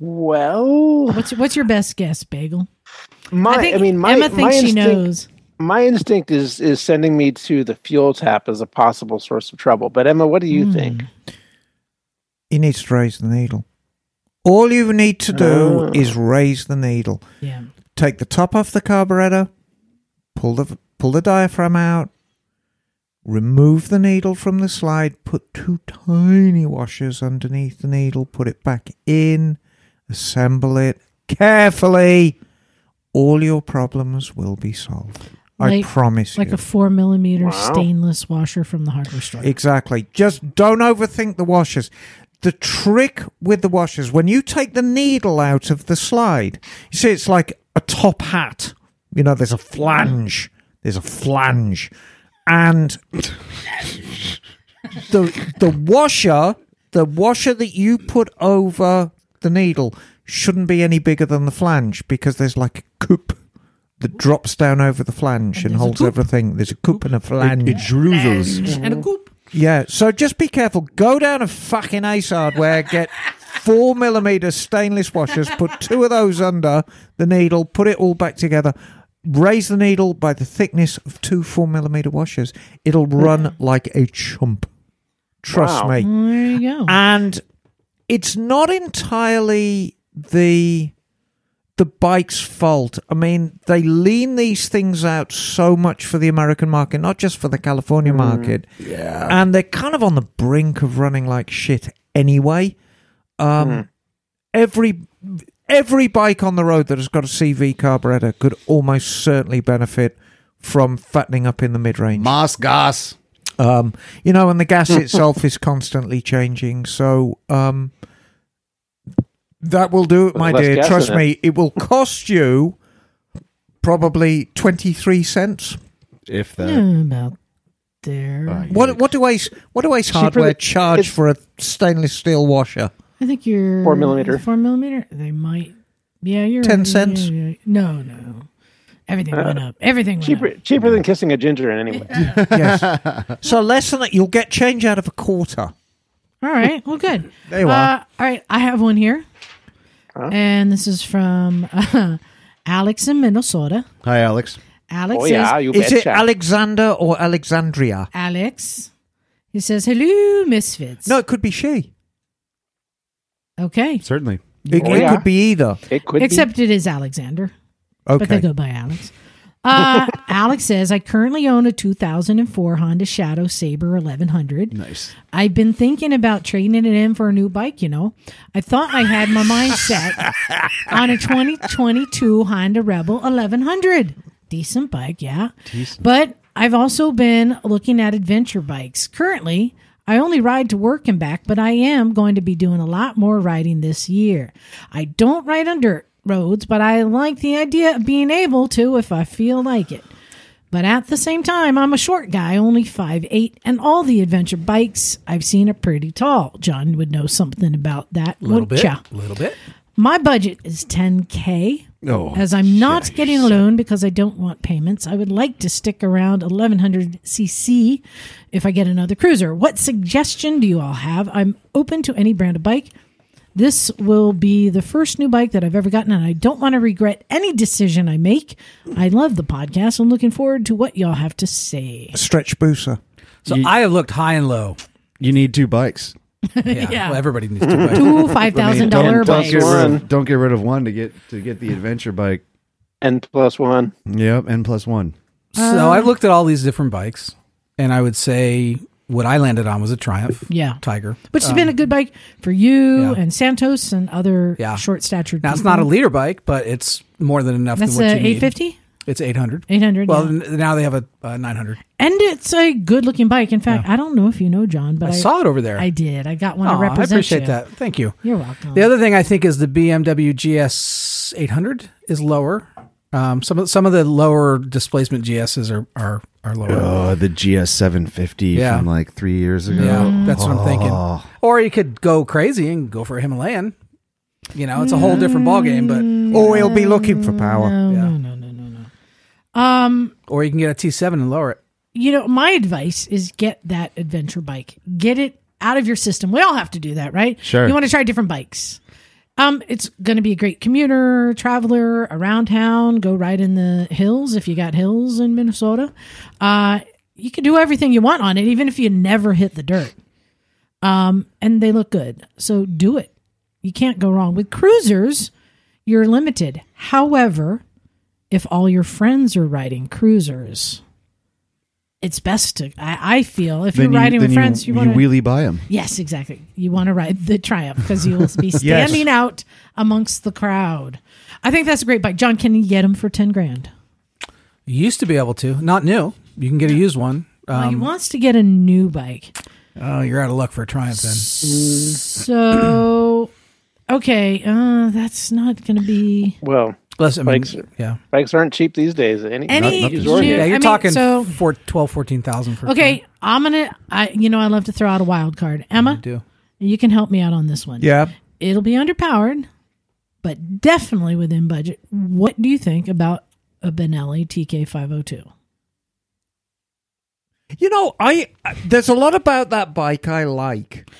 Well... What's what's your best guess, Bagel? My, I, think I mean, my, Emma thinks my instinct, she knows. My instinct is, is sending me to the fuel tap as a possible source of trouble. But Emma, what do you mm. think? You need to raise the needle. All you need to do uh. is raise the needle. Yeah. Take the top off the carburetor, pull the pull the diaphragm out, remove the needle from the slide, put two tiny washers underneath the needle, put it back in, assemble it carefully. All your problems will be solved. Like, I promise like you. Like a four millimeter wow. stainless washer from the hardware store. Exactly. Just don't overthink the washers. The trick with the washers, when you take the needle out of the slide, you see it's like a top hat. You know, there's a flange. There's a flange. And the the washer, the washer that you put over the needle shouldn't be any bigger than the flange, because there's like a coupe that drops down over the flange and, and holds everything. There's a coupe and a flange. It droozles. And a coupe. Yeah, so just be careful. Go down to fucking Ace Hardware, get four millimeter stainless washers, put two of those under the needle, put it all back together, raise the needle by the thickness of two four millimeter washers. It'll run like a chump. Trust wow. me. There you go. And it's not entirely the the bike's fault. I mean, they lean these things out so much for the American market, not just for the California mm, market. Yeah. And they're kind of on the brink of running like shit anyway. Um, mm. Every every bike on the road that has got a C V carburetor could almost certainly benefit from fattening up in the mid-range. Mas gas. Um, you know, and the gas itself is constantly changing. So... Um, that will do it, my dear. Trust me, it will cost you probably twenty-three cents. If that. Yeah, about there. Oh, what, what do Ace, what do Ace Hardware charge for a stainless steel washer? I think you're... Four millimeter. Four millimeter? They might... Yeah, you're... Ten right, cents? Yeah, yeah, yeah. No, no. Everything uh, went up. Everything went cheaper, up. Cheaper than kissing a ginger in any way. Yes. So less than that, you'll get change out of a quarter. All right. Well, good. There you uh, are. All right. I have one here. Huh? And this is from uh, Alex in Minnesota. Hi, Alex. Alex oh, says, yeah, you is betcha. It Alexander or Alexandria? Alex. He says, hello, Misfits. No, it could be she. Okay. Certainly. It, oh, it yeah. could be either. It could Except be. It is Alexander. Okay. But they go by Alex. Uh, Alex says, I currently own a two thousand four Honda Shadow Saber eleven hundred. Nice. I've been thinking about trading it in for a new bike, you know. I thought I had my mind set on a twenty twenty-two Honda Rebel eleven hundred. Decent bike, yeah. Decent. But I've also been looking at adventure bikes. Currently, I only ride to work and back, but I am going to be doing a lot more riding this year. I don't ride on dirt roads, but I like the idea of being able to if I feel like it. But at the same time, I'm a short guy, only five eight, and all the adventure bikes I've seen are pretty tall. John would know something about that. A little bit. A little bit. My budget is ten K. Oh, as I'm not geez. getting a loan because I don't want payments. I would like to stick around eleven hundred c c if I get another cruiser. What suggestion do you all have? I'm open to any brand of bike. This will be the first new bike that I've ever gotten, and I don't want to regret any decision I make. I love the podcast. I'm looking forward to what y'all have to say. A stretch booster. So you, I have looked high and low. You need two bikes. Yeah. Yeah. Well, everybody needs two bikes. Two five thousand dollars bikes. Get of, don't get rid of one to get to get the adventure bike. N plus one. Yep, N plus one. Uh, so I looked at all these different bikes, and I would say... what I landed on was a Triumph yeah. Tiger. Which has um, been a good bike for you yeah. and Santos and other yeah. short-statured people. Now, it's not a leader bike, but it's more than enough That's than what a you eight fifty? Need. It's eight hundred. eight hundred, well, yeah. Now they have a uh, nine hundred. And it's a good-looking bike. In fact, yeah. I don't know if you know, John, but I, I saw it over there. I did. I got one to represent you. I appreciate you. That. Thank you. You're welcome. The other thing I think is the B M W G S eight hundred is lower. Um, some, of, some of the lower displacement G Ss are... are are lower. Oh, the G S seven fifty yeah. from like three years ago. Yeah, that's oh. what I'm thinking. Or you could go crazy and go for a Himalayan. You know, it's a whole different ballgame, but... Yeah. Or he'll be looking for power. No, yeah. no, no, no, no, no. Um, or you can get a T seven and lower it. You know, my advice is get that adventure bike. Get it out of your system. We all have to do that, right? Sure. You want to try different bikes. Um, it's going to be a great commuter, traveler, around town, go ride in the hills if you got hills in Minnesota. Uh, you can do everything you want on it, even if you never hit the dirt. Um, and they look good. So do it. You can't go wrong. With cruisers, you're limited. However, if all your friends are riding cruisers, it's best to, I, I feel, if then you're riding you, with friends, you, you want to... You wheelie by them. Yes, exactly. You want to ride the Triumph because you'll be standing yes. out amongst the crowd. I think that's a great bike. John, can you get them for ten grand? You used to be able to. Not new. You can get a used one. Um, well, he wants to get a new bike. Oh, you're out of luck for a Triumph then. So... Okay, uh, that's not going to be... Well, less, I mean, bikes, yeah. bikes aren't cheap these days. Any, Any not, not yeah, you're I talking mean, so, four, twelve, fourteen thousand for okay, time. I'm going to... I, You know, I love to throw out a wild card. Emma, you, do. you can help me out on this one. Yeah. It'll be underpowered, but definitely within budget. What do you think about a Benelli T K five oh two? You know, I there's a lot about that bike I like.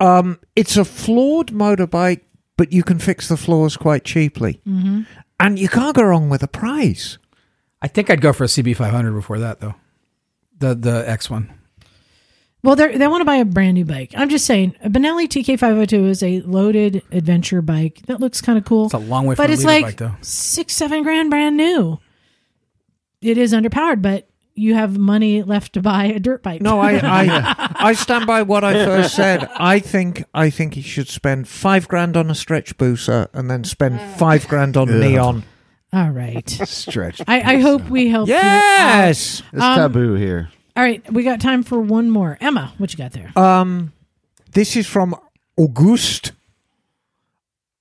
Um, it's a flawed motorbike, but you can fix the flaws quite cheaply. Mm-hmm. And you can't go wrong with a price. I think I'd go for a C B five hundred before that, though. The the X one. Well, they want to buy a brand new bike. I'm just saying, a Benelli T K five oh two is a loaded adventure bike. That looks kind of cool. It's a long way from a leader like bike, though. But it's like six, seven grand brand new. It is underpowered, but you have money left to buy a dirt bike. No, I I, I stand by what I first said. I think I think he should spend five grand on a stretch booster and then spend five grand on Ugh. neon. All right. Stretch I, I hope we help yes! you. Yes! It's um, taboo here. All right. We got time for one more. Emma, what you got there? Um, This is from August.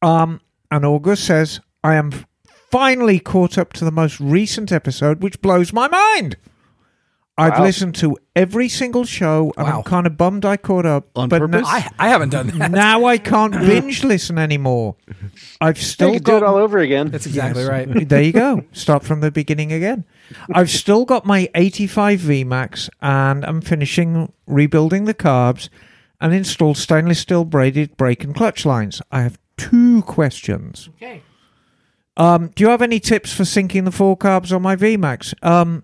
Um, And August says, I am finally caught up to the most recent episode, which blows my mind. I've wow. listened to every single show, and wow. I'm kind of bummed I caught up. On but purpose? No, I, I haven't done that. Now I can't binge listen anymore. I've still got... do it all over again. That's exactly yes. right. There you go. Start from the beginning again. I've still got my eighty-five V MAX, and I'm finishing rebuilding the carbs and install stainless steel braided brake and clutch lines. I have two questions. Okay. Um, do you have any tips for sinking the four carbs on my V MAX? Um...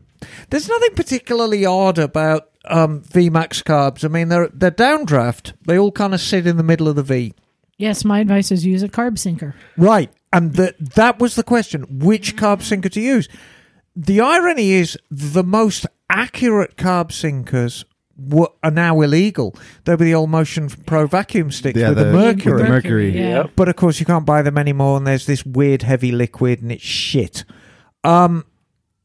There's nothing particularly odd about um, V MAX carbs. I mean, they're they're downdraft. They all kind of sit in the middle of the V. Yes, my advice is use a carb sinker. Right, and the, that was the question. Which carb sinker to use? The irony is the most accurate carb sinkers were, are now illegal. They were the old Motion Pro vacuum sticks yeah, with the, the mercury. With the mercury. Yeah. Yeah. But, of course, you can't buy them anymore, and there's this weird heavy liquid, and it's shit. Um...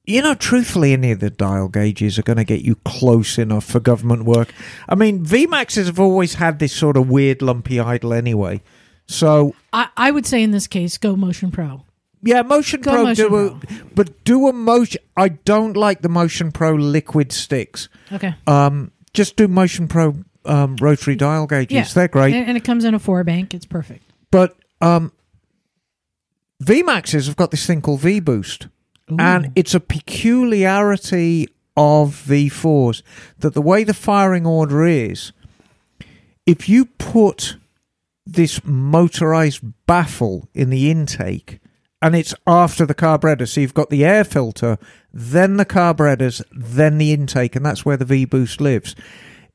You know, truthfully, any of the dial gauges are going to get you close enough for government work. I mean, V MAXes have always had this sort of weird lumpy idle anyway. So I, I would say in this case, go Motion Pro. Yeah, Motion go Pro. Motion do Pro. A, but do a Motion. I don't like the Motion Pro liquid sticks. Okay. Um, just do Motion Pro um, rotary dial gauges. Yeah. They're great. And it comes in a four bank. It's perfect. But um, V MAXes have got this thing called V-Boost. Ooh. And it's a peculiarity of V fours that the way the firing order is, if you put this motorized baffle in the intake, and it's after the carburetor, so you've got the air filter, then the carburetors, then the intake, and that's where the V-Boost lives.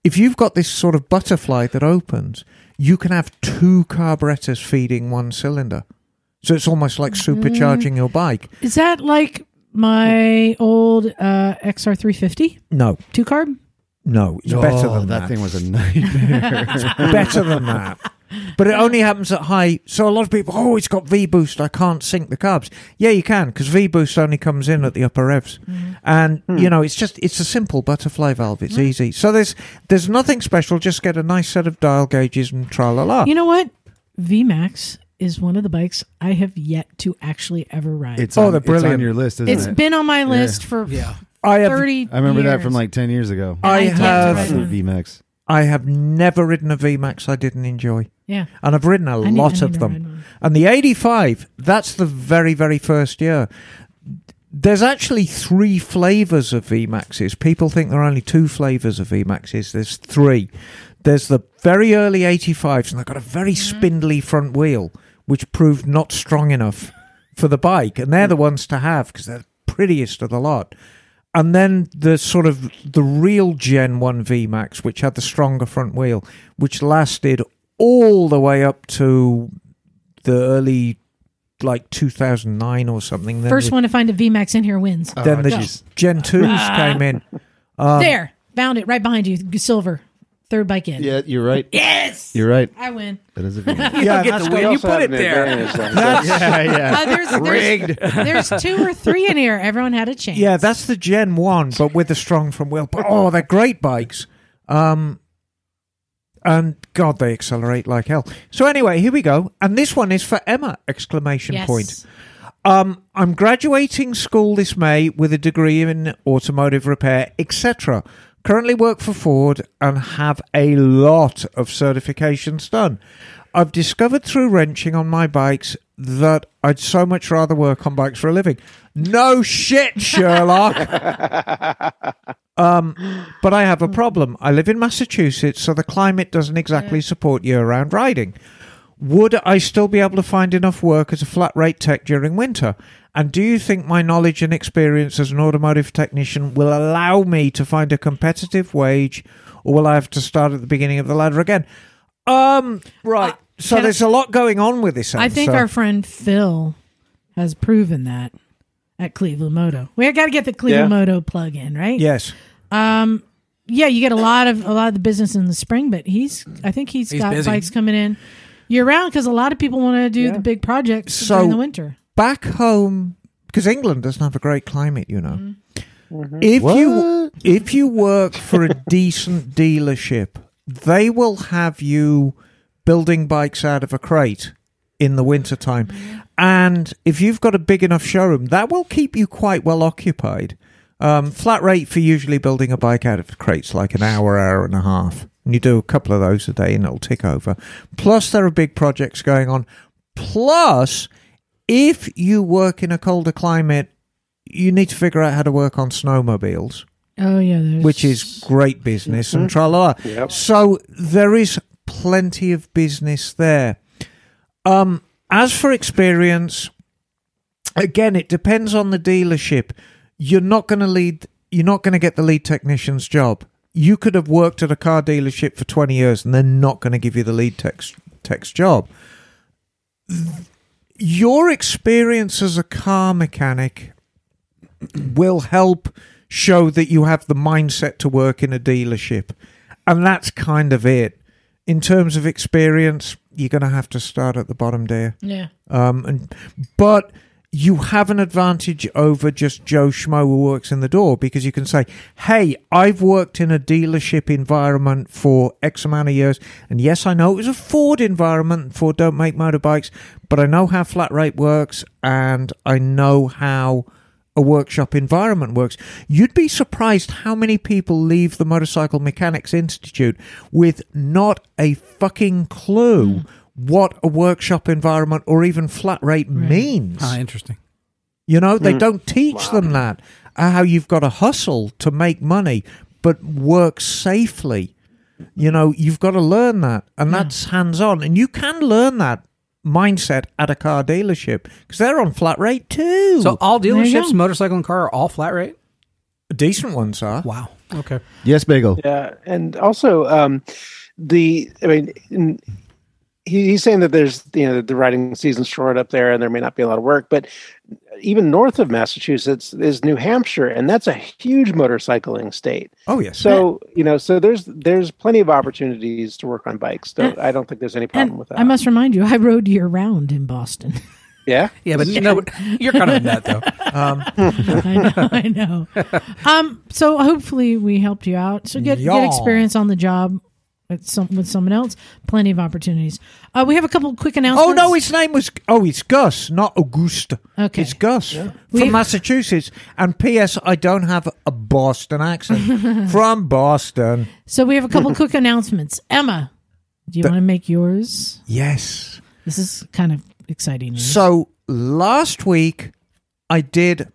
If you've got this sort of butterfly that opens, you can have two carburetors feeding one cylinder. So it's almost like supercharging your bike. Is that like my old uh, X R three fifty? No. Two carb? No. It's oh, better than that. That thing was a nightmare. It's better than that. But it only happens at high. So a lot of people, oh, it's got V-Boost. I can't sync the carbs. Yeah, you can, because V-Boost only comes in at the upper revs. Mm-hmm. And, hmm. you know, it's just, it's a simple butterfly valve. It's mm-hmm. easy. So there's there's nothing special. Just get a nice set of dial gauges and tra-la-la. You know what? V MAX is one of the bikes I have yet to actually ever ride. It's oh, on, the brilliant. It's on your list, isn't it's it? It's been on my list yeah. for yeah. I have, thirty I remember years. that from like ten years ago. I, I have V MAX. I have never ridden a V MAX I didn't enjoy. Yeah. And I've ridden a I lot need, of them. And the eighty-five, that's the very, very first year. There's actually three flavors of V MAXes. People think there are only two flavors of V MAXes. There's three. There's the very early eighty-fives, and they've got a very mm-hmm. spindly front wheel, which proved not strong enough for the bike. And they're mm-hmm. the ones to have because they're the prettiest of the lot. And then the sort of the real Gen one V MAX, which had the stronger front wheel, which lasted all the way up to the early, like, two thousand nine or something. Then First the, one to find a V MAX in here wins. Oh, then oh, the geez. Gen twos came in. Um, there. Found it. Right behind you. Silver. Third bike in. Yeah, you're right. Yes! You're right. I win. That is a good one. You yeah, get the wheel. You put it there. yeah, yeah. Uh, there's, there's, Rigged. There's two or three in here. Everyone had a chance. Yeah, that's the Gen one, but with the strong from wheel. Oh, they're great bikes. Um, and, God, they accelerate like hell. So, anyway, here we go. And this one is for Emma, exclamation yes. point. Um, I'm graduating school this May with a degree in automotive repair, et cetera Currently work for Ford and have a lot of certifications done. I've discovered through wrenching on my bikes that I'd so much rather work on bikes for a living. No shit, Sherlock. um, but I have a problem. I live in Massachusetts, so the climate doesn't exactly support year-round riding. Would I still be able to find enough work as a flat-rate tech during winter? And do you think my knowledge and experience as an automotive technician will allow me to find a competitive wage, or will I have to start at the beginning of the ladder again? Um, right. Uh, so there's I, a lot going on with this answer. I think our friend Phil has proven that at Cleveland Moto. We got to get the Cleveland yeah. Moto plug in, right? Yes. Um. Yeah, you get a lot of a lot of the business in the spring, but he's I think he's, he's got busy. bikes coming in. Year round, because a lot of people want to do yeah. the big projects so during the winter. Back home, because England doesn't have a great climate, you know. Mm-hmm. If what? you if you work for a decent dealership, they will have you building bikes out of a crate in the wintertime. Mm-hmm. And if you've got a big enough showroom, that will keep you quite well occupied. Um, flat rate for usually building a bike out of the crate's like an hour, hour and a half. And you do a couple of those a day and it'll tick over. Plus, there are big projects going on. Plus, if you work in a colder climate, you need to figure out how to work on snowmobiles. Oh, yeah. There's... Which is great business mm-hmm. and tra-la. Yep. So, there is plenty of business there. Um, as for experience, again, it depends on the dealership. You're not going to lead. You're not going to get the lead technician's job. You could have worked at a car dealership for twenty years and they're not going to give you the lead tech's, tech's job. Your experience as a car mechanic will help show that you have the mindset to work in a dealership. And that's kind of it. In terms of experience, you're going to have to start at the bottom there. Yeah. Um, and, but... you have an advantage over just Joe Schmo who works in the door because you can say, hey, I've worked in a dealership environment for X amount of years. And yes, I know it was a Ford environment and Ford don't make motorbikes, but I know how flat rate works and I know how a workshop environment works. You'd be surprised how many people leave the Motorcycle Mechanics Institute with not a fucking clue mm. what a workshop environment or even flat rate right. means. Ah, interesting. You know, they mm. don't teach wow. them that, how you've got to hustle to make money, but work safely. You know, you've got to learn that, and yeah. that's hands-on. And you can learn that mindset at a car dealership, because they're on flat rate too. So all dealerships, motorcycle and car, are all flat rate? Decent ones are. Wow. Okay. Yes, Bagel. Yeah, and also, um, the, I mean... In, he's saying that there's, you know, the riding season's short up there and there may not be a lot of work, but even north of Massachusetts is New Hampshire, and that's a huge motorcycling state. Oh, yes. So, you know, so there's there's plenty of opportunities to work on bikes. So I don't think there's any problem with that. I must remind you, I rode year-round in Boston. Yeah? Yeah, but you know, you're kind of in that, though. Um. I know, I know. Um, so hopefully we helped you out. So get, get experience on the job. with, some, with someone else. Plenty of opportunities. Uh, we have a couple of quick announcements. Oh, no, his name was... Oh, it's Gus, not Auguste. Okay. It's Gus yeah. from We've, Massachusetts. And P S I don't have a Boston accent. From Boston. So we have a couple quick announcements. Emma, do you want to make yours? Yes. This is kind of exciting news. So last week I did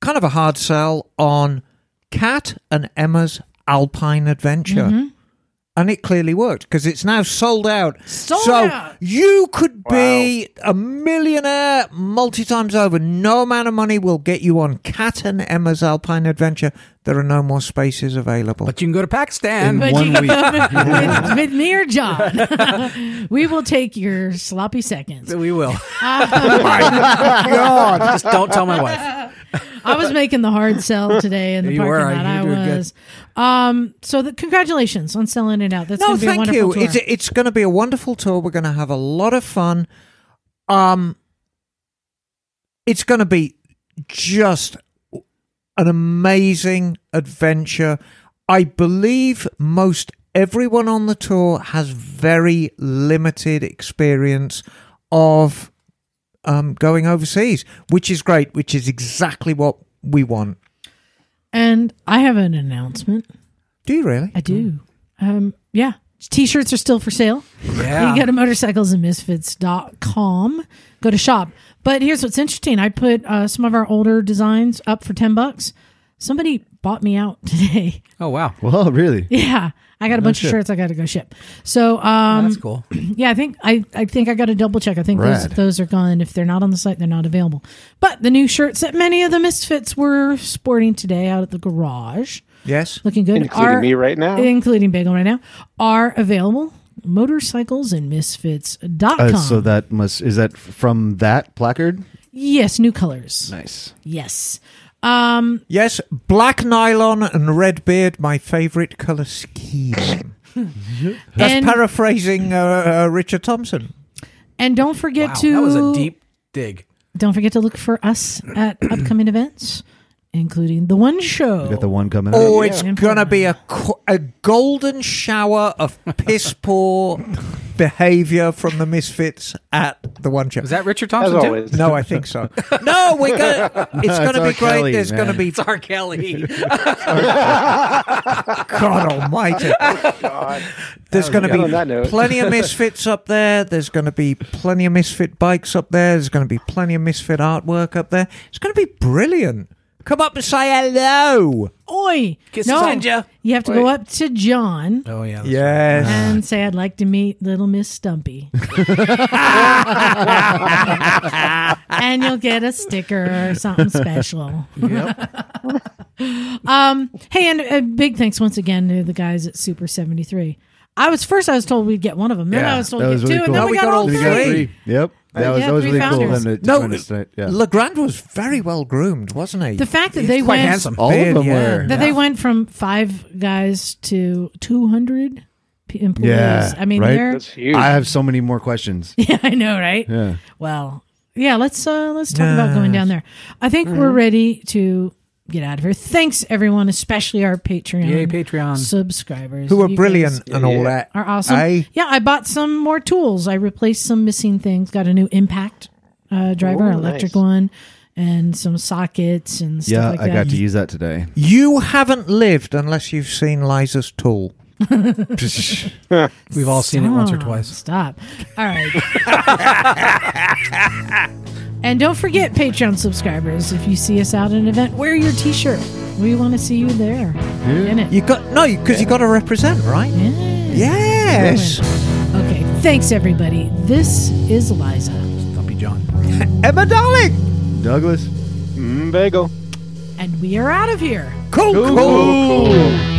kind of a hard sell on Kat and Emma's Alpine Adventure. Mm-hmm. And it clearly worked because it's now sold out. Sold so out. You could wow. be a millionaire multi times over. No amount of money will get you on Kat and Emma's Alpine Adventure. There are no more spaces available. But you can go to Pakistan in but one you, week. with, with me or John. We will take your sloppy seconds. We will. Um, oh my God. Just don't tell my wife. I was making the hard sell today in the you parking were, lot. I was. Um, so the, congratulations on selling it out. That's no, gonna be thank a wonderful you. Tour. It's, it's going to be a wonderful tour. We're going to have a lot of fun. Um, it's going to be just an amazing adventure. I believe most everyone on the tour has very limited experience of... Um, going overseas, which is great, which is exactly what we want. And I have an announcement. Do you really? I do. Um, yeah. T-shirts are still for sale. Yeah. You can go to motorcycles and misfits dot com. Go to shop. But here's what's interesting. I put uh, some of our older designs up for ten bucks. Somebody bought me out today. Oh, wow. Well, really? Yeah. I got a no bunch shit. of shirts I got to go ship. So um, oh, that's cool. Yeah, I think I, I think I got to double check. I think those, those are gone. If they're not on the site, they're not available. But the new shirts that many of the Misfits were sporting today out at the garage. Yes. Looking good. Including are, me right now. Including Bagel right now. Are available. motorcycles and misfits dot com. Uh, so that must, is that from that placard? Yes, new colors. Nice. Yes. Um, yes, black nylon and red beard, my favorite color scheme. That's and, paraphrasing uh, uh, Richard Thompson. And don't forget wow, to... That was a deep dig. Don't forget to look for us at upcoming events, including the one show. We got the one coming up. Oh, it's yeah. going to be a, a golden shower of piss-poor behavior from the Misfits at the one show. Is that Richard Thompson too? Always. No, I think so. No, we're gonna. It's gonna it's be great. Kelly, There's man. gonna be. It's R. Kelly. God Almighty. Oh, God. There's gonna be plenty of Misfits up there. There's gonna be plenty of Misfit bikes up there. There's gonna be plenty of Misfit artwork up there. It's gonna be brilliant. Come up and say hello. Oi. Kiss no, you. You have to Oi. go up to John. Oh, yeah. Yes. Right. And say, I'd like to meet little Miss Stumpy. And you'll get a sticker or something special. Yep. um, hey, and a big thanks once again to the guys at Super seventy-three. I was first I was told we'd get one of them. Then yeah, I was told we'd get really two. Cool. And then no, we, we got, got all three. three. Yep. That was, that was really founders. cool. No, it, yeah. LeGrand was very well groomed, wasn't he? The fact that He's they quite went handsome. all of them yeah. were that yeah. they went from five guys to two hundred employees. Yeah, I mean, right? they're. That's huge. I have so many more questions. Yeah, I know, right? Yeah. Well, yeah. Let's uh, let's talk yes. about going down there. I think mm. we're ready to get out of here. Thanks, everyone, especially our Patreon, Yay, Patreon subscribers, who are you brilliant and all that. Are awesome. I, yeah, I bought some more tools. I replaced some missing things. Got a new impact uh, driver, oh, an electric nice. one, and some sockets and stuff yeah, like that. Yeah, I got to use that today. You haven't lived unless you've seen Liza's tool. We've all seen Stop. it once or twice. Stop. All right. And don't forget, Patreon subscribers, if you see us out at an event, wear your T-shirt. We want to see you there. Yeah. In it. You got no, because you got to represent, right? Yes. yes. Okay. Thanks, everybody. This is Liza. Stumpy John. Emma Darling. Douglas. Mm, bagel. And we are out of here. Cool. Cool. cool. cool. cool.